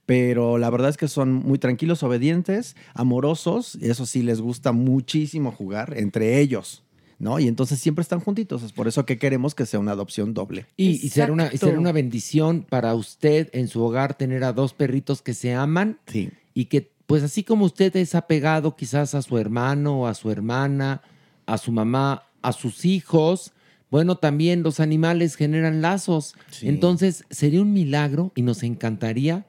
Pero la verdad es que son muy tranquilos, obedientes, amorosos. Eso sí, les gusta muchísimo jugar entre ellos. ¿no? Y entonces siempre están juntitos. Es por eso que queremos que sea una adopción doble. Y, y ser una, y ser una bendición para usted en su hogar tener a dos perritos que se aman. Sí. Y que, pues así como usted es apegado quizás a su hermano, a su hermana, a su mamá, a sus hijos... Bueno, también los animales generan lazos. Sí. Entonces, sería un milagro y nos encantaría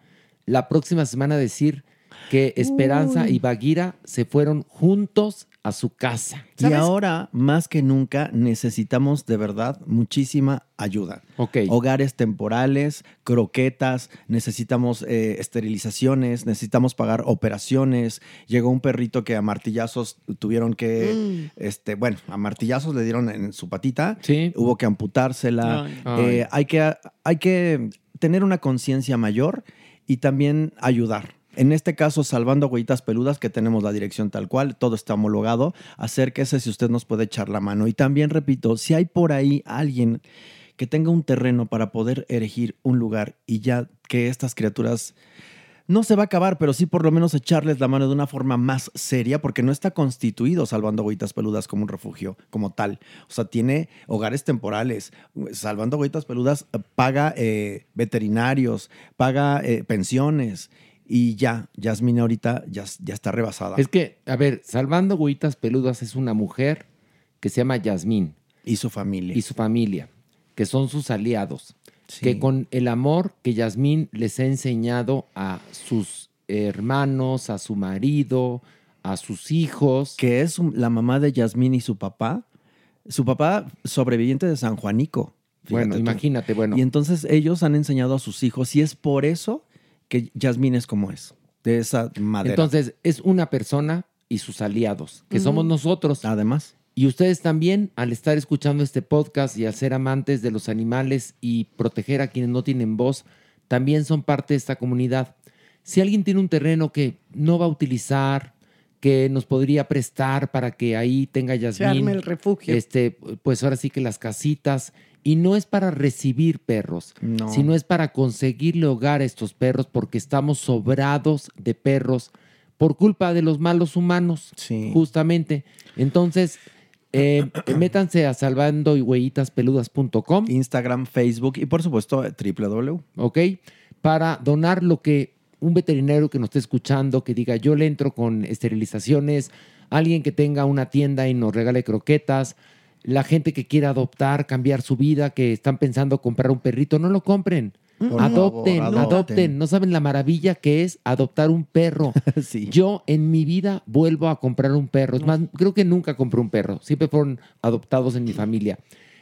la próxima semana decir que Esperanza Uy. y Bagheera se fueron juntos a su casa. ¿Sabes? Y ahora, más que nunca, necesitamos de verdad muchísima ayuda. Okay. Hogares temporales, croquetas, necesitamos eh, esterilizaciones, necesitamos pagar operaciones. Llegó un perrito que a martillazos tuvieron que... Mm. este, Bueno, a martillazos le dieron en su patita. Sí. Hubo que amputársela. Ay. Ay. Eh, hay que, hay que tener una conciencia mayor y también ayudar. En este caso, Salvando Huellitas Peludas, que tenemos la dirección tal cual, todo está homologado. Acérquese si usted nos puede echar la mano. Y también, repito, si hay por ahí alguien que tenga un terreno para poder erigir un lugar y ya que estas criaturas... No se va a acabar, pero sí por lo menos echarles la mano de una forma más seria, porque no está constituido Salvando Huellitas Peludas como un refugio, como tal. O sea, tiene hogares temporales. Salvando Huellitas Peludas paga eh, veterinarios, paga eh, pensiones... Y ya, Yasmina ahorita ya, ya está rebasada. Es que, a ver, Salvando Huellitas Peludas es una mujer que se llama Yasmín. Y su familia. Y su familia, que son sus aliados. Sí. Que con el amor que Yasmín les ha enseñado a sus hermanos, a su marido, a sus hijos. Que es la mamá de Yasmín y su papá. Su papá sobreviviente de San Juanico. Fíjate bueno, tú. Imagínate, bueno. Y entonces ellos han enseñado a sus hijos y es por eso... que Yasmín es como es, de esa madera. Entonces, es una persona y sus aliados, que uh-huh. somos nosotros. Además. Y ustedes también, al estar escuchando este podcast y al ser amantes de los animales y proteger a quienes no tienen voz, también son parte de esta comunidad. Si alguien tiene un terreno que no va a utilizar, que nos podría prestar para que ahí tenga Yasmín. Se arme el refugio. Este, pues ahora sí que las casitas... Y no es para recibir perros, no. sino es para conseguirle hogar a estos perros porque estamos sobrados de perros por culpa de los malos humanos, sí. justamente. Entonces, eh, métanse a salvando huellitas peludas punto com. Instagram, Facebook y por supuesto doble u doble u doble u. Ok, para donar lo que un veterinario que nos esté escuchando, que diga yo le entro con esterilizaciones, alguien que tenga una tienda y nos regale croquetas, la gente que quiera adoptar, cambiar su vida, que están pensando comprar un perrito, no lo compren. Por adopten, favor, adopten, adopten. No saben la maravilla que es adoptar un perro. Sí. Yo en mi vida vuelvo a comprar un perro. Es más, creo que nunca compré un perro. Siempre fueron adoptados en mi familia.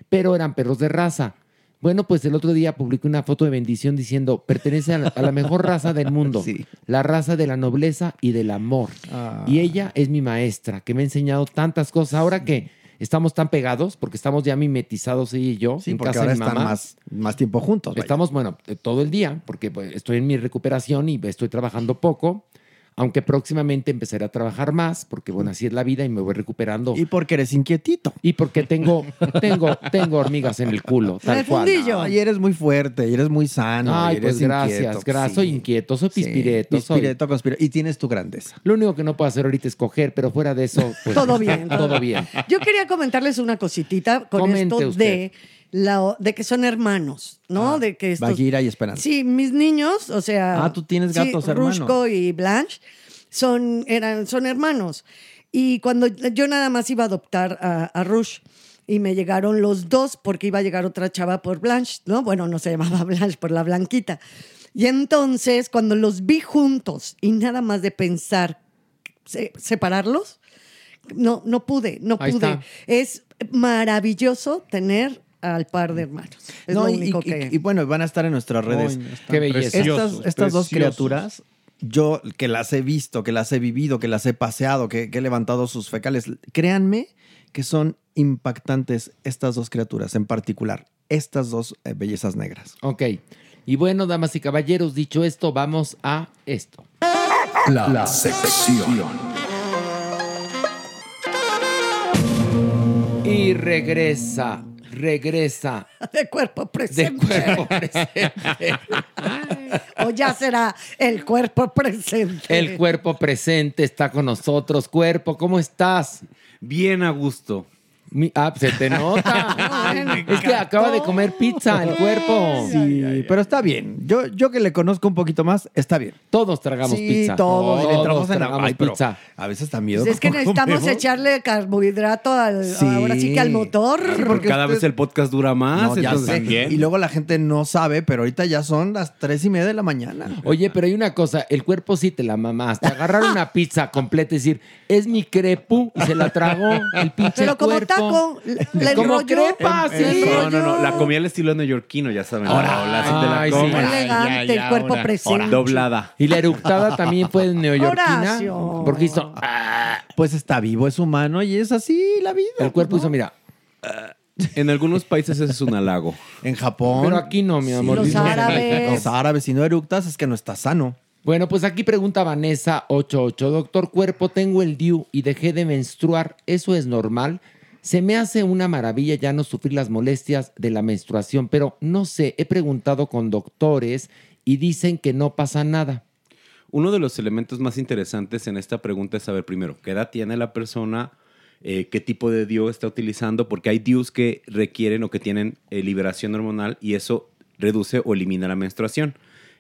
Pero eran perros de raza. Bueno, pues el otro día publiqué una foto de bendición diciendo pertenece a la, a la mejor raza del mundo. Sí. La raza de la nobleza y del amor. Ah. Y ella es mi maestra, que me ha enseñado tantas cosas. Ahora que... Estamos tan pegados porque estamos ya mimetizados ella y yo. Sí, en porque casa ahora de mi mamá. Están más, más tiempo juntos. Vaya. Estamos, bueno, todo el día porque estoy en mi recuperación y estoy trabajando poco. Aunque próximamente empezaré a trabajar más porque, bueno, así es la vida y me voy recuperando. Y porque eres inquietito. Y porque tengo tengo, tengo hormigas en el culo, tal cual. No, y eres muy fuerte, y eres muy sano. Ay, y eres pues gracias, inquieto. gracias. Sí. Soy inquieto, soy pispireto. Sí. Pispireto, conspireto. Y tienes tu grandeza. Lo único que no puedo hacer ahorita es coger, pero fuera de eso... Pues, todo bien. Todo bien. Yo quería comentarles una cositita con Comente esto usted. de... La, de que son hermanos, ¿no? Ah, de que estos, Bagheera y Esperanza. Sí, mis niños, o sea... Ah, tú tienes gatos sí, hermanos. Rushko y Blanche son, eran, son hermanos. Y cuando yo nada más iba a adoptar a, a Rush y me llegaron los dos porque iba a llegar otra chava por Blanche, ¿no? Bueno, no se llamaba Blanche, por la blanquita. Y entonces, cuando los vi juntos y nada más de pensar se, separarlos, no, no pude, no Ahí pude. Está. Es maravilloso tener... al par de hermanos. Es no, lo único y, que... y, y bueno, van a estar en nuestras redes. Oy, Qué belleza. Estas, estas dos criaturas, yo que las he visto, que las he vivido, que las he paseado, que, que he levantado sus fecales, créanme que son impactantes estas dos criaturas, en particular, estas dos eh, bellezas negras. Ok. Y bueno, damas y caballeros, dicho esto, vamos a esto. La, La sección. Y regresa... Regresa. De cuerpo presente. De cuerpo presente. O ya será el cuerpo presente. El cuerpo presente está con nosotros. Cuerpo, ¿cómo estás? Bien a gusto. Mi, ah, se te nota. Ay, es que acaba de comer pizza el cuerpo. Sí, ay, ay, ay. Pero está bien. Yo, yo que le conozco un poquito más, está bien. Todos tragamos sí, pizza. Sí, todos. todos. Y le tragamos en la... ay, pizza. A veces está miedo. Pues es que necesitamos comemos. echarle carbohidrato al, sí. ahora sí que al motor. Claro, porque, porque cada usted... vez el podcast dura más. No, entonces... Y luego la gente no sabe, pero ahorita ya son las tres y media de la mañana. Oye, pero hay una cosa. El cuerpo sí te la mamaste. Agarrar una pizza completa y decir, es mi crepu y se la tragó el pinche pero cuerpo. Como taco, como crepa, sí. El, no, no, no. La comía al estilo neoyorquino, ya saben. Ahora, la, la, la, ay, la sí, elegante, ya, ya, el cuerpo ahora, presente. Ahora. Doblada. Y la eructada también fue neoyorquina. Horacio. Porque hizo... Ah, pues está vivo, es humano y es así la vida. El cuerpo ¿no? hizo, mira... Ah. En algunos países ese es un halago. En Japón. Pero aquí no, mi amor. Sí, los árabes. Los árabes, si no eructas es que no estás sano. Bueno, pues aquí pregunta Vanessa ochenta y ocho. Doctor Cuerpo, tengo el D I U y dejé de menstruar. ¿Eso es normal? Se me hace una maravilla ya no sufrir las molestias de la menstruación, pero no sé, he preguntado con doctores y dicen que no pasa nada. Uno de los elementos más interesantes en esta pregunta es saber primero qué edad tiene la persona, eh, qué tipo de D I U está utilizando, porque hay D I Us que requieren o que tienen eh, liberación hormonal y eso reduce o elimina la menstruación.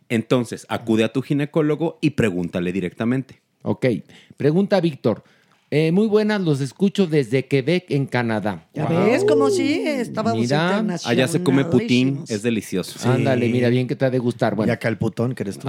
Entonces, acude a tu ginecólogo y pregúntale directamente. Ok. Pregunta Víctor. Eh, muy buenas, los escucho desde Quebec, en Canadá. Ya wow. ves, como si estábamos internacionales. Allá se come putín, es delicioso. Sí. Ándale, mira, bien que te ha de gustar. Bueno. Y acá el putón que eres tú.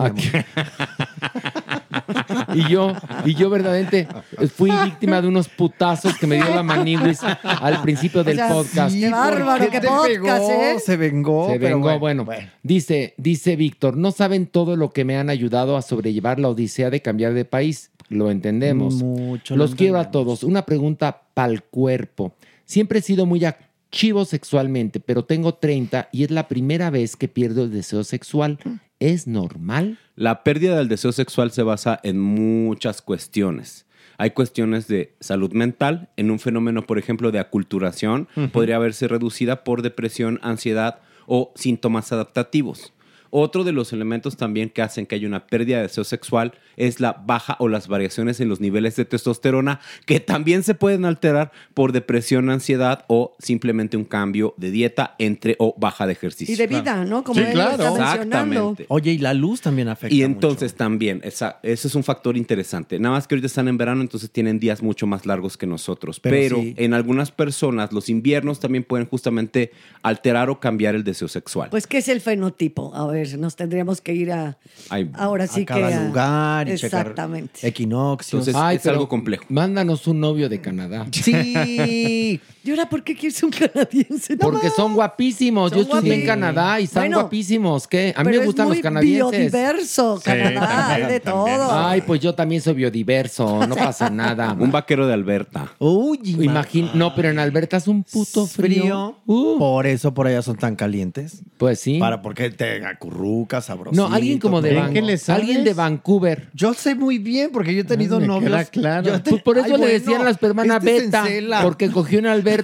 Y yo, y yo verdaderamente fui víctima de unos putazos que me dio la maniwis al principio del o sea, podcast. Sí, ¡qué bárbaro! ¡Qué podcast! Pegó, ¿eh? Se vengó. Se vengó, bueno. bueno. bueno. Dice, dice Víctor, no saben todo lo que me han ayudado a sobrellevar la odisea de cambiar de país. Lo entendemos. Mucho Los lo quiero entendemos. A todos. Una pregunta pa'l cuerpo. Siempre he sido muy activo sexualmente, pero tengo treinta y es la primera vez que pierdo el deseo sexual. ¿Es normal? La pérdida del deseo sexual se basa en muchas cuestiones. Hay cuestiones de salud mental. En un fenómeno, por ejemplo, de aculturación, uh-huh. podría verse reducida por depresión, ansiedad o síntomas adaptativos. Otro de los elementos también que hacen que haya una pérdida de deseo sexual es la baja o las variaciones en los niveles de testosterona, que también se pueden alterar por depresión, ansiedad o simplemente un cambio de dieta entre o baja de ejercicio. Y de vida, claro. ¿no? Como sí, él claro. está mencionando. Oye, y la luz también afecta Y entonces mucho. También, esa, eso es un factor interesante. Nada más que ahorita están en verano, entonces tienen días mucho más largos que nosotros. Pero, Pero sí. en algunas personas, los inviernos también pueden justamente alterar o cambiar el deseo sexual. Pues, ¿qué es el fenotipo? A ver. Nos tendríamos que ir a, ay, ahora sí a cada que a, lugar y exactamente. Checar equinoccios. Entonces, ay, es algo complejo. Mándanos un novio de Canadá. Sí. ¿Y ahora por qué quieres un canadiense? Porque son guapísimos. Son Yo estuve en Canadá y son bueno, guapísimos. ¿Qué? A mí me gustan los canadienses. Es biodiverso, Canadá, sí, también, de todo. También. Ay, pues yo también soy biodiverso. No pasa nada. Un vaquero de Alberta. Uy, imagino. No, pero en Alberta es un puto frío. frío. Uh. Por eso por allá son tan calientes. Pues sí. Para porque te curruca, sabrosito. No, alguien como de Vancouver. Alguien de Vancouver. Yo sé muy bien, porque yo he tenido Ay, novios. Claro. Te... Pues por eso Ay, le bueno, decían a las hermanas este Beta, porque cogió una Alberta.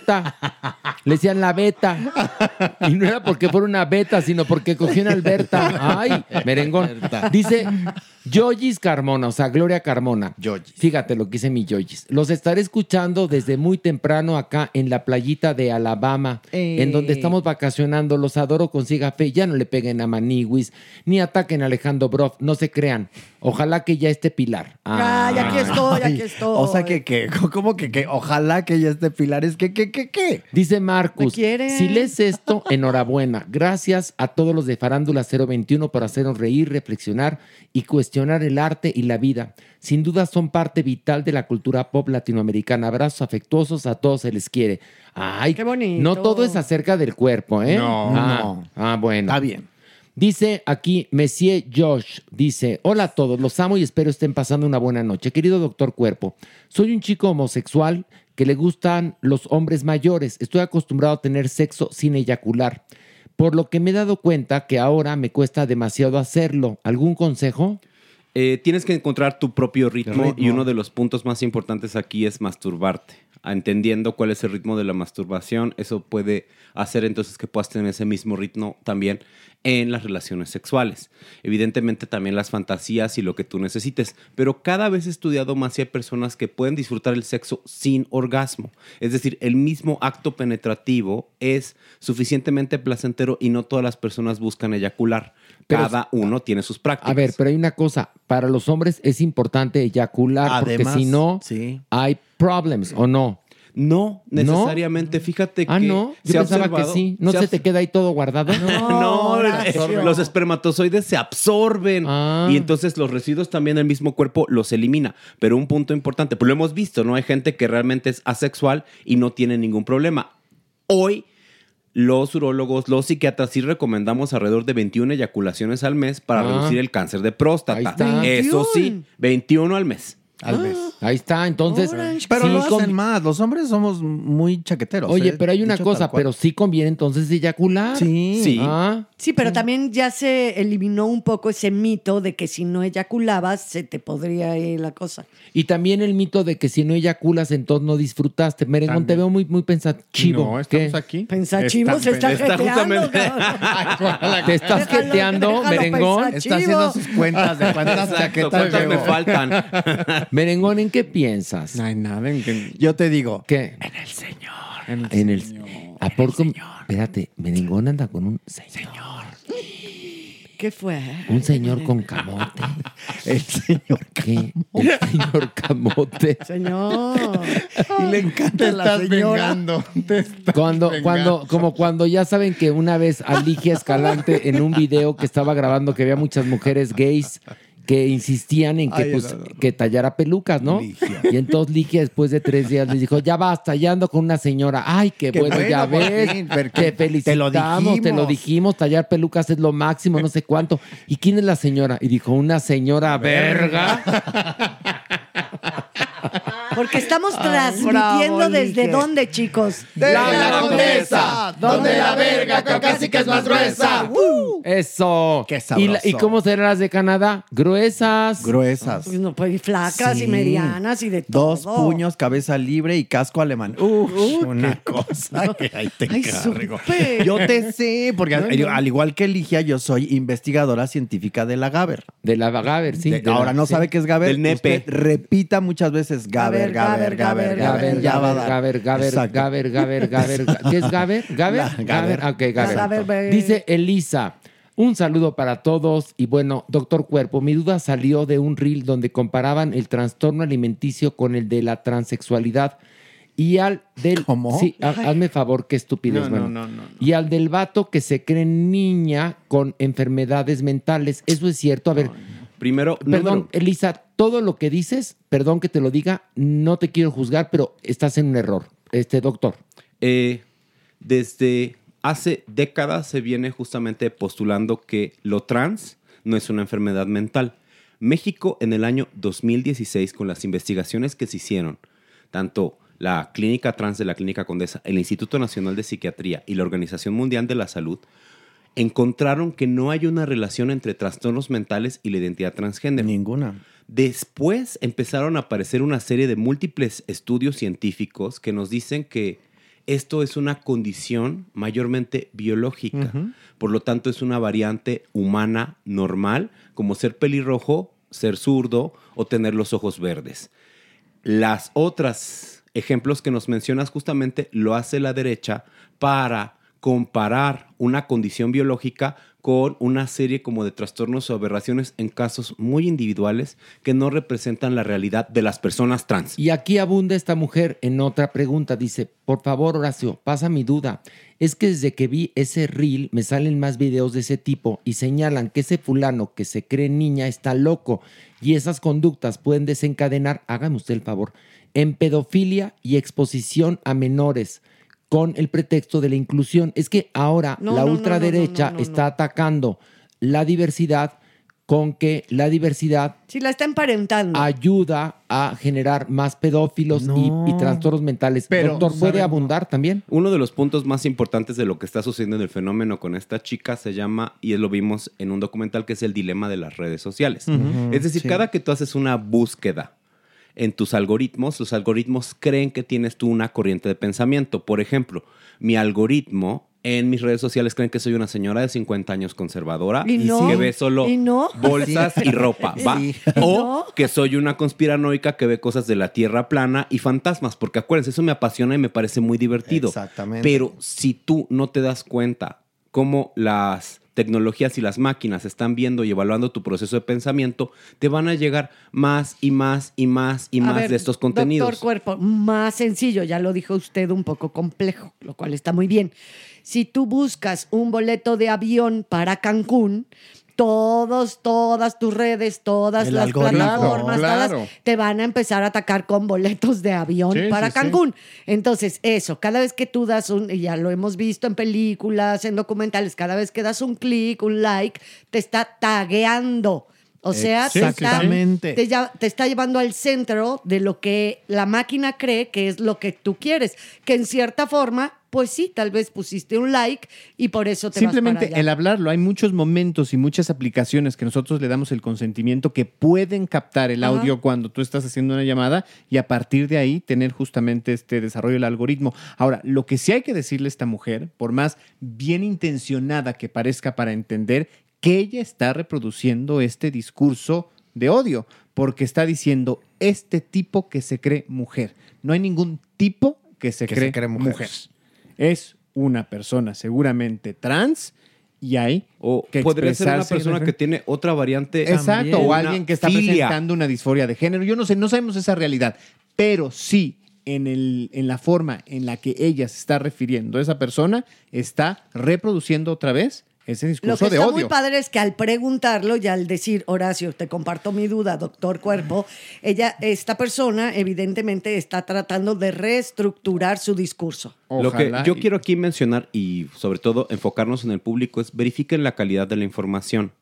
Le decían la Beta. Y no era porque fuera una Beta, sino porque cogió una Alberta. Ay, merengón. Dice Yoyis Carmona, o sea, Gloria Carmona. Yoyis. Fíjate lo que dice mi Yoyis. Los estaré escuchando desde muy temprano acá en la playita de Alabama, eh. en donde estamos vacacionando. Los adoro, consiga fe. Ya no le peguen a Maniwis, ni ataquen a Alejandro Broff, no se crean. Ojalá que ya esté Pilar. Ay, aquí estoy, aquí estoy. O sea, que qué, ¿cómo que qué? Ojalá que ya esté Pilar, es que qué, qué, qué. Dice Marcus, si lees esto, enhorabuena. Gracias a todos los de Farándula cero veintiuno por hacernos reír, reflexionar y cuestionar el arte y la vida. Sin duda son parte vital de la cultura pop latinoamericana. Abrazos afectuosos, a todos se les quiere. Ay, qué bonito. No todo es acerca del cuerpo, ¿eh? No, ah, no. Ah, bueno. Está bien. Dice aquí Monsieur Josh, dice, hola a todos, los amo y espero estén pasando una buena noche. Querido doctor Cuerpo, soy un chico homosexual que le gustan los hombres mayores. Estoy acostumbrado a tener sexo sin eyacular, por lo que me he dado cuenta que ahora me cuesta demasiado hacerlo. ¿Algún consejo? Eh, tienes que encontrar tu propio ritmo, ritmo y uno de los puntos más importantes aquí es masturbarte. entendiendo cuál es el ritmo de la masturbación, eso puede hacer entonces que puedas tener ese mismo ritmo también en las relaciones sexuales. Evidentemente también las fantasías y lo que tú necesites, pero cada vez he estudiado más y hay personas que pueden disfrutar el sexo sin orgasmo. Es decir, el mismo acto penetrativo es suficientemente placentero y no todas las personas buscan eyacular. Pero cada uno tiene sus prácticas. A ver, pero hay una cosa. Para los hombres es importante eyacular. Además, porque si no, sí. hay problems, ¿o no? No necesariamente, ¿no? Fíjate ah, que... Ah, ¿no? Yo pensaba que sí. ¿No se, se te queda ahí todo guardado? No, no los espermatozoides se absorben. Ah. Y entonces los residuos también el mismo cuerpo los elimina. Pero un punto importante, pues lo hemos visto, ¿no? Hay gente que realmente es asexual y no tiene ningún problema. Hoy... los urólogos, los psiquiatras sí recomendamos alrededor de veintiuna eyaculaciones al mes para ah. reducir el cáncer de próstata. Eso sí, veintiuno al mes. Al ah. mes. Ahí está, entonces... Orange, pero sí lo hacen con... más. Los hombres somos muy chaqueteros. Oye, eh, pero hay una cosa, pero sí conviene entonces eyacular. Sí. Sí, ah. sí pero sí. también ya se eliminó un poco ese mito de que si no eyaculabas se te podría ir la cosa. Y también el mito de que si no eyaculas entonces no disfrutaste. Merengón, te veo muy, muy pensativo. No, estamos ¿Qué? aquí. Pensativo, se está jeteando. Te estás jeteando, Merengón. Está haciendo sus cuentas de cuántas chaquetas me faltan. Merengón, ¿en qué piensas? No hay nada. En que... Yo te digo. ¿Qué? En el Señor. En el, en el Señor. ¿A poco? Espérate, Merengón anda con un señor. Señor. ¿Qué fue? Un señor con camote. El señor ¿Qué? Camote. Un señor camote. Señor. Y le encanta la señora. Te estás cuando, vengando. Cuando, como cuando ya saben que una vez a Ligia Escalante en un video que estaba grabando que había muchas mujeres gays que insistían en que, Ay, pues, no, no, no. que tallara pelucas, ¿no? Ligia. Y entonces Ligia, después de tres días, les dijo, ya basta, ya ando con una señora. Ay, qué, qué bueno, bueno, ya ves, fin, te felicitamos, te lo, te lo dijimos, tallar pelucas es lo máximo, no sé cuánto. ¿Y quién es la señora? Y dijo, una señora verga. Porque estamos transmitiendo Bravo, desde dónde, chicos. Desde la, la Condesa, donde la verga caucásica es más gruesa. Uh, Eso. Qué sabroso. ¿Y, la, ¿Y cómo serán las de Canadá? Gruesas. Gruesas. No, pues, y flacas sí. y medianas y de todo. Dos puños, cabeza libre y casco alemán. Uf, uh, una cosa no. que ahí te Ay, cargo. Super. Yo te sé, porque no, al, al igual que Ligia, yo soy investigadora científica de la Gaber. De la Gaber, sí. De, de ahora la, no sí. sabe qué es Gaber. Del nepe. Usted repita muchas veces Gaber. Gaber, Gaber, Gaber, Gaber, Gaber, Gaber, Gaber, ¿qué es Gaber? Gaber, Gaber, okay, Gaber. Dice Elisa, un saludo para todos y bueno, doctor Cuerpo, mi duda salió de un reel donde comparaban el trastorno alimenticio con el de la transexualidad y al del... ¿Cómo? Sí, hazme favor, qué estupidez. No, no, no, no. Y al del vato que se cree niña con enfermedades mentales. ¿Eso es cierto? A ver... Primero, perdón, número... Elisa, todo lo que dices, perdón que te lo diga, no te quiero juzgar, pero estás en un error, este doctor. Eh, desde hace décadas se viene justamente postulando que lo trans no es una enfermedad mental. México en el año dos mil dieciséis, con las investigaciones que se hicieron, tanto la Clínica Trans de la Clínica Condesa, el Instituto Nacional de Psiquiatría y la Organización Mundial de la Salud, encontraron que no hay una relación entre trastornos mentales y la identidad transgénero. Ninguna. Después empezaron a aparecer una serie de múltiples estudios científicos que nos dicen que esto es una condición mayormente biológica. Uh-huh. Por lo tanto, es una variante humana normal, como ser pelirrojo, ser zurdo o tener los ojos verdes. Las otras ejemplos que nos mencionas justamente lo hace la derecha para... comparar una condición biológica con una serie como de trastornos o aberraciones en casos muy individuales que no representan la realidad de las personas trans. Y aquí abunda esta mujer en otra pregunta. Dice, por favor, Horacio, pasa mi duda. Es que desde que vi ese reel me salen más videos de ese tipo y señalan que ese fulano que se cree niña está loco y esas conductas pueden desencadenar, hágame usted el favor, en pedofilia y exposición a menores, con el pretexto de la inclusión. Es que ahora no, la no, ultraderecha no, no, no, no, está no. atacando la diversidad con que la diversidad... Sí, la está emparentando. Ayuda a generar más pedófilos no. y, y trastornos mentales. Pero, doctor, ¿puede ¿sabe? abundar también? Uno de los puntos más importantes de lo que está sucediendo en el fenómeno con esta chica se llama, y lo vimos en un documental, que es el dilema de las redes sociales. Uh-huh, es decir, sí. cada que tú haces una búsqueda en tus algoritmos, los algoritmos creen que tienes tú una corriente de pensamiento. Por ejemplo, mi algoritmo en mis redes sociales creen que soy una señora de cincuenta años conservadora y, no, y que ve solo y no. bolsas sí. y ropa. Va. Sí. O no. que soy una conspiranoica que ve cosas de la tierra plana y fantasmas. Porque acuérdense, eso me apasiona y me parece muy divertido. Exactamente. Pero si tú no te das cuenta cómo las tecnologías y las máquinas están viendo y evaluando tu proceso de pensamiento, te van a llegar más y más y más y a más ver, de estos contenidos. Doctor Cuerpo, más sencillo, ya lo dijo usted, un poco complejo, lo cual está muy bien. Si tú buscas un boleto de avión para Cancún, todos, todas tus redes, todas El las plataformas, claro. todas, te van a empezar a atacar con boletos de avión sí, para sí, Cancún. Sí. Entonces, eso, cada vez que tú das un, y ya lo hemos visto en películas, en documentales, cada vez que das un clic, un like, te está tagueando. O sea, te está, te, te está llevando al centro de lo que la máquina cree que es lo que tú quieres. Que en cierta forma, pues sí, tal vez pusiste un like y por eso te Simplemente vas para allá. El hablarlo. Hay muchos momentos y muchas aplicaciones que nosotros le damos el consentimiento que pueden captar el Ajá. audio cuando tú estás haciendo una llamada y a partir de ahí tener justamente este desarrollo del algoritmo. Ahora, lo que sí hay que decirle a esta mujer, por más bien intencionada que parezca para entender, que ella está reproduciendo este discurso de odio, porque está diciendo este tipo que se cree mujer. No hay ningún tipo que se que cree, se cree mujer. mujer. Es una persona seguramente trans y hay o que podría ser una persona que tiene otra variante. Exacto, o alguien que está filia. presentando una disforia de género. Yo no sé, no sabemos esa realidad, pero sí en, el, en la forma en la que ella se está refiriendo a esa persona está reproduciendo otra vez ese discurso de odio. Lo que está muy padre es que al preguntarlo y al decir, Horacio, te comparto mi duda, doctor Cuerpo, ella, esta persona evidentemente está tratando de reestructurar su discurso. Ojalá. Lo que yo quiero aquí mencionar y sobre todo enfocarnos en el público es verifiquen la calidad de la información.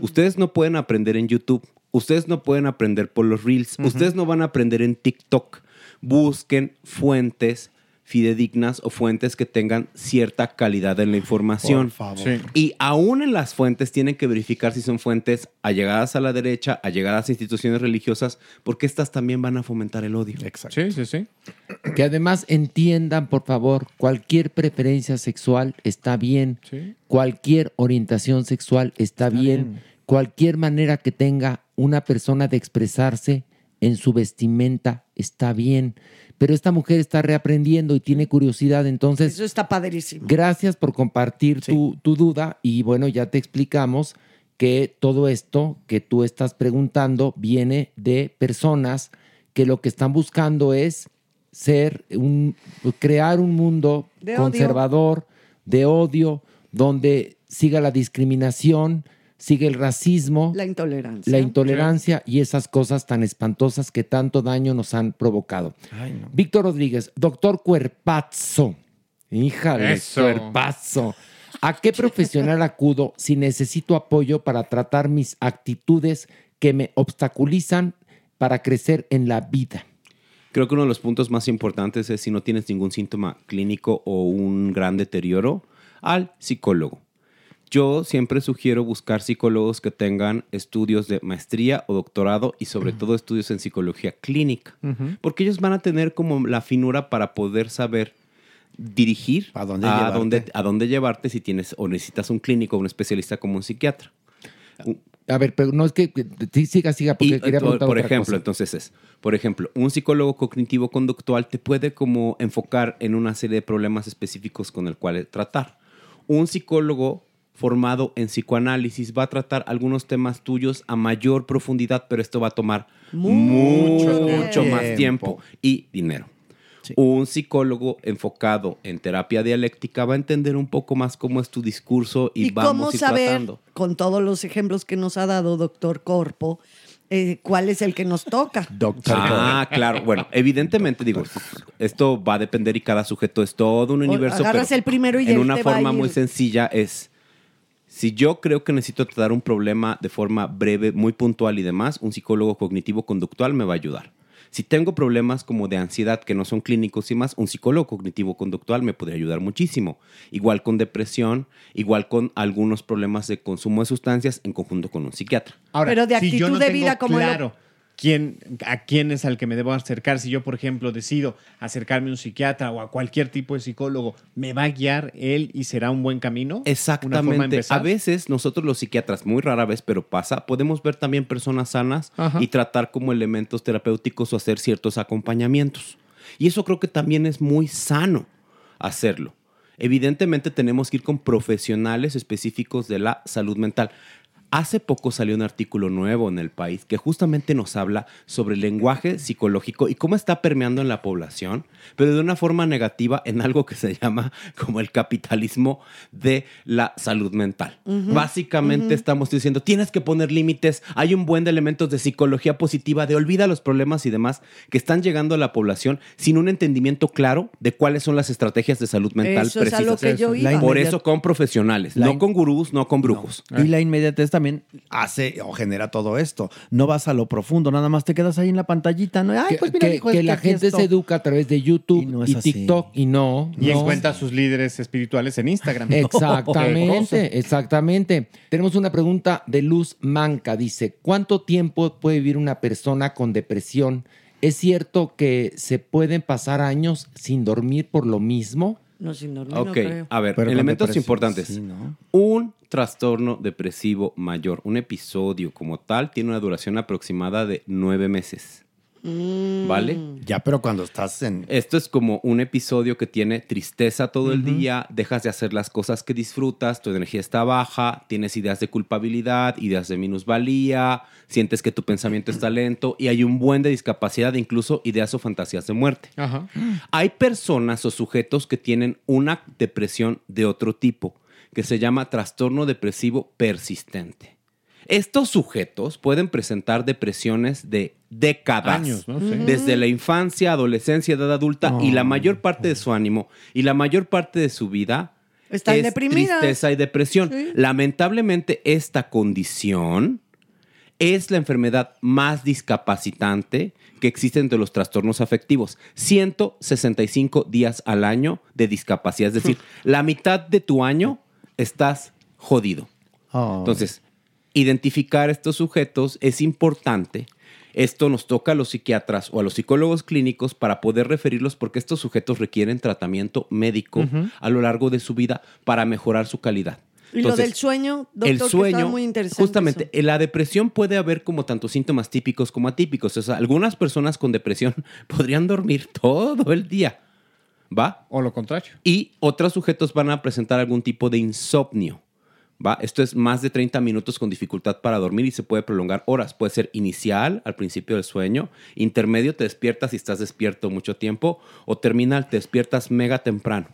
Ustedes no pueden aprender en YouTube, ustedes no pueden aprender por los Reels, uh-huh. ustedes no van a aprender en TikTok. Busquen fuentes fidedignas o fuentes que tengan cierta calidad en la información. Por favor. Sí. Y aún en las fuentes tienen que verificar si son fuentes allegadas a la derecha, allegadas a instituciones religiosas, porque estas también van a fomentar el odio. Exacto. Sí, sí, sí. Que además entiendan, por favor, cualquier preferencia sexual está bien, sí. cualquier orientación sexual está, está bien. bien, cualquier manera que tenga una persona de expresarse en su vestimenta está bien, pero esta mujer está reaprendiendo y tiene curiosidad, entonces... Eso está padrísimo. Gracias por compartir sí. tu, tu duda y bueno, ya te explicamos que todo esto que tú estás preguntando viene de personas que lo que están buscando es ser un, crear un mundo de conservador, odio. de odio, donde siga la discriminación, sigue el racismo, la intolerancia, la intolerancia sí. y esas cosas tan espantosas que tanto daño nos han provocado. Ay, no. Víctor Rodríguez, doctor Cuerpazo. Híjale, Eso. Cuerpazo. ¿A qué profesional acudo si necesito apoyo para tratar mis actitudes que me obstaculizan para crecer en la vida? Creo que uno de los puntos más importantes es si no tienes ningún síntoma clínico o un gran deterioro, al psicólogo. Yo siempre sugiero buscar psicólogos que tengan estudios de maestría o doctorado y sobre uh-huh. todo estudios en psicología clínica, uh-huh. porque ellos van a tener como la finura para poder saber dirigir a dónde, a dónde, a dónde llevarte si tienes o necesitas un clínico o un especialista como un psiquiatra. A ver, pero no es que... Siga, siga, porque y, quería preguntar Por otra ejemplo, cosa. entonces es... Por ejemplo, un psicólogo cognitivo-conductual te puede como enfocar en una serie de problemas específicos con el cual tratar. Un psicólogo formado en psicoanálisis va a tratar algunos temas tuyos a mayor profundidad, pero esto va a tomar mucho, mucho más tiempo y dinero. Sí. Un psicólogo enfocado en terapia dialéctica va a entender un poco más cómo es tu discurso y, ¿Y vamos cómo a ir saber, tratando. Con todos los ejemplos que nos ha dado doctor Corpo, eh, ¿cuál es el que nos toca? Doctor Ah, claro. Bueno, evidentemente, digo, esto va a depender y cada sujeto es todo un universo. Agarras pero el primero y en una forma muy sencilla es... Si yo creo que necesito tratar un problema de forma breve, muy puntual y demás, un psicólogo cognitivo-conductual me va a ayudar. Si tengo problemas como de ansiedad que no son clínicos y más, un psicólogo cognitivo-conductual me podría ayudar muchísimo. Igual con depresión, igual con algunos problemas de consumo de sustancias en conjunto con un psiquiatra. Ahora, Pero de actitud si yo no de vida como... Claro, lo... quién, a quién es al que me debo acercar. Si yo, por ejemplo, decido acercarme a un psiquiatra o a cualquier tipo de psicólogo, ¿me va a guiar él y será un buen camino? Exactamente. A veces nosotros los psiquiatras, muy rara vez, pero pasa, podemos ver también personas sanas, ajá, y tratar como elementos terapéuticos o hacer ciertos acompañamientos. Y eso creo que también es muy sano hacerlo. Evidentemente tenemos que ir con profesionales específicos de la salud mental. Hace poco salió un artículo nuevo en El País que justamente nos habla sobre el lenguaje psicológico y cómo está permeando en la población, pero de una forma negativa en algo que se llama como el capitalismo de la salud mental. Uh-huh. Básicamente uh-huh. estamos diciendo, tienes que poner límites, hay un buen de elementos de psicología positiva, de olvida los problemas y demás, que están llegando a la población sin un entendimiento claro de cuáles son las estrategias de salud mental eso precisas. Es a lo que yo iba. Por eso con profesionales, la no in... con gurús, no con brujos. No. Y la inmediatez también también hace o genera todo esto. No vas a lo profundo, nada más te quedas ahí en la pantallita. ¿No? Ay, pues mira, que, hijo, que, que la gente esto. se educa a través de YouTube y, no y TikTok así. y no. Y no. encuentra a sus líderes espirituales en Instagram. Exactamente, exactamente. Tenemos una pregunta de Luz Manca. Dice, ¿cuánto tiempo puede vivir una persona con depresión? ¿Es cierto que se pueden pasar años sin dormir por lo mismo? No, sin dormir, okay. no creo. A ver, pero elementos importantes. Sí, ¿no? Un trastorno depresivo mayor, un episodio como tal, tiene una duración aproximada de nueve meses. Mm. ¿Vale? Ya, pero cuando estás en... Esto es como un episodio que tiene tristeza todo uh-huh. el día, dejas de hacer las cosas que disfrutas, tu energía está baja, tienes ideas de culpabilidad, ideas de minusvalía, sientes que tu pensamiento está lento y hay un buen de discapacidad, incluso ideas o fantasías de muerte. Uh-huh. Hay personas o sujetos que tienen una depresión de otro tipo, que se llama trastorno depresivo persistente. Estos sujetos pueden presentar depresiones de décadas, años, ¿no? Sí. Desde la infancia, adolescencia, edad adulta, oh, y la mayor parte oh. de su ánimo y la mayor parte de su vida están es deprimidas. Tristeza y depresión. Sí. Lamentablemente, esta condición es la enfermedad más discapacitante que existe entre los trastornos afectivos. ciento sesenta y cinco días al año de discapacidad. Es decir, la mitad de tu año estás jodido. Oh. Entonces, identificar estos sujetos es importante. Esto nos toca a los psiquiatras o a los psicólogos clínicos para poder referirlos porque estos sujetos requieren tratamiento médico uh-huh. a lo largo de su vida para mejorar su calidad. Entonces, y lo del sueño, doctor, el sueño, que está muy interesante. Justamente, eso. La depresión puede haber como tanto síntomas típicos como atípicos. O sea, algunas personas con depresión podrían dormir todo el día, ¿va? O lo contrario. Y otros sujetos van a presentar algún tipo de insomnio. ¿Va? Esto es más de treinta minutos con dificultad para dormir y se puede prolongar horas. Puede ser inicial, al principio del sueño, intermedio, te despiertas y estás despierto mucho tiempo, o terminal, te despiertas mega temprano.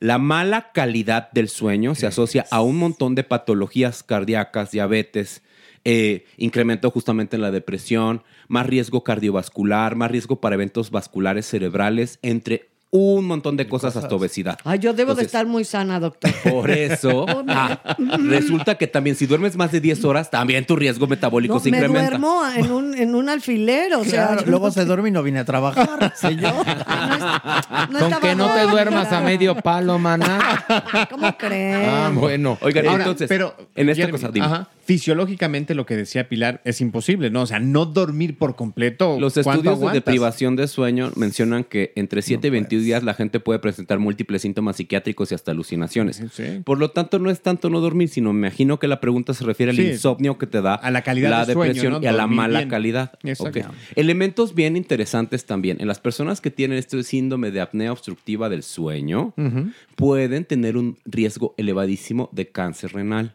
La mala calidad del sueño se asocia a un montón de patologías cardíacas, diabetes, eh, incremento justamente en la depresión, más riesgo cardiovascular, más riesgo para eventos vasculares cerebrales, entre un montón de cosas, cosas hasta obesidad. Ah, yo debo Entonces, de estar muy sana, doctor. Por eso. ah, resulta que también si duermes más de diez horas, también tu riesgo metabólico no, se me incrementa. Duermo en un, en un alfiler, o sea. Claro, luego no se duerme y no vine a trabajar, señor. No es, no Con que no te duermas a medio palo, maná. ¿Cómo crees? Ah, bueno. Oigan, Ahora, entonces, pero, en esta Jeremy, cosa, dime. Ajá. Fisiológicamente, lo que decía Pilar, es imposible, ¿no? O sea, no dormir por completo. Los estudios aguantas? de privación de sueño mencionan que entre siete no y veintiuno días la gente puede presentar múltiples síntomas psiquiátricos y hasta alucinaciones. Sí. Por lo tanto, no es tanto no dormir, sino me imagino que la pregunta se refiere al sí. insomnio que te da a la, calidad la de depresión sueño, ¿no? y a la mala bien. calidad. Okay. Elementos bien interesantes también. En las personas que tienen este síndrome de apnea obstructiva del sueño, uh-huh. pueden tener un riesgo elevadísimo de cáncer renal.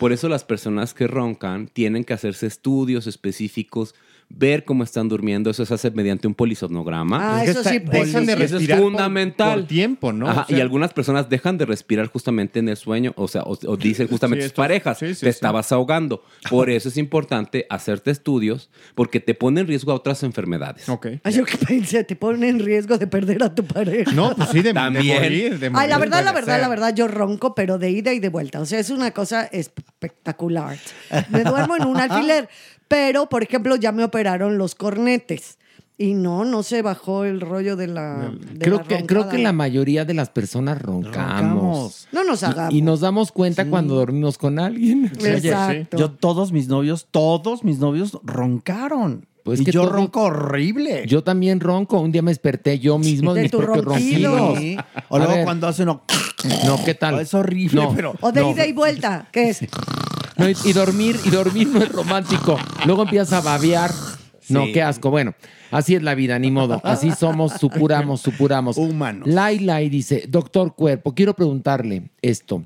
Por eso las personas que roncan tienen que hacerse estudios específicos, ver cómo están durmiendo. Eso se hace mediante un polisomnograma. Ah, eso sí, dejan de respirar. Es fundamental. Por, por tiempo, ¿no? Ajá, o sea, y algunas personas dejan de respirar justamente en el sueño, o sea, o, o dicen justamente tus sí, parejas, sí, sí, te sí. estabas ahogando. Por eso es importante hacerte estudios, porque te pone en riesgo a otras enfermedades. Okay. Ay, yo que pensé, te pone en riesgo de perder a tu pareja. No, pues sí, de, También. de morir. De morir Ay, la verdad, la verdad, ser. la verdad, yo ronco, pero de ida y de vuelta. O sea, es una cosa espectacular. Me duermo en un alfiler. Pero, por ejemplo, ya me operaron los cornetes y no, no se bajó el rollo de la, de creo la que, roncada. Creo que la mayoría de las personas roncamos. roncamos. No nos hagamos. Y, y nos damos cuenta sí. cuando dormimos con alguien. Exacto. Oye, yo todos mis novios, todos mis novios roncaron. Pues y que yo todo, ronco horrible. Yo también ronco. Un día me desperté yo mismo de mis propios ronquidos. Sí. O a luego ver, cuando hace uno... No, ¿qué tal? O es horrible, no, pero... O de no. ida y vuelta, ¿qué es? No, y, y dormir, y dormir no es romántico. Luego empiezas a babear. Sí. No, qué asco. Bueno, así es la vida, ni modo. Así somos, supuramos, supuramos. Humanos. Lailay dice, doctor Cuerpo, quiero preguntarle esto.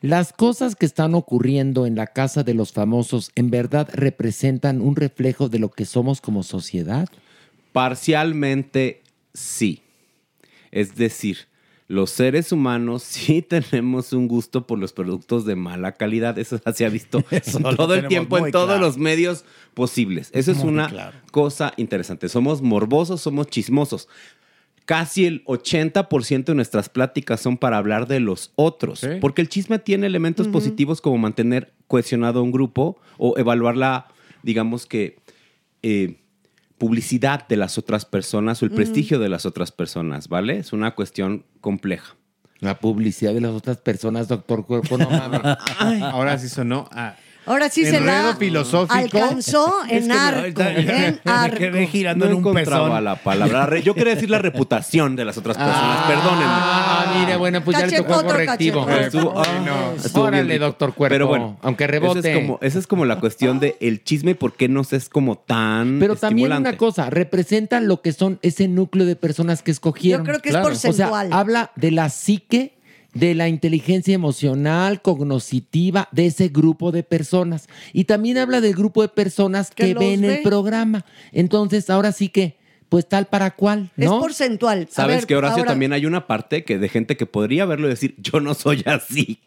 ¿Las cosas que están ocurriendo en la Casa de los Famosos en verdad representan un reflejo de lo que somos como sociedad? Parcialmente sí. Es decir, los seres humanos sí tenemos un gusto por los productos de mala calidad. Eso se ha visto todo el tiempo en todos los medios posibles. Eso es una cosa interesante. Somos morbosos, somos chismosos. Casi el ochenta por ciento de nuestras pláticas son para hablar de los otros. ¿Sí? Porque el chisme tiene elementos uh-huh. positivos como mantener cohesionado a un grupo o evaluar la, digamos que, eh, publicidad de las otras personas o el uh-huh. prestigio de las otras personas, ¿vale? Es una cuestión compleja. La publicidad de las otras personas, doctor Cuerpo, no mames. Ahora sí sonó a... Ahora sí se la filosófico. Alcanzó en es que arco. En arco. Me quedé girando no en un pezón. La palabra. Yo quería decir la reputación de las otras personas. Ah, perdónenme. Ah, mire, bueno, pues Cache ya le tocó correctivo. Estuvo, oh, no. Órale, doctor Cuerpo. Pero bueno, aunque rebote. Esa es como, esa es como la cuestión de el chisme, ¿por qué no es como tan Pero también una cosa, representan lo que son ese núcleo de personas que escogieron. Yo creo que claro. es porcentual. O sea, habla de la psique, de la inteligencia emocional, cognoscitiva de ese grupo de personas. Y también habla del grupo de personas que ven el programa. Entonces, ahora sí que, pues tal para cual, ¿no? Es porcentual. Sabes que, Horacio, también hay una parte que de gente que podría verlo y decir, yo no soy así.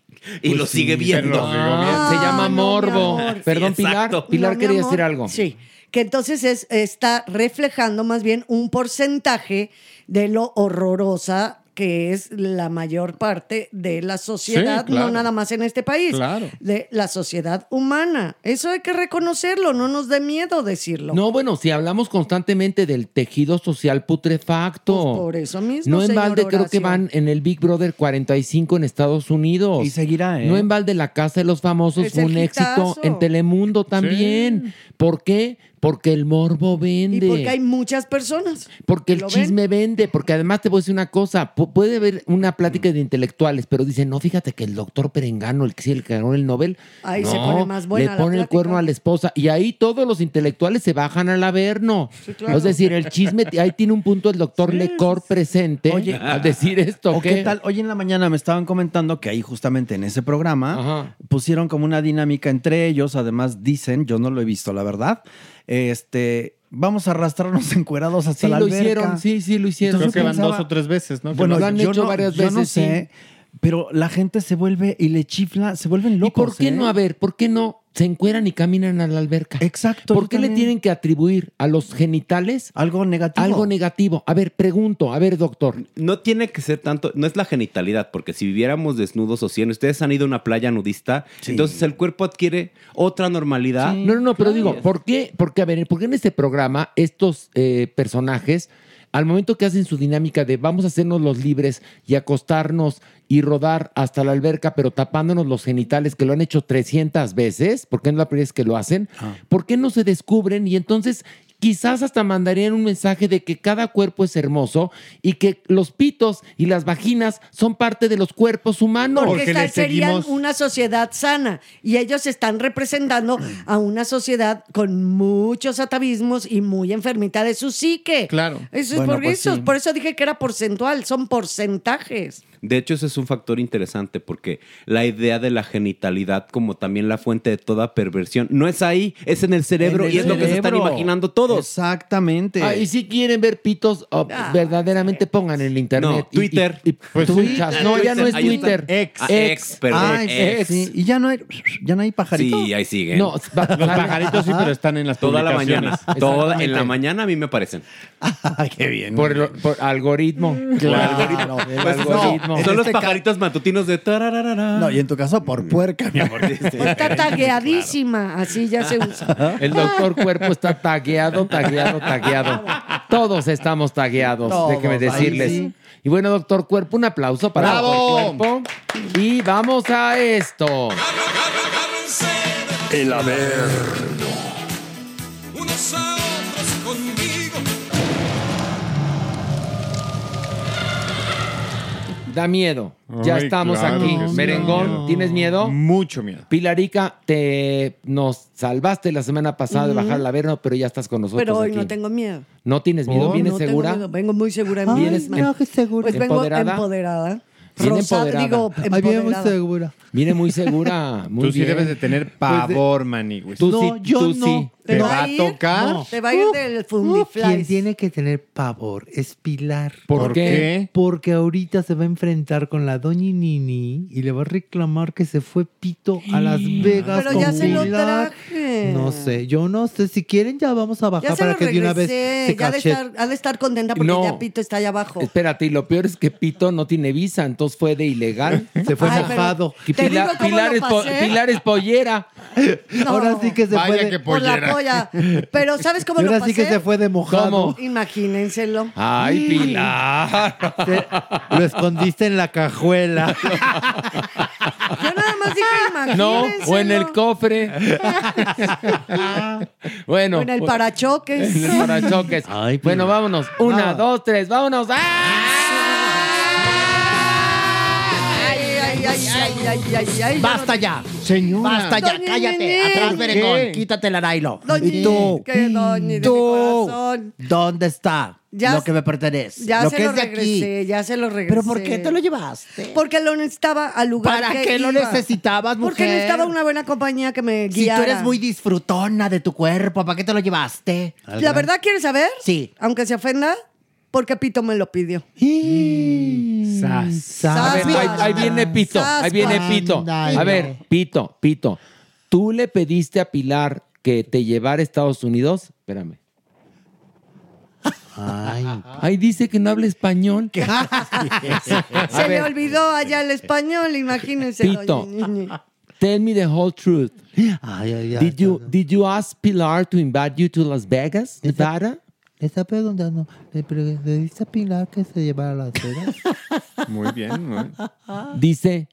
Y pues lo sigue sí, viendo. Lo ah, Se llama no, morbo. Perdón, sí, Pilar. Pilar no, quería decir algo. Sí. Que entonces es, está reflejando más bien un porcentaje de lo horrorosa que es la mayor parte de la sociedad, sí, claro. no nada más en este país, claro. de la sociedad humana. Eso hay que reconocerlo, no nos dé miedo decirlo. No, bueno, si hablamos constantemente del tejido social putrefacto. Pues por eso mismo, No en balde Horacio. Creo que van en el Big Brother cuarenta y cinco en Estados Unidos. Y seguirá, ¿eh? No en balde la Casa de los Famosos fue un hitazo. Éxito en Telemundo también. Sí. ¿Por qué? Porque el morbo vende. Y porque hay muchas personas. Porque el chisme ven. vende. Porque además te voy a decir una cosa. P- puede haber una plática de intelectuales, pero dicen, no, fíjate que el doctor Perengano, el que sí, el que ganó el Nobel, ahí no, se pone más buena le pone el cuerno a la esposa. Y ahí todos los intelectuales se bajan al averno. Sí, claro. Es decir, el chisme, t- ahí tiene un punto el doctor sí. Lecor presente Oye, al decir esto. ¿O qué? ¿Qué tal? Hoy en la mañana me estaban comentando que ahí justamente en ese programa Ajá. pusieron como una dinámica entre ellos. Además dicen, yo no lo he visto, la verdad, Este, vamos a arrastrarnos encuerados hasta sí, la alberca. Sí, lo hicieron, sí, sí, lo hicieron. Entonces, creo que pensaba, van dos o tres veces, ¿no? Bueno, lo han hecho no, varias yo veces, no sé, sí. Pero la gente se vuelve y le chifla, se vuelven locos. ¿Y por qué ¿eh? no? A ver, ¿por qué no se encueran y caminan a la alberca? Exacto. ¿Por qué también. le tienen que atribuir a los genitales algo negativo? Algo negativo. A ver, pregunto, a ver, doctor. No tiene que ser tanto, no es la genitalidad, porque si viviéramos desnudos o cien, ustedes han ido a una playa nudista, sí. entonces el cuerpo adquiere otra normalidad. Sí, no, no, no, pero claro. digo, ¿por qué? Porque, a ver, ¿por qué en este programa estos eh, personajes, al momento que hacen su dinámica de vamos a hacernos los libres y acostarnos y rodar hasta la alberca, pero tapándonos los genitales, que lo han hecho trescientas veces, porque no es la primera vez que lo hacen, ah. ¿por qué no se descubren? Y entonces quizás hasta mandarían un mensaje de que cada cuerpo es hermoso y que los pitos y las vaginas son parte de los cuerpos humanos. Porque, porque serían seguimos... una sociedad sana y ellos están representando a una sociedad con muchos atavismos y muy enfermita de su psique. Claro. Eso es bueno, por pues eso. Sí. Por eso dije que era porcentual. Son porcentajes. De hecho, ese es un factor interesante porque la idea de la genitalidad como también la fuente de toda perversión no es ahí, es en el cerebro en el y es cerebro. Lo que se están imaginando todos. Exactamente. Ah, y si quieren ver pitos, oh, ah, verdaderamente pongan en el internet. No, Twitter. Y, y, y, pues, tuichas. No, Twitter, ya no es Twitter. Ex. Ah, ex, perdón. Ah, ex. ex. Sí. Y ya no hay, ya no hay pajaritos. Sí, ahí siguen. No, va, los pajaritos sí, pero están en las toda la mañana. Toda en la mañana a mí me aparecen. Ah, qué bien. Por, lo, por algoritmo. Claro. Por el algoritmo. No. Son este los pajaritos ca- matutinos de tarararara. No, y en tu caso, por puerca, mi amor. Está tagueadísima, claro. Así ya se usa. El doctor Cuerpo está tagueado, tagueado, tagueado. Todos estamos tagueados, Todos, déjenme decirles. Sí. Y bueno, doctor Cuerpo, un aplauso para ¡Bravo! El Cuerpo. Y vamos a esto. El haber. Unos a otros Da miedo. Ya Ay, estamos claro aquí. Merengón, miedo. ¿Tienes miedo? Mucho miedo. Pilarica, te nos salvaste la semana pasada uh-huh. de bajar el averno, pero ya estás con nosotros. Pero hoy aquí no tengo miedo. ¿No tienes miedo? Oh, ¿Vienes no segura? Tengo miedo. Vengo muy segura. Ay, ¿Vienes no, em- segura. Pues empoderada? Vengo empoderada. Viene empoderada. Digo, empoderada. Ay, viene muy segura. Viene muy segura. Muy tú bien. Sí debes de tener pavor, pues de... maní. Tú no, sí, yo tú no. sí. ¿Te, ¿Te va a ir? tocar? No. Te va a ir del fundiflash. Quien tiene que tener pavor es Pilar. ¿Por, ¿Por qué? Porque ahorita se va a enfrentar con la doña Nini y le va a reclamar que se fue Pito a Las Vegas. Pero con ya se Pilar. Lo traje. No sé, yo no sé. Si quieren ya vamos a bajar para que regresé. de una vez se ya cache. Ha de estar, ha de estar contenta porque no. ya Pito está allá abajo. Espérate, y lo peor es que Pito no tiene visa, entonces fue de ilegal. Se fue mojado. Pilar, Pilar, es po- Pilar es pollera. No. Ahora sí que se Vaya fue. De... que pollera. Pero ¿sabes cómo lo pasé? Ahora sí que se fue de mojado. ¿Cómo? Imagínenselo. Ay, Pilar. Te, lo escondiste en la cajuela. Yo nada más dije imagínenselo. No, o en el cofre. Bueno. O en el parachoques. En el parachoques. Ay, bueno, vámonos. Una, ah. dos, tres, vámonos. ¡Ah! Ay, ay, ay, ay, ay, ay, ay. Basta ya. Señora. Basta ya, doña cállate. Nini. Atrás, Beregón, quítate el arailo. ¿Y tú? ¿Qué, doña, ¿Tú? ¿Dónde está ya lo que me pertenece? Ya lo se que lo es de regresé, aquí. Ya se lo regresé. ¿Pero por qué te lo llevaste? Porque lo necesitaba al lugar ¿Para que ¿Para qué iba? Lo necesitabas, mujer? Porque necesitaba una buena compañía que me guiara. Si tú eres muy disfrutona de tu cuerpo, ¿para qué te lo llevaste? ¿La verdad quieres saber? Sí. Aunque se ofenda... Porque Pito me lo pidió. Mm. Sas, sas. A ver, ahí, ahí viene Pito. Sas, ahí viene Pito. A ver, Pito, Pito. ¿Tú le pediste a Pilar que te llevara a Estados Unidos? Espérame. Ay, ahí dice que no habla español. ¿Qué? Se le olvidó allá el español, imagínense. Pito, tell me the whole truth. Ay, ay, ay, did, you, did you ask Pilar to invite you to Las Vegas, Nevada? Le está preguntando, ¿le pediste a Pilar que se llevara a Las Vegas? Muy bien, muy bien. Dice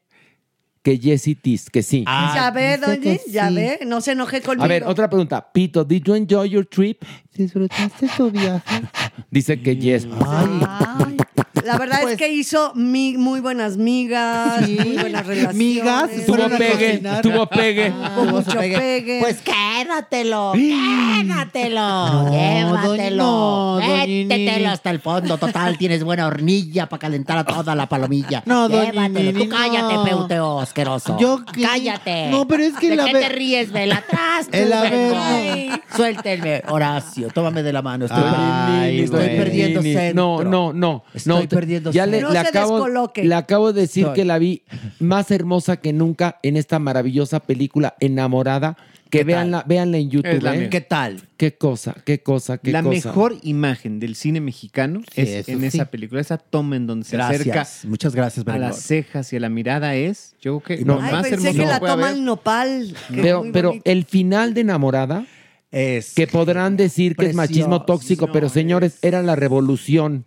que yes it is, que sí. Ah, ya ve, doña, ya sí. ve, no se enoje conmigo. A ver, otra pregunta. Pito, ¿did you enjoy your trip? ¿Disfrutaste tu viaje? Dice que yes. Ay. Ay. La verdad pues, es que hizo mi, muy buenas migas, ¿sí? muy buenas relaciones. Migas, tuvo pegue, tuvo pegue. Ah, tuvo mucho pegue. pegue. Pues quédatelo, quédatelo, no, llévatelo. No, métetelo hasta el fondo. Total, tienes buena hornilla para calentar a toda la palomilla. No, llévatelo. Tú cállate, no. peuteo asqueroso. Yo que... Cállate. No, pero es que ¿De la qué ve... te ríes, Vela? Atrás, tú, vergón. Suélteme, Horacio, tómame de la mano. Estoy, Ay, per... estoy perdiendo centro. No, no, no. Estoy no. Perdiendo ya le, no le, acabo, le acabo de decir Soy. que la vi más hermosa que nunca en esta maravillosa película Enamorada. Que véanla, véanla en YouTube. ¿eh? ¿Qué tal? Qué cosa, qué cosa, qué la cosa. La mejor imagen del cine mexicano sí, es en sí. esa película. Esa toma en donde se gracias. acerca Muchas gracias, a las cejas y a la mirada es... Yo creo que no, ay, más pensé que la toma el nopal. Pero, pero el final de Enamorada... Es que podrán decir precioso, que es machismo tóxico, no, pero señores, es... era la revolución.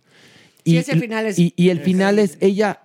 Y, sí, ese final es, y, y el final es ella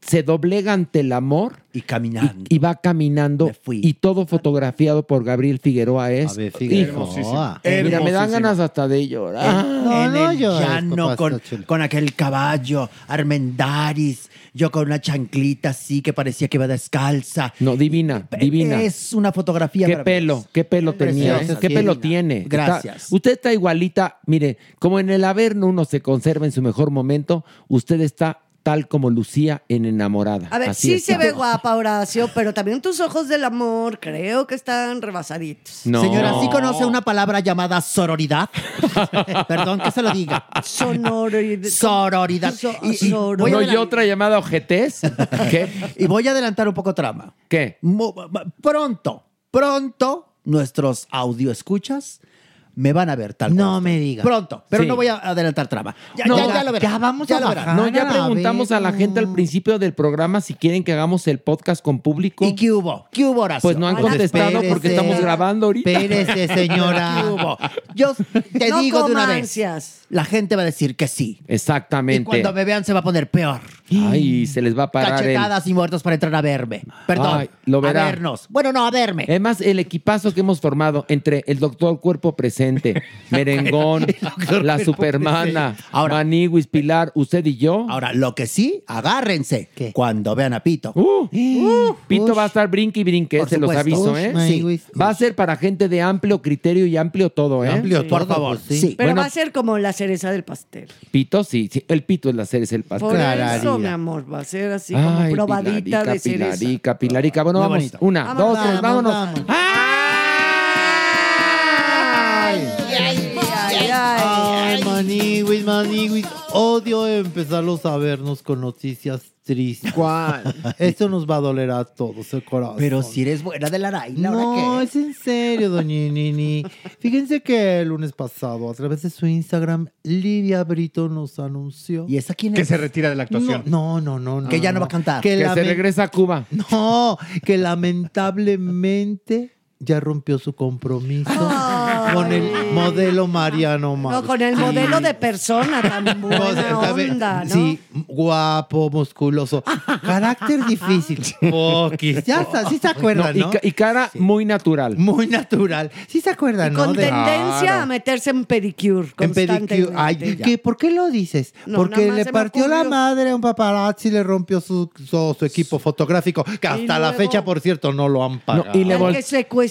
se doblega ante el amor y caminando y, y va caminando y todo fotografiado por Gabriel Figueroa es ver, Figueroa. Hijo, mira, me dan ganas hasta de llorar en, no, en no el llores, llano papá, con, con aquel caballo Armendáriz, yo con una chanclita así que parecía que iba descalza. No, divina, divina. Es una fotografía. Qué pelo, qué pelo tenía. Preciosa, qué divina. Pelo tiene. Gracias. Está, usted está igualita, mire, como en el Averno uno se conserva en su mejor momento, usted está tal como lucía en Enamorada. A ver, Así sí está. Se ve guapa, Horacio, pero también tus ojos del amor creo que están rebasaditos. No. Señora, ¿sí conoce una palabra llamada sororidad? Perdón, que se lo diga. Sonorid- sororidad. So- y, y, sor- ¿No hay otra llamada ojetes? ¿Qué? Y voy a adelantar un poco trama. ¿Qué? Mo- pronto, pronto, nuestros audioescuchas me van a ver tal No cosa. me digas. Pronto, pero sí. no voy a adelantar trama. Ya, no, ya, ya, ya lo verán. Ya vamos ya a bajar. No, ya preguntamos a, a la gente al principio del programa si quieren que hagamos el podcast con público. ¿Y qué hubo? ¿Qué hubo, Horacio? Pues no han contestado Pérese. porque estamos grabando ahorita. Espérese, señora. ¿Qué hubo? Yo te no digo de una ansias. vez. La gente va a decir que sí. Exactamente. Y cuando me vean se va a poner peor. Ay, se les va a parar. Cachetadas el... y muertos para entrar a verme. Perdón. Ay. Lo verá. A vernos. Bueno, no, a verme. Además, el equipazo que hemos formado entre el doctor Cuerpo Presente, Merengón, la Supermana, Maniwis, Pilar, usted y yo. Ahora, lo que sí, agárrense. ¿Qué? Cuando vean a Pito. Uh, uh, Pito ush. va a estar brinque y brinque, por se supuesto. Los aviso, ush, ¿eh? Sí. Ush. Va a ser para gente de amplio criterio y amplio todo, ¿eh? Amplio, sí. Por favor. Sí. Sí. Pero bueno, va a ser como la cereza del pastel. Pito, sí. sí. El Pito es la cereza del pastel. Por Clararira. Eso, mi amor, va a ser así como Ay, probadita pilarica, de cereza. Pilarica, pilarica. Bueno, muy vamos. Bonito. Una, vamos, dos, vamos, tres, vámonos. Vamos, vamos. ¡Ay! ¡Ay, ay, ay! ¡Ay, maniwis, maniwis! Odio empezarlos a vernos con noticias tristes. ¿Cuál? Esto nos va a doler a todos el corazón. Pero si eres buena de la araña, ¿ahora qué? No, es en serio, doña Nini. Fíjense que el lunes pasado, a través de su Instagram, Livia Brito nos anunció... ¿Y esa quién es? Que se retira de la actuación. No, no, no. no, no que ya no va a cantar. Que, que se regresa a Cuba. No, que lamentablemente... ya rompió su compromiso ¡Ay! Con el modelo Mariano Marsquín. No, con el modelo de persona tan buena onda, ¿no? Sí, guapo, musculoso. Carácter difícil. Poquis. Ya está, sí se acuerdan, ¿no? ¿no? Y, y cara sí. muy natural. Muy natural. Sí se acuerdan, y ¿no? Con de... tendencia claro. a meterse en pedicure constantemente. En pedicure. Ay, ¿qué? ¿Por qué lo dices? No, porque le partió la madre a un paparazzi, le rompió su, su, su equipo fotográfico, que hasta luego... la fecha, por cierto, no lo han pagado. No, y le vol-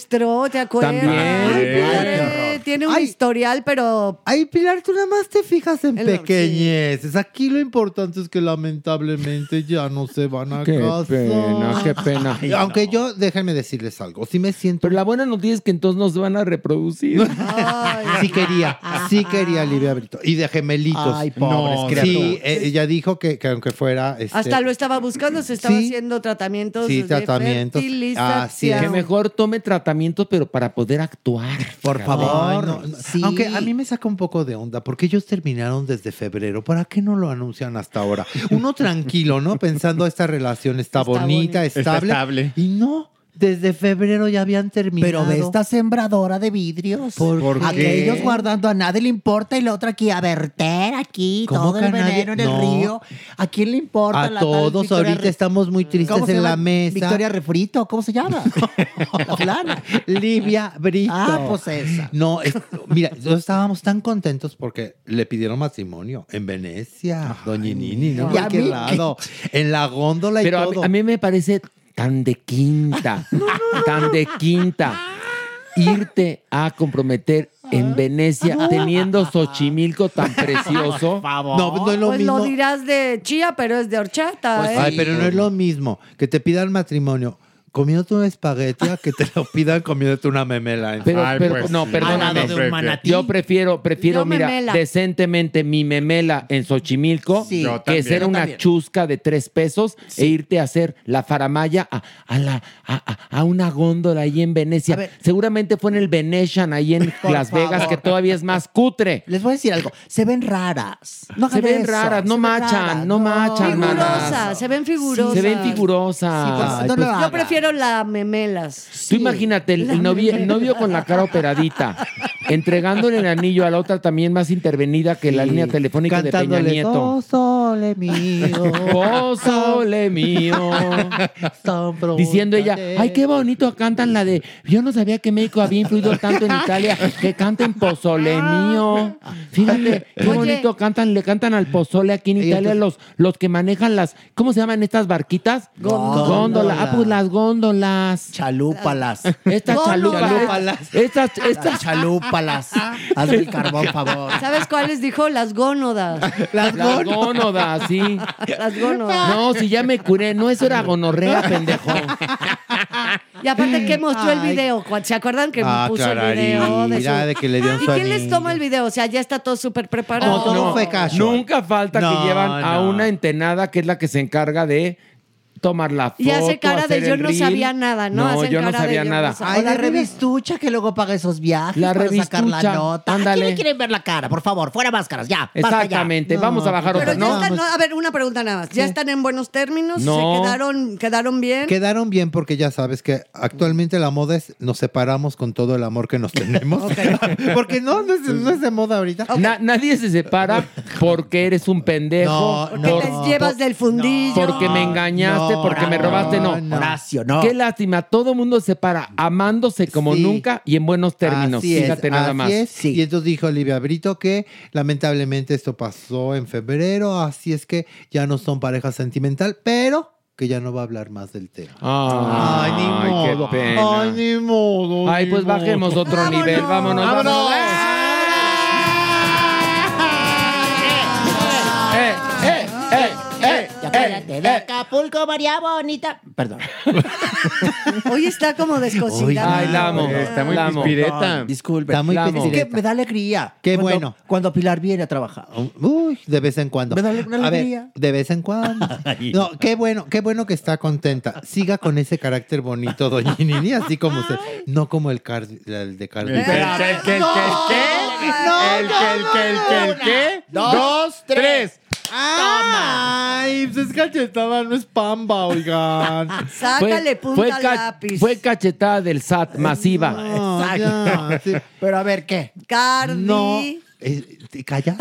¿Te acuerdas? También. Ay, Pilar, eh, tiene un ay, historial, pero... Ay, Pilar, tú nada más te fijas en el... pequeñeces. Aquí lo importante es que lamentablemente ya no se van a qué casar. Qué pena, qué pena. Ay, Aunque no. yo, déjenme decirles algo. Sí me siento... Pero la buena noticia es que entonces nos van a reproducir. Ay, sí quería, sí quería Livia Brito. Y de gemelitos. Ay, pobres no, criaturas. Sí, ella dijo que, que aunque fuera... Este... Hasta lo estaba buscando, se estaba sí, haciendo tratamientos sí, de tratamientos. fertilización. Así es. Que mejor tome tratamientos. Tratamientos, pero para poder actuar. Por favor. No, no. Sí. Aunque a mí me saca un poco de onda, porque ellos terminaron desde febrero. ¿Para qué no lo anuncian hasta ahora? Uno tranquilo, ¿no? Pensando esta relación está, está bonita, bonita. Estable. Está estable. Y no, desde febrero ya habían terminado. Pero ve esta sembradora de vidrios. ¿Por ¿Por qué? Aquellos guardando a nadie le importa y la otra aquí a verter aquí todo el veneno nadie? en el no. río. ¿A quién le importa? A la todos tal ahorita Re... estamos muy tristes en la mesa. Victoria Refrito, ¿cómo se llama? La fulana. Livia Brito. Ah, pues esa. No, es, mira, nosotros estábamos tan contentos porque le pidieron matrimonio en Venecia, doña Nini, ¿no? ¿Y a mí? Lado, en la góndola y Pero todo. Pero a mí me parece... Tan de quinta, no, no, tan de quinta. Irte a comprometer en Venecia teniendo Xochimilco tan precioso. No, no es lo pues mismo. Lo dirás de chía, pero es de horchata. Pues, ¿eh? Ay, pero no es lo mismo que te pidan matrimonio comiéndote un espagueti a que te lo pidan comiéndote una memela. Pero, Ay, pero, pues, no, perdóname. Yo prefiero, prefiero yo mira, memela. decentemente mi memela en Xochimilco sí, que también, ser una también. chusca de tres pesos sí. e irte a hacer la faramaya a, a, la, a, a una góndola ahí en Venecia. Ver, seguramente fue en el Venetian, ahí en Las favor. Vegas, que todavía es más cutre. Les voy a decir algo. Se ven raras. No se ven eso. raras, no se machan, raras. no machan. No. Figurosas, se ven figurosas. Se ven figurosas. Sí, pues, Ay, no pues, yo prefiero las memelas. Sí. Tú imagínate el, el, novio, el novio con la cara operadita, entregándole el anillo a la otra también más intervenida que sí. la línea telefónica Cantándole de Peña Nieto. Sole mío. Oh, sole mío. Diciendo ella, ay, qué bonito cantan la de yo no sabía que México había influido tanto en Italia que canten pozole mío. Fíjate, qué Oye. bonito cantan, le cantan al pozole aquí en Italia los, los que manejan las, ¿cómo se llaman estas barquitas? Góndola. Góndola. Ah, pues las góndolas. Góndolas. Chalúpalas. Estas chalúpalas. Estas esta. chalúpalas. Hazme el carbón, por favor. ¿Sabes cuáles dijo? Las gónodas. Las, Las gónodas, sí. Las gónodas. No, si ya me curé. No, eso era gonorrea, pendejo. Y aparte que mostró Ay. el video. ¿Se acuerdan que ah, puso el video? De su... de que le dio ¿Y quién les toma el video? O sea, ya está todo súper preparado. No, todo fue caso. Nunca falta no, que llevan no. a una entenada que es la que se encarga de... tomar la foto, y hace cara de yo no sabía nada, ¿no? No, yo no sabía nada. Ay, la revistucha que luego paga esos viajes para sacar la nota. ¿A quién le quieren ver la cara? Por favor, fuera máscaras, ya. Exactamente, vamos a bajar otra, ¿no? A ver, una pregunta nada más. ¿Ya están en buenos términos? ¿Se quedaron quedaron bien? Quedaron bien porque ya sabes que actualmente la moda es nos separamos con todo el amor que nos tenemos. Porque no, no es de moda ahorita. Nadie se separa porque eres un pendejo. Porque te llevas del fundillo. Porque me engañaste. dice porque me robaste, no. no. Horacio, no. Qué lástima, todo mundo se para amándose como sí. nunca y en buenos términos. Así Fíjate es, nada así más. Es. Sí. Y entonces dijo Livia Brito que lamentablemente esto pasó en febrero, así es que ya no son pareja sentimental, pero que ya no va a hablar más del tema. Ah, ay, ni modo. Qué pena. Ay, ni modo. Ay, ni pues modo. Bajemos otro vámonos. nivel. Vámonos. Vámonos. vámonos. ¡Eh! ¡Eh! ¡Eh! ¡Eh! ¡Eh! Acuérdate de Acapulco, María Bonita. Perdón. Hoy está como descosidada. Ay, la amo. Está muy pispireta. Disculpe. Está muy pispireta. Es que me da alegría. Qué cuando, bueno. Cuando Pilar viene a trabajar. Uy, de vez en cuando. Me da una alegría. A ver, de vez en cuando. No, qué bueno, qué bueno que está contenta. Siga con ese carácter bonito, doña Nini, así como usted. No como el, car- el de Cardi B. ¿El qué? ¿El qué? ¿El qué? ¿El qué? Dos, tres. ¡Toma! Ay, pues es cachetada, no es pamba, oigan. Sácale punta fue, fue al ca- lápiz. Fue cachetada del S A T, masiva. No, ya, sí. Pero a ver, ¿qué? Cardi. No. Eh, ¿Te callas?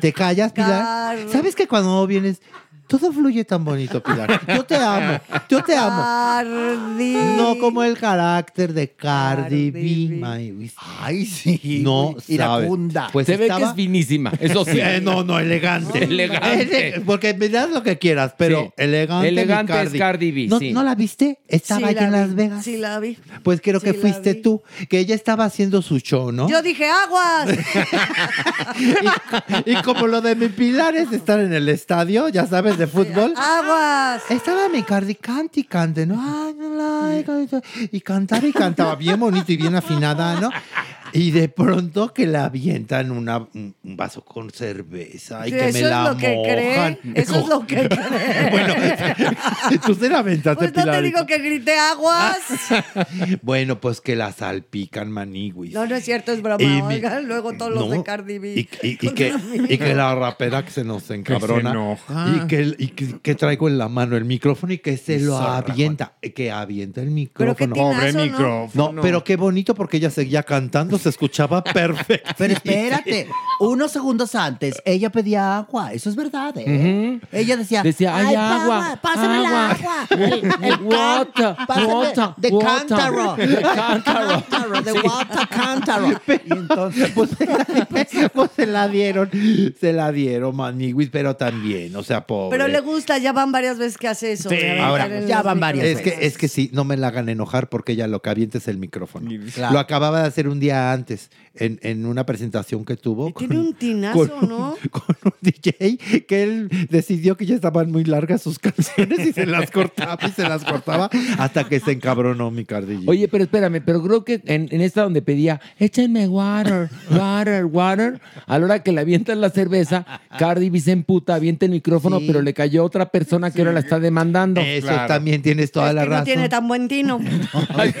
¿Te callas, Pilar? Car- ¿Sabes que cuando vienes todo fluye tan bonito, Pilar? Yo te amo, yo te amo. Cardi. No como el carácter de Cardi, Cardi B. My Ay, sí. No iracunda. Pues se estaba... ve que es finísima, eso sí. Eh, no, no, elegante. Elegante. Ele... Porque me das lo que quieras, pero sí. elegante, elegante Cardi. Es Cardi B. ¿No, sí. ¿No la viste? Estaba sí, allá en Las Vegas. Sí, la vi. Pues creo sí, que fuiste vi. tú, que ella estaba haciendo su show, ¿no? Yo dije, aguas. y, y como lo de mi Pilar es estar en el estadio, ya sabes, de fútbol. ¡Aguas! Estaba mi Cardi, cante y cante, ¿no? Ay, no, y cantaba y cantaba bien bonito y bien afinada, ¿no? Y de pronto que la avientan una, un vaso con cerveza y sí, que me la mojan. Eso es lo que creen. Eso es lo que creen. Bueno, tú se la aventaste, Pilar. Pues no te digo que grité aguas. Bueno, pues que la salpican, manigüis. No, no es cierto, es broma. Y oigan, mi, luego todos no, los de Cardi B. Y, y, y, que, y que la rapera que se nos encabrona. Que se y que, y que, que traigo en la mano el micrófono y que se lo Zorra, avienta. Bueno. Que avienta el micrófono. Pero que pobre tinazo, micrófono. No, no, pero qué bonito porque ella seguía cantando. Se escuchaba perfecto. Pero espérate, unos segundos antes ella pedía agua, eso es verdad, ¿eh? Uh-huh. Ella decía, decía hay agua, pásame agua. La agua. El, el water, water, de cántaro, de cántaro, de water cántaro. Y entonces pues, pues se la dieron, se la dieron maniguis, pero también, o sea, pobre. Pero le gusta, ya van varias veces que hace eso. Sí. Ahora, ya van varias es veces. Que, es que sí, no me la hagan enojar porque ella lo que avienta es el micrófono. Claro. Lo acababa de hacer un día antes en, en una presentación que tuvo. Tiene con, un tinazo, con, ¿no? Con un D J que él decidió que ya estaban muy largas sus canciones y se las cortaba y se las cortaba hasta que se encabronó mi Cardi. Oye, pero espérame, pero creo que en, en esta donde pedía échenme water, water, water, a la hora que le avientan la cerveza, Cardi B se emputa, avienta el micrófono, sí. pero le cayó otra persona sí. que ahora la está demandando. Eso claro. También tienes toda es la que razón. No tiene tan buen tino. Ay,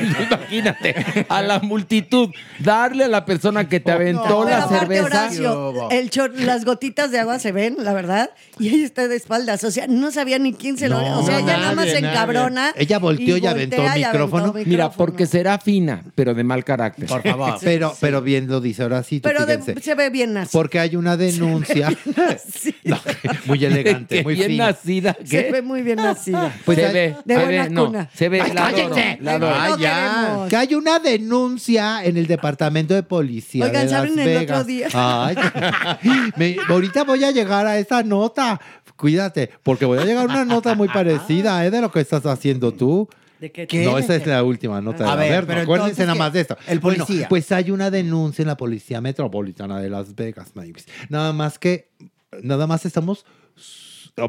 imagínate, a la multitud. Darle a la persona que te aventó no, la aparte, cerveza. Horacio, el chor- las gotitas de agua se ven, la verdad, y ella está de espaldas. O sea, no sabía ni quién se lo... No, o sea, ella nada más se encabrona. Ella volteó y, y aventó el micrófono. micrófono. Mira, porque será fina, pero de mal carácter. Por favor. Sí, pero, sí. pero bien lo dice Horacio. Pero de, se ve bien nacida. Porque hay una denuncia. No, muy elegante, muy bien fina. Nacida, ¿qué? Se ve muy bien nacida. Pues se, se ve. De buena ve, cuna. No, se ve. Ay, la ¡cállense! La la no ya. Que hay una denuncia en el departamento de policía. Oigan, de ¿saben Las el Vegas? Otro día? Ay, me, ahorita voy a llegar a esa nota. Cuídate, porque voy a llegar a una nota muy parecida, ¿eh? De lo que estás haciendo tú. ¿De qué? No, esa es la última nota. A ver, a ver pero acuérdense nada más de esto. El policía. Bueno, pues hay una denuncia en la Policía Metropolitana de Las Vegas, Mavis. Nada más que, nada más estamos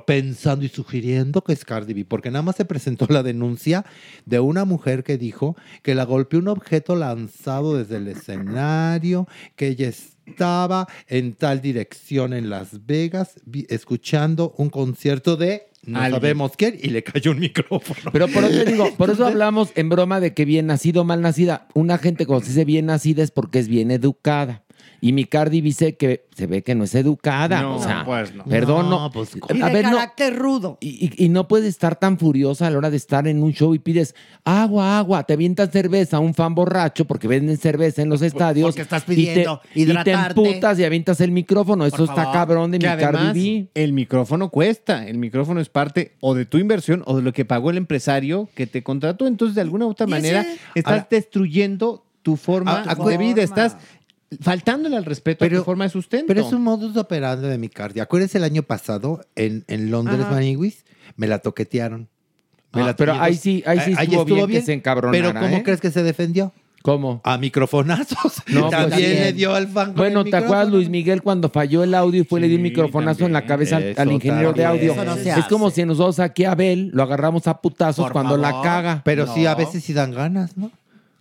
pensando y sugiriendo que es Cardi B, porque nada más se presentó la denuncia de una mujer que dijo que la golpeó un objeto lanzado desde el escenario, que ella estaba en tal dirección en Las Vegas escuchando un concierto de no Alguien. sabemos quién y le cayó un micrófono. Pero por eso digo, por eso hablamos en broma de que bien nacido, mal nacida. Una gente cuando se dice bien nacida es porque es bien educada. Y mi Cardi dice que se ve que no es educada. No, o sea, pues no. Perdón, no. no pues, y a de ver, carácter no, rudo. Y, y, y no puedes estar tan furiosa a la hora de estar en un show y pides agua, agua. Te avientas cerveza a un fan borracho porque venden cerveza en los estadios. Porque estás pidiendo y te, hidratarte. Y te emputas y avientas el micrófono. Por Eso favor. Está cabrón de que mi además, Cardi B. El micrófono cuesta. El micrófono es parte o de tu inversión o de lo que pagó el empresario que te contrató. Entonces, de alguna u otra manera, ese? estás Ahora, destruyendo tu forma tu de vida. Estás... faltándole al respeto pero, a tu forma de sustento. Pero es un modus operandi de mi Cardi. ¿Acuérdense el año pasado en, en Londres, Maniwis? Me la toquetearon. Me ah, la pero ahí sí, ahí sí ahí estuvo, estuvo bien, bien que se encabronara. Pero ¿cómo ¿eh? crees que se defendió? ¿Cómo? A microfonazos. No, también pues, le dio al fan. Bueno, ¿te acuerdas Luis Miguel cuando falló el audio y fue sí, le dio un microfonazo también, en la cabeza al, al ingeniero también. de audio? No es hace. como si nosotros aquí a Abel lo agarramos a putazos Por cuando favor. la caga. Pero no. sí, a veces sí dan ganas, ¿no?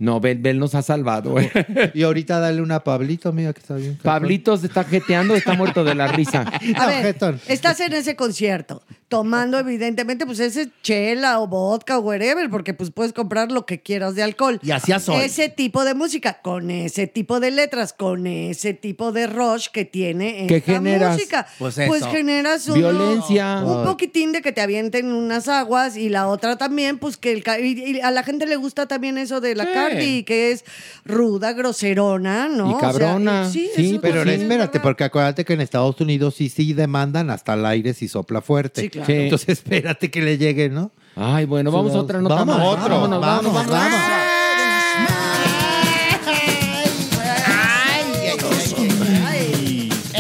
No, Bel, Bel nos ha salvado. ¿eh? Y ahorita dale una a Pablito, mira que está bien. Pablito se está jeteando, está muerto de la risa. A ver, estás en ese concierto, tomando evidentemente pues ese chela o vodka o whatever, porque pues puedes comprar lo que quieras de alcohol. Y así son. Ese tipo de música, con ese tipo de letras, con ese tipo de rush que tiene esta ¿Qué generas? música. Pues, eso. pues generas uno, violencia. Un poquitín de que te avienten unas aguas y la otra también, pues que el, y a la gente le gusta también eso de la sí. cara. Y que es ruda, groserona, ¿no? Y cabrona. O sea, sí, sí pero sí, espérate, porque acuérdate que en Estados Unidos sí, sí demandan hasta el aire si sopla fuerte. Sí, claro. Sí. Entonces espérate que le llegue, ¿no? Ay, bueno, vamos a otra nota. Vamos a otra. Vámonos, vámonos, vámonos. vámonos.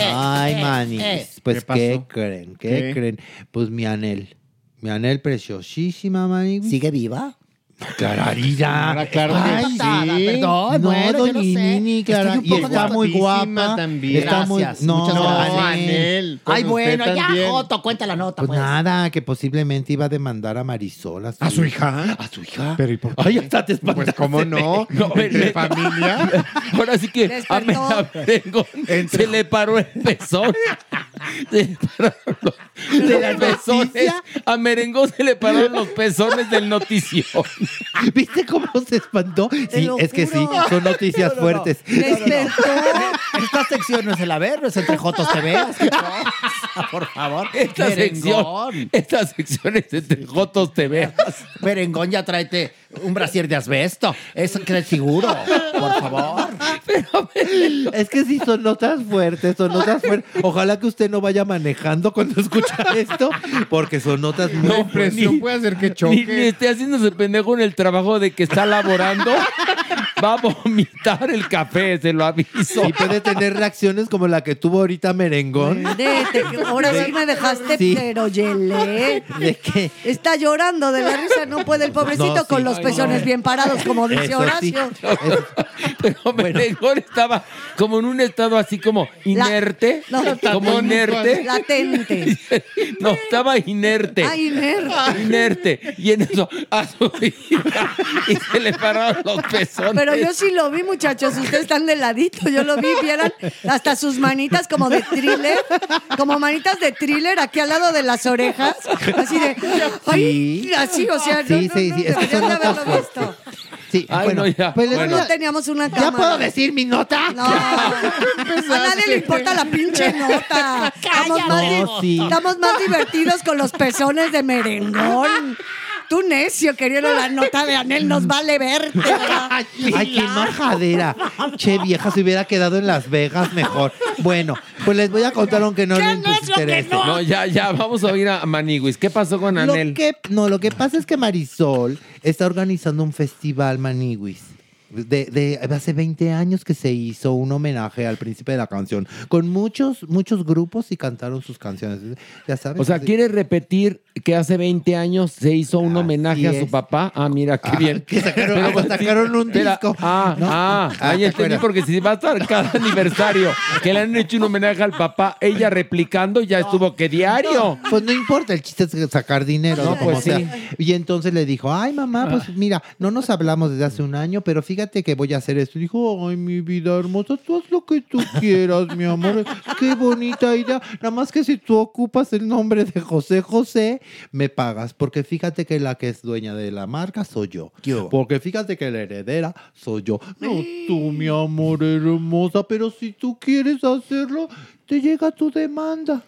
Ay, ay, manis. Pues, ¿qué, ¿qué creen? ¿Qué, ¿Qué creen? Pues mi Anel. Mi Anel preciosísima, manis. ¿Sigue viva? Clararida. Claro Ay, sí. Perdón, no, bueno, yo no sé. Ni, Clara. Y está muy guapa también. Está gracias. Muy, no, muchas gracias. No, Anel. Ay, bueno, ya, también. Joto, cuenta la nota. Pues, pues nada, que posiblemente iba a demandar a Marisol. ¿A su, ¿A su hija? ¿A su hija? ¿Pero y por qué? Ay, hasta te espantaste. Pues, ¿cómo no? no ¿Entre familia? Ahora sí que a me la tengo. Se le paró el pezón. Se le pararon los, los pezones. A Merengón se le pararon los pezones del noticio. ¿Viste cómo se espantó? Sí, es que sí, son noticias no, no, no. fuertes. Despertó. Esta sección no es el haber, no es entre Jotos T V. Por favor. Esta Merengón. sección. Esta sección es entre Jotos T V. Merengón, ya tráete un brasier de asbesto. Eso que es seguro. Por favor. Pero, pero, es que sí, son notas fuertes, son notas fuertes. Ojalá que usted no vaya manejando cuando escucha esto, porque son notas muy fuertes. No, presión ni, puede hacer que choque. Ni, ni esté haciéndose pendejo en el trabajo de que está laborando. Va a vomitar el café, se lo aviso. Y puede tener reacciones como la que tuvo ahorita Merengón. Dete, ahora sí me dejaste, sí. pero yelé. ¿De qué? Está llorando de la risa, no puede el pobrecito no, sí. con los pezones no. bien parados, como dice Eso, Horacio. Sí. Pero Merengón bueno. estaba como en un estado así como inerte. La, no, como inerte. Latente. No, estaba inerte. Ah, inerte. Inerte. Y en eso, a su hija, y se le pararon los pezones. Pero Pero yo sí lo vi, muchachos. Ustedes están de ladito. Yo lo vi, vieran hasta sus manitas como de thriller. Como manitas de thriller aquí al lado de las orejas. Así de... Ay, sí. así, o sea, sí, no, sí, no, sí, no deberían de haberlo fuertes. visto. Sí, Ay, bueno, no, ya. Pues bueno. no teníamos una cámara. ¿Ya puedo decir mi nota? No. A nadie le importa la pinche nota. Estamos, no, más, sí. estamos más divertidos con los pezones de Merengón. Tú, necio, queriendo la nota de Anel, nos vale verte. Ay, Ay, qué majadera. Che, vieja, se hubiera quedado en Las Vegas mejor. Bueno, pues les voy a contar aunque no les no interese. No? no, ya, ya, vamos a oír a Maniguis. ¿Qué pasó con Anel? Lo que, no, lo que pasa es que Marisol está organizando un festival, Maniguis. De, de hace veinte años que se hizo un homenaje al príncipe de la canción con muchos muchos grupos y cantaron sus canciones, ya sabes. O sea, quiere repetir que hace veinte años se hizo un Así homenaje es. a su papá. Ah, mira, qué ah, bien. Que sacaron, pero, pues, sacaron un pero, disco. Ah, ¿no? ah, ah, ahí entendí acuerdas? Porque si va a estar cada aniversario que le han hecho un homenaje al papá, ella replicando ya no. estuvo que diario. No, pues no importa, el chiste es sacar dinero. No, ¿no? Pues sí. Sea. Y entonces le dijo, ay mamá, pues mira, no nos hablamos desde hace un año, pero fíjate fíjate que voy a hacer esto. Dijo, ay, mi vida hermosa, tú haz lo que tú quieras, mi amor. Qué bonita idea. Nada más que si tú ocupas el nombre de José José, me pagas. Porque fíjate que la que es dueña de la marca soy yo. ¿Yo? Porque fíjate que la heredera soy yo. No tú, mi amor hermosa, pero si tú quieres hacerlo, te llega tu demanda,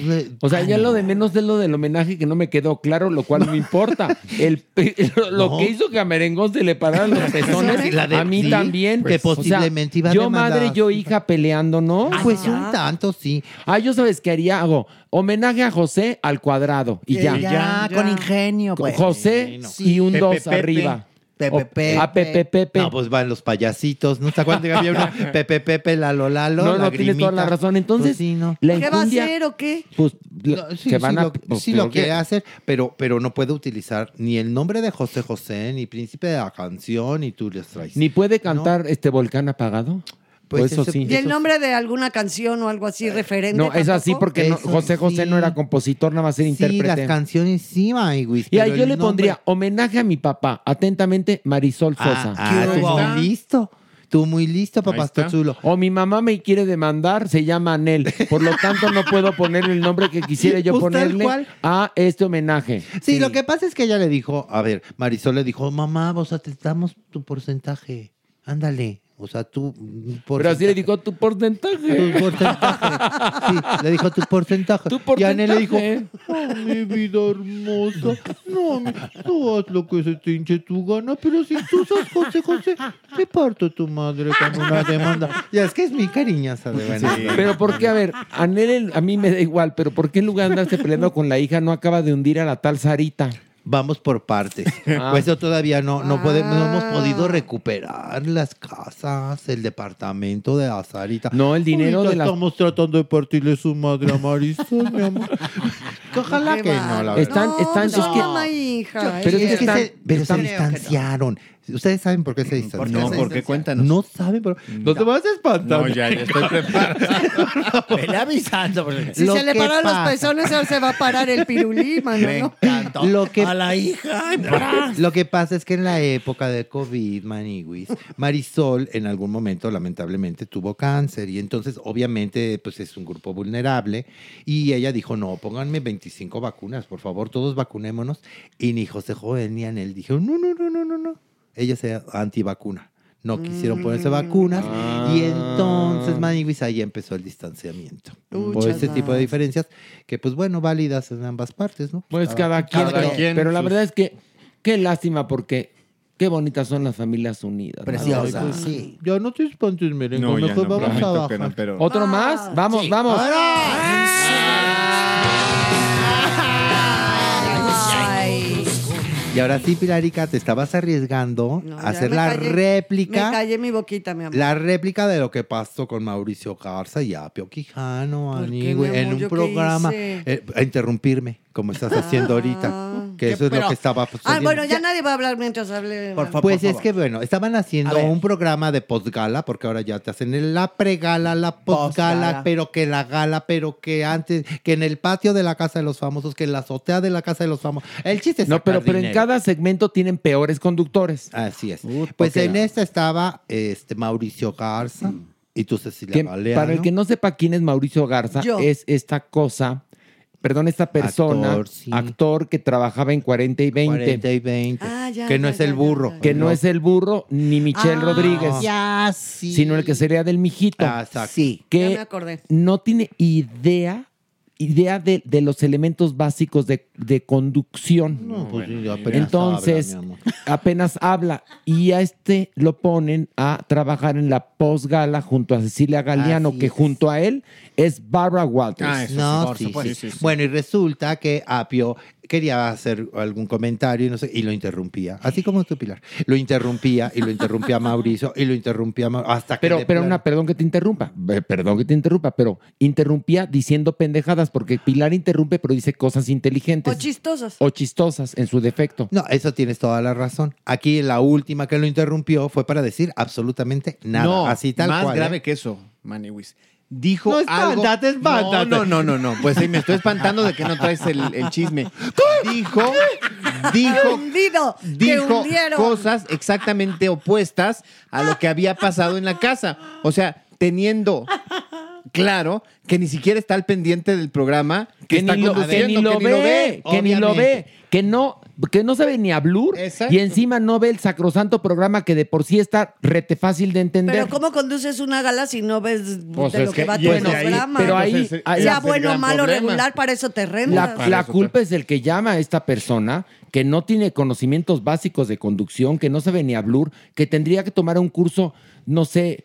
¿no? Re- o sea, ya lo de menos de lo del homenaje que no me quedó claro, lo cual no importa. El, el, lo no. que hizo que a Merengón se le pararan los pezones, la de, a mí sí, también. Que pues, posiblemente o sea, iba a yo demandar. Madre, yo hija peleándonos. Ah, pues ya. Un tanto, sí. Ah, yo sabes qué haría, hago homenaje a José al cuadrado y ya. Ya, ya. Con ingenio. Pues. José sí. Y un dos Pepe, arriba. Pepe, Pepe. Ah, Pepe, Pepe. No, pues van los payasitos. ¿No te acuerdas que había una Pepe, Pepe, Lalo, Lalo? No, no, tienes toda la razón. Entonces, pues sí, no. ¿Qué va a hacer o qué? Pues la, no, sí, que van sí, a, lo, pues, sí lo quiere hacer, pero, pero no puede utilizar ni el nombre de José José, ni Príncipe de la Canción, ni tú les traes. Ni puede cantar no. este Volcán Apagado. Pues eso, eso sí. ¿Y el nombre de alguna canción o algo así referente? No, es así porque no, José José sí. no era compositor, nada más era sí, intérprete. Sí, las canciones sí, my güey. Y ahí yo le nombre... pondría homenaje a mi papá. Atentamente, Marisol Sosa. Ah, ah wow. Muy listo. Tú muy listo, papá, está chulo. O mi mamá me quiere demandar, se llama Anel. Por lo tanto, no puedo ponerle el nombre que quisiera yo ponerle a este homenaje. Sí, sí, lo que pasa es que ella le dijo, a ver, Marisol le dijo, mamá, vos atentamos tu porcentaje. Ándale. O sea, tú... Porcentaje. Pero así le dijo, tu porcentaje. Tu porcentaje. Sí, le dijo, tu porcentaje. Tu porcentaje. Y Anel le dijo, oh, mi vida hermosa, no, mi, tú haz lo que se te hinche tu gana, pero si tú sos José José, te parto tu madre con una demanda. Ya, es que es mi cariñaza de verdad. Sí. Pero ¿por qué? A ver, Anel, a mí me da igual, pero ¿por qué en lugar de andarse peleando con la hija no acaba de hundir a la tal Sarita? Vamos por partes. Ah. Pues eso todavía no, no, podemos, no hemos podido recuperar las casas, el departamento de la Sarita. No, el dinero ahorita de la... Estamos tratando de partirle su madre a Marisol, mi amor. Ojalá que no, la verdad. Están, están... No, es que... no, hija. Pero es que se, pero se distanciaron. ¿Ustedes saben por qué se distanciaron? No, porque cuéntanos. No saben, pero... No te vas a espantar. No, ya, ya estoy preparado. Me la avisando. Porque... Si lo se le paran pasa. Los pezones, ahora se va a parar el pirulí, mano. Me encantó. Lo que... A la hija. Lo que pasa es que en la época de COVID, maniguis, Marisol en algún momento, lamentablemente, tuvo cáncer. Y entonces, obviamente, pues es un grupo vulnerable. Y ella dijo, no, pónganme veinticinco vacunas, por favor, todos vacunémonos. Y ni José Joel ni Anel dijeron, no, no, no, no, no, no. Ella sea antivacuna. No quisieron ponerse vacunas. Ah. Y entonces, maniguis, ahí empezó el distanciamiento. Uy, por este tipo de diferencias que, pues bueno, válidas en ambas partes, ¿no? Pues cada, cada quien. Cada pero, quien pero la sus... verdad es que, qué lástima, porque qué bonitas son las familias unidas. Preciosas. Ay, pues, sí. Ya no te espantes, Merengón. No, no, mejor no, vamos abajo. No, pero... ¿Otro ah, más? Vamos, sí. vamos. Y ahora sí, Pilarica, te estabas arriesgando no, a hacer la callé, réplica. Me callé mi boquita, mi amor. La réplica de lo que pasó con Mauricio Garza y Apio Quijano, amigo, en un programa. Eh, a interrumpirme, como estás haciendo ahorita. Que eso pero, es lo que estaba sucediendo. Ah, bueno, ya nadie va a hablar mientras hable. Por favor, pues por favor. Es que, bueno, estaban haciendo un programa de postgala, porque ahora ya te hacen la pregala, la postgala, post-gala. Pero que la gala, pero que antes, que en el patio de la Casa de los Famosos, que en la azotea de la Casa de los Famosos. El chiste es no, sacar pero, pero en cada segmento tienen peores conductores. Así es. Uh, pues en no. esta estaba este, Mauricio Garza mm. y tú, Cecilia que, Galeano. Para el que no sepa quién es Mauricio Garza, Yo. es esta cosa... Perdón, esta persona, actor, sí. actor que trabajaba en cuarenta y veinte. cuarenta y veinte. Ah, ya, que no ya, es ya, el burro. Ya, ya, ya. Que no es el burro ni Michelle ah, Rodríguez. Ya, sí. Sino el que sería del mijito. Ah, exacto. Sí. Que ya me acordé. No tiene idea, idea de, de los elementos básicos de, de conducción. No, pues bueno, yo apenas Entonces, habla, apenas habla. Y a este lo ponen a trabajar en la postgala junto a Cecilia Galeano, Así que es. junto a él es Barbara Walters. Ah, eso no, sí, por sí, supuesto. Sí, sí, sí. Bueno, y resulta que Apio quería hacer algún comentario y no sé, y lo interrumpía. Así como tú, Pilar. Lo interrumpía y lo interrumpía Mauricio y lo interrumpía Mauricio, hasta que Pero, pero Pilar... una, perdón que te interrumpa. Perdón que te interrumpa, pero interrumpía diciendo pendejadas, porque Pilar interrumpe, pero dice cosas inteligentes. O chistosas. O chistosas, en su defecto. No, eso tienes toda la razón. Aquí la última que lo interrumpió fue para decir absolutamente nada. No, así tal más cual, grave ¿eh? que eso, Maniwis. dijo no, algo... No, no, no, no, no. Pues sí, me estoy espantando de que no traes el, el chisme. Dijo... Dijo, hundido, dijo cosas exactamente opuestas a lo que había pasado en la casa. O sea, teniendo claro que ni siquiera está al pendiente del programa, que, que, está ni, lo, ver, que ni lo que ve, ve que ni lo ve, que no, que no sabe ni a Blur. Exacto. Y encima no ve el sacrosanto programa que de por sí está rete fácil de entender. Pero ¿cómo conduces una gala si no ves pues de lo que, que va tu programa? Pero ahí, pues ahí sea bueno, malo, problema. Regular, para eso te rendas. La, la culpa es del que llama a esta persona que no tiene conocimientos básicos de conducción, que no sabe ni a Blur, que tendría que tomar un curso, no sé...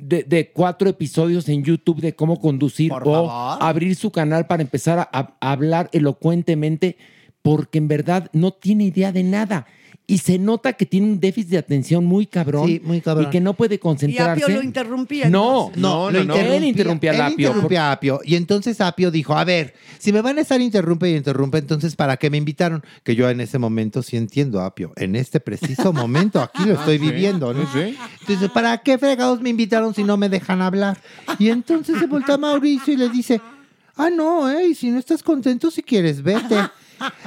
De, de cuatro episodios en YouTube de cómo conducir o abrir su canal para empezar a, a, a hablar elocuentemente, porque en verdad no tiene idea de nada. Y se nota que tiene un déficit de atención muy cabrón, sí, muy cabrón. Y que no puede concentrarse. ¿Y Apio lo interrumpía? No, no, no, no, no, no. Él interrumpía a Apio. Él interrumpía a Apio. Y entonces Apio dijo, a ver, si me van a estar interrumpe y interrumpe, entonces ¿para qué me invitaron? Que yo en ese momento sí entiendo a Apio. En este preciso momento, aquí lo estoy viviendo, ¿no? Entonces, ¿para qué fregados me invitaron si no me dejan hablar? Y entonces se voltea Mauricio y le dice, ah, no, eh, si no estás contento, si quieres, vete.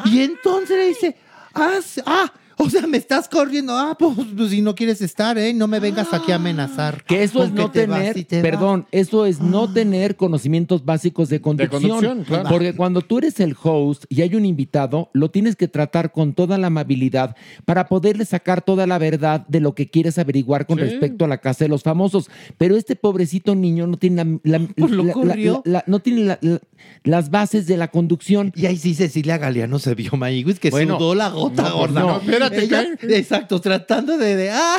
Y entonces le dice, ah, ah, o sea, me estás corriendo. Ah, pues, pues si no quieres estar, ¿eh? No me vengas aquí a amenazar. Que eso es no tener, te perdón, vas. Eso es ah. no tener conocimientos básicos de conducción. De conducción, claro. Porque cuando tú eres el host y hay un invitado, lo tienes que tratar con toda la amabilidad para poderle sacar toda la verdad de lo que quieres averiguar con sí. respecto a la Casa de los Famosos. Pero este pobrecito niño no tiene la, la, pues la, la, la, la, no tiene la, la, las bases de la conducción. Y ahí sí Cecilia Galeano se vio, Mayigüis, que bueno, sudó la gota no, gorda. No, espérate. Ella, exacto, tratando de, de ah,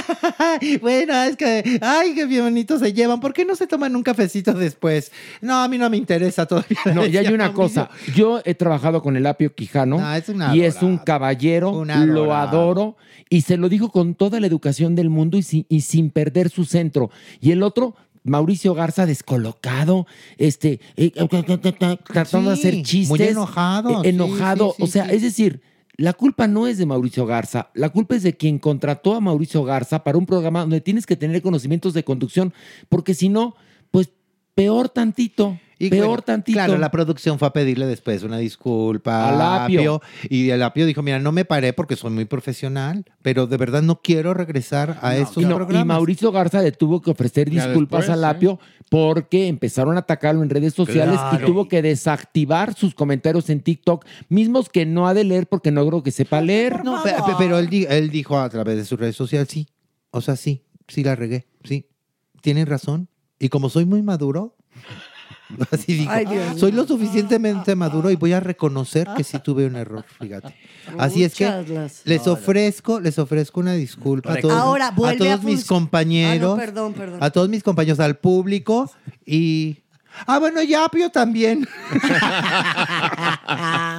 bueno, es que ay, qué bonitos se llevan, ¿por qué no se toman un cafecito después? No, a mí no me interesa todavía. No, y hay una conmigo. cosa, yo he trabajado con el Apio Quijano no, es una y adorada. Es un caballero, una lo adorada. adoro, y se lo dijo con toda la educación del mundo y sin, y sin perder su centro. Y el otro, Mauricio Garza, descolocado, este, eh, tratando sí, de hacer chistes. Muy enojado. Eh, enojado, sí, sí, o sea, sí, sí. es decir... La culpa no es de Mauricio Garza, la culpa es de quien contrató a Mauricio Garza para un programa donde tienes que tener conocimientos de conducción, porque si no, pues peor tantito, y peor bueno, tantito. Claro, la producción fue a pedirle después una disculpa al Apio, y el Apio dijo, mira, no me paré porque soy muy profesional, pero de verdad no quiero regresar a no, estos no, programas. Y Mauricio Garza le tuvo que ofrecer disculpas después, al Apio ¿eh? porque empezaron a atacarlo en redes sociales claro. y tuvo que desactivar sus comentarios en TikTok, mismos que no ha de leer porque no creo que sepa leer. No, pero, pero él, él dijo a través de sus redes sociales, sí, o sea, sí, sí la regué, sí, tienen razón. Y como soy muy maduro, así digo, Ay, soy lo suficientemente maduro y voy a reconocer que sí tuve un error, fíjate. Así es que les ofrezco, les ofrezco una disculpa a todos, Ahora, a todos a fun... mis compañeros, ah, no, perdón, perdón. a todos mis compañeros, al público y... Ah, bueno, y Apio también.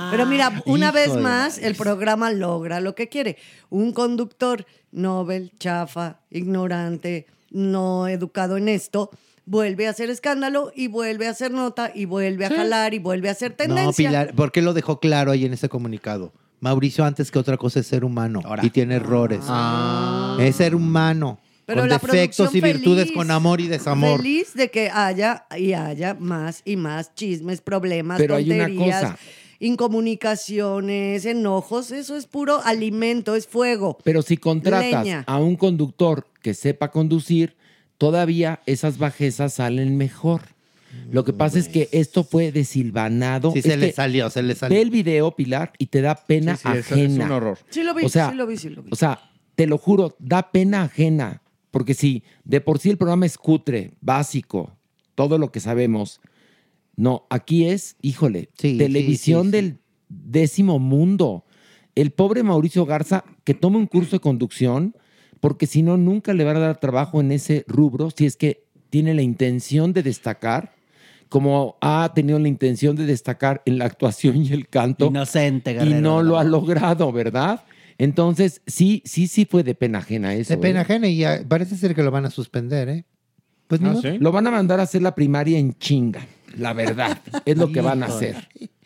Pero mira, una Hijo vez más, el programa logra lo que quiere. Un conductor novel, chafa, ignorante, no educado en esto... Vuelve a hacer escándalo y vuelve a hacer nota y vuelve a sí. jalar y vuelve a hacer tendencia. No, Pilar, ¿por qué lo dejó claro ahí en ese comunicado? Mauricio, antes que otra cosa, es ser humano Ahora. y tiene errores. Ah. Es ser humano. Pero con defectos y feliz, virtudes, con amor y desamor. Feliz de que haya y haya más y más chismes, problemas, Pero tonterías. Hay una cosa. Incomunicaciones, enojos, eso es puro alimento, es fuego. Pero si contratas leña. a un conductor que sepa conducir, todavía esas bajezas salen mejor. Lo que pasa es que esto fue desilvanado. Sí, se le salió, se le salió. Ve el video, Pilar, y te da pena sí, sí, ajena. Es un horror. Sí lo vi, o sea, sí lo vi, sí lo vi. O sea, te lo juro, da pena ajena. Porque si de por sí el programa es cutre, básico, todo lo que sabemos. No, aquí es, híjole, sí, televisión sí, sí, del sí. décimo mundo. El pobre Mauricio Garza, que toma un curso de conducción... Porque si no, nunca le van a dar trabajo en ese rubro si es que tiene la intención de destacar, como ha tenido la intención de destacar en la actuación y el canto. Inocente, Guerrero. Y no lo ha logrado, ¿verdad? Entonces, sí, sí, sí fue de pena ajena eso. De pena ¿eh? ajena y parece ser que lo van a suspender, ¿eh? Pues no. ¿Ah, sí? Lo van a mandar a hacer la primaria en chinga. La verdad, es lo que van a hacer.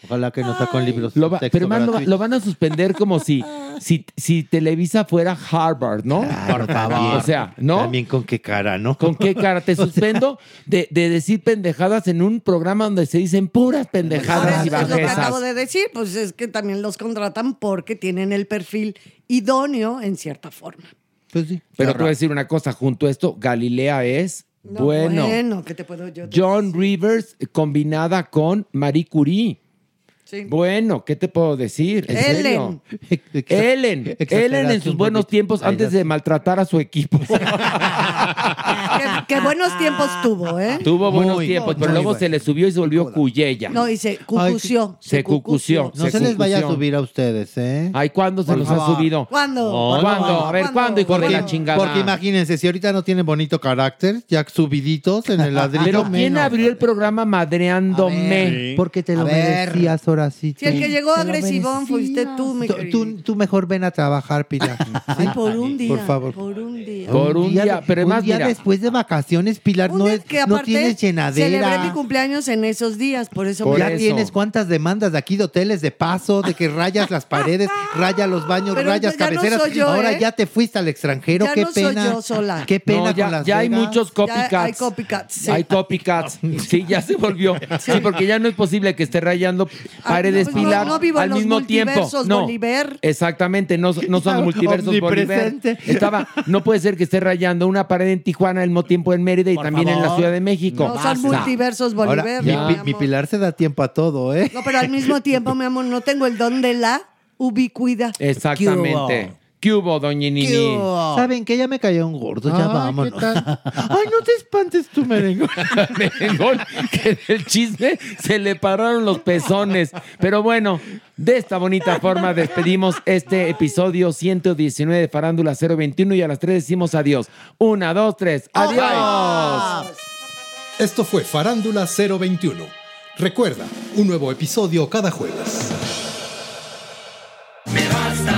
Ojalá que no saquen libros. Lo va, pero más lo, lo van a suspender como si, si, si Televisa fuera Harvard, ¿no? Claro, por favor. O sea, ¿no? También con qué cara, ¿no? ¿Con qué cara? Te suspendo de, de decir pendejadas en un programa donde se dicen puras pendejadas y bajezas. Lo que acabo de decir, pues es que también los contratan porque tienen el perfil idóneo en cierta forma. Pues sí. Pero te voy a decir una cosa, junto a esto, Galilea es... No, bueno, bueno ¿qué te puedo yo te John decir? Rivers combinada con Marie Curie. Sí. Bueno, ¿qué te puedo decir? ¿En Ellen. Serio? Ellen. Ellen en sus buenos tiempos antes de maltratar a su equipo. Que buenos tiempos tuvo, ¿eh? Tuvo muy, buenos tiempos, muy, pero muy luego bueno. Se le subió y se volvió cuyella. No, y se cucució. Se, se cucució. cucució. No se, se cucució. Les vaya a subir a ustedes, ¿eh? Ay, ¿cuándo se los ha subido? ¿Cuándo? Oh, ¿Cuándo? ¿Cuándo? A ver, ¿cuándo? ¿Cuándo? Hijo de la chingada. Porque imagínense, si ahorita no tienen bonito carácter, ya subiditos en el ladrillo. Pero menos. ¿Quién abrió el programa madreándome? Sí. Porque te lo merecías, ahora sí. Si el que llegó agresivón fuiste tú, mi querido. Tú, tú mejor ven a trabajar, Pilar. Ay, por un día. Por favor. Por un día. Por un día. Pero más después de vacaciones, Pilar, no, es, que no tienes llenadera. Celebré mi cumpleaños en esos días, por eso... Por ya eso. Tienes cuántas demandas de aquí, de hoteles, de paso, de que rayas las paredes, rayas los baños, pero rayas cabeceras. No yo, ahora ¿eh? Ya te fuiste al extranjero, ya qué no pena. Soy yo sola. Qué pena no, ya, con las ya hay muchos copycats. Ya hay copycats. Sí. Hay copycats. Sí, ya se volvió. Sí, porque ya no es posible que esté rayando paredes, ah, no, Pilar, no, no vivo al en mismo tiempo. No, Bolívar. Exactamente, no, no son multiversos Bolívar. Estaba, no puede ser que esté rayando una pared en Tijuana al mismo tiempo en Mérida y por también favor. En la Ciudad de México. No, basta. Son multiversos, Bolívar. Ahora, mi, mi, mi Pilar se da tiempo a todo, ¿eh? No, pero al mismo tiempo, mi amor, no tengo el don de la ubicuidad. Exactamente. ¿Qué hubo, doña Nini? ¿Qué hubo? ¿Saben qué? Ya me cayó un gordo, ya vámonos. ¿Qué tal? Ay, no te espantes tú, merengón. Merengón, que del chisme se le pararon los pezones. Pero bueno, de esta bonita forma despedimos este episodio ciento diecinueve de Farándula cero veintiuno y a las tres decimos adiós. Una, dos, tres. ¡Adiós! ¡Adiós! Esto fue Farándula cero veintiuno. Recuerda, un nuevo episodio cada jueves. Me basta.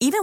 Even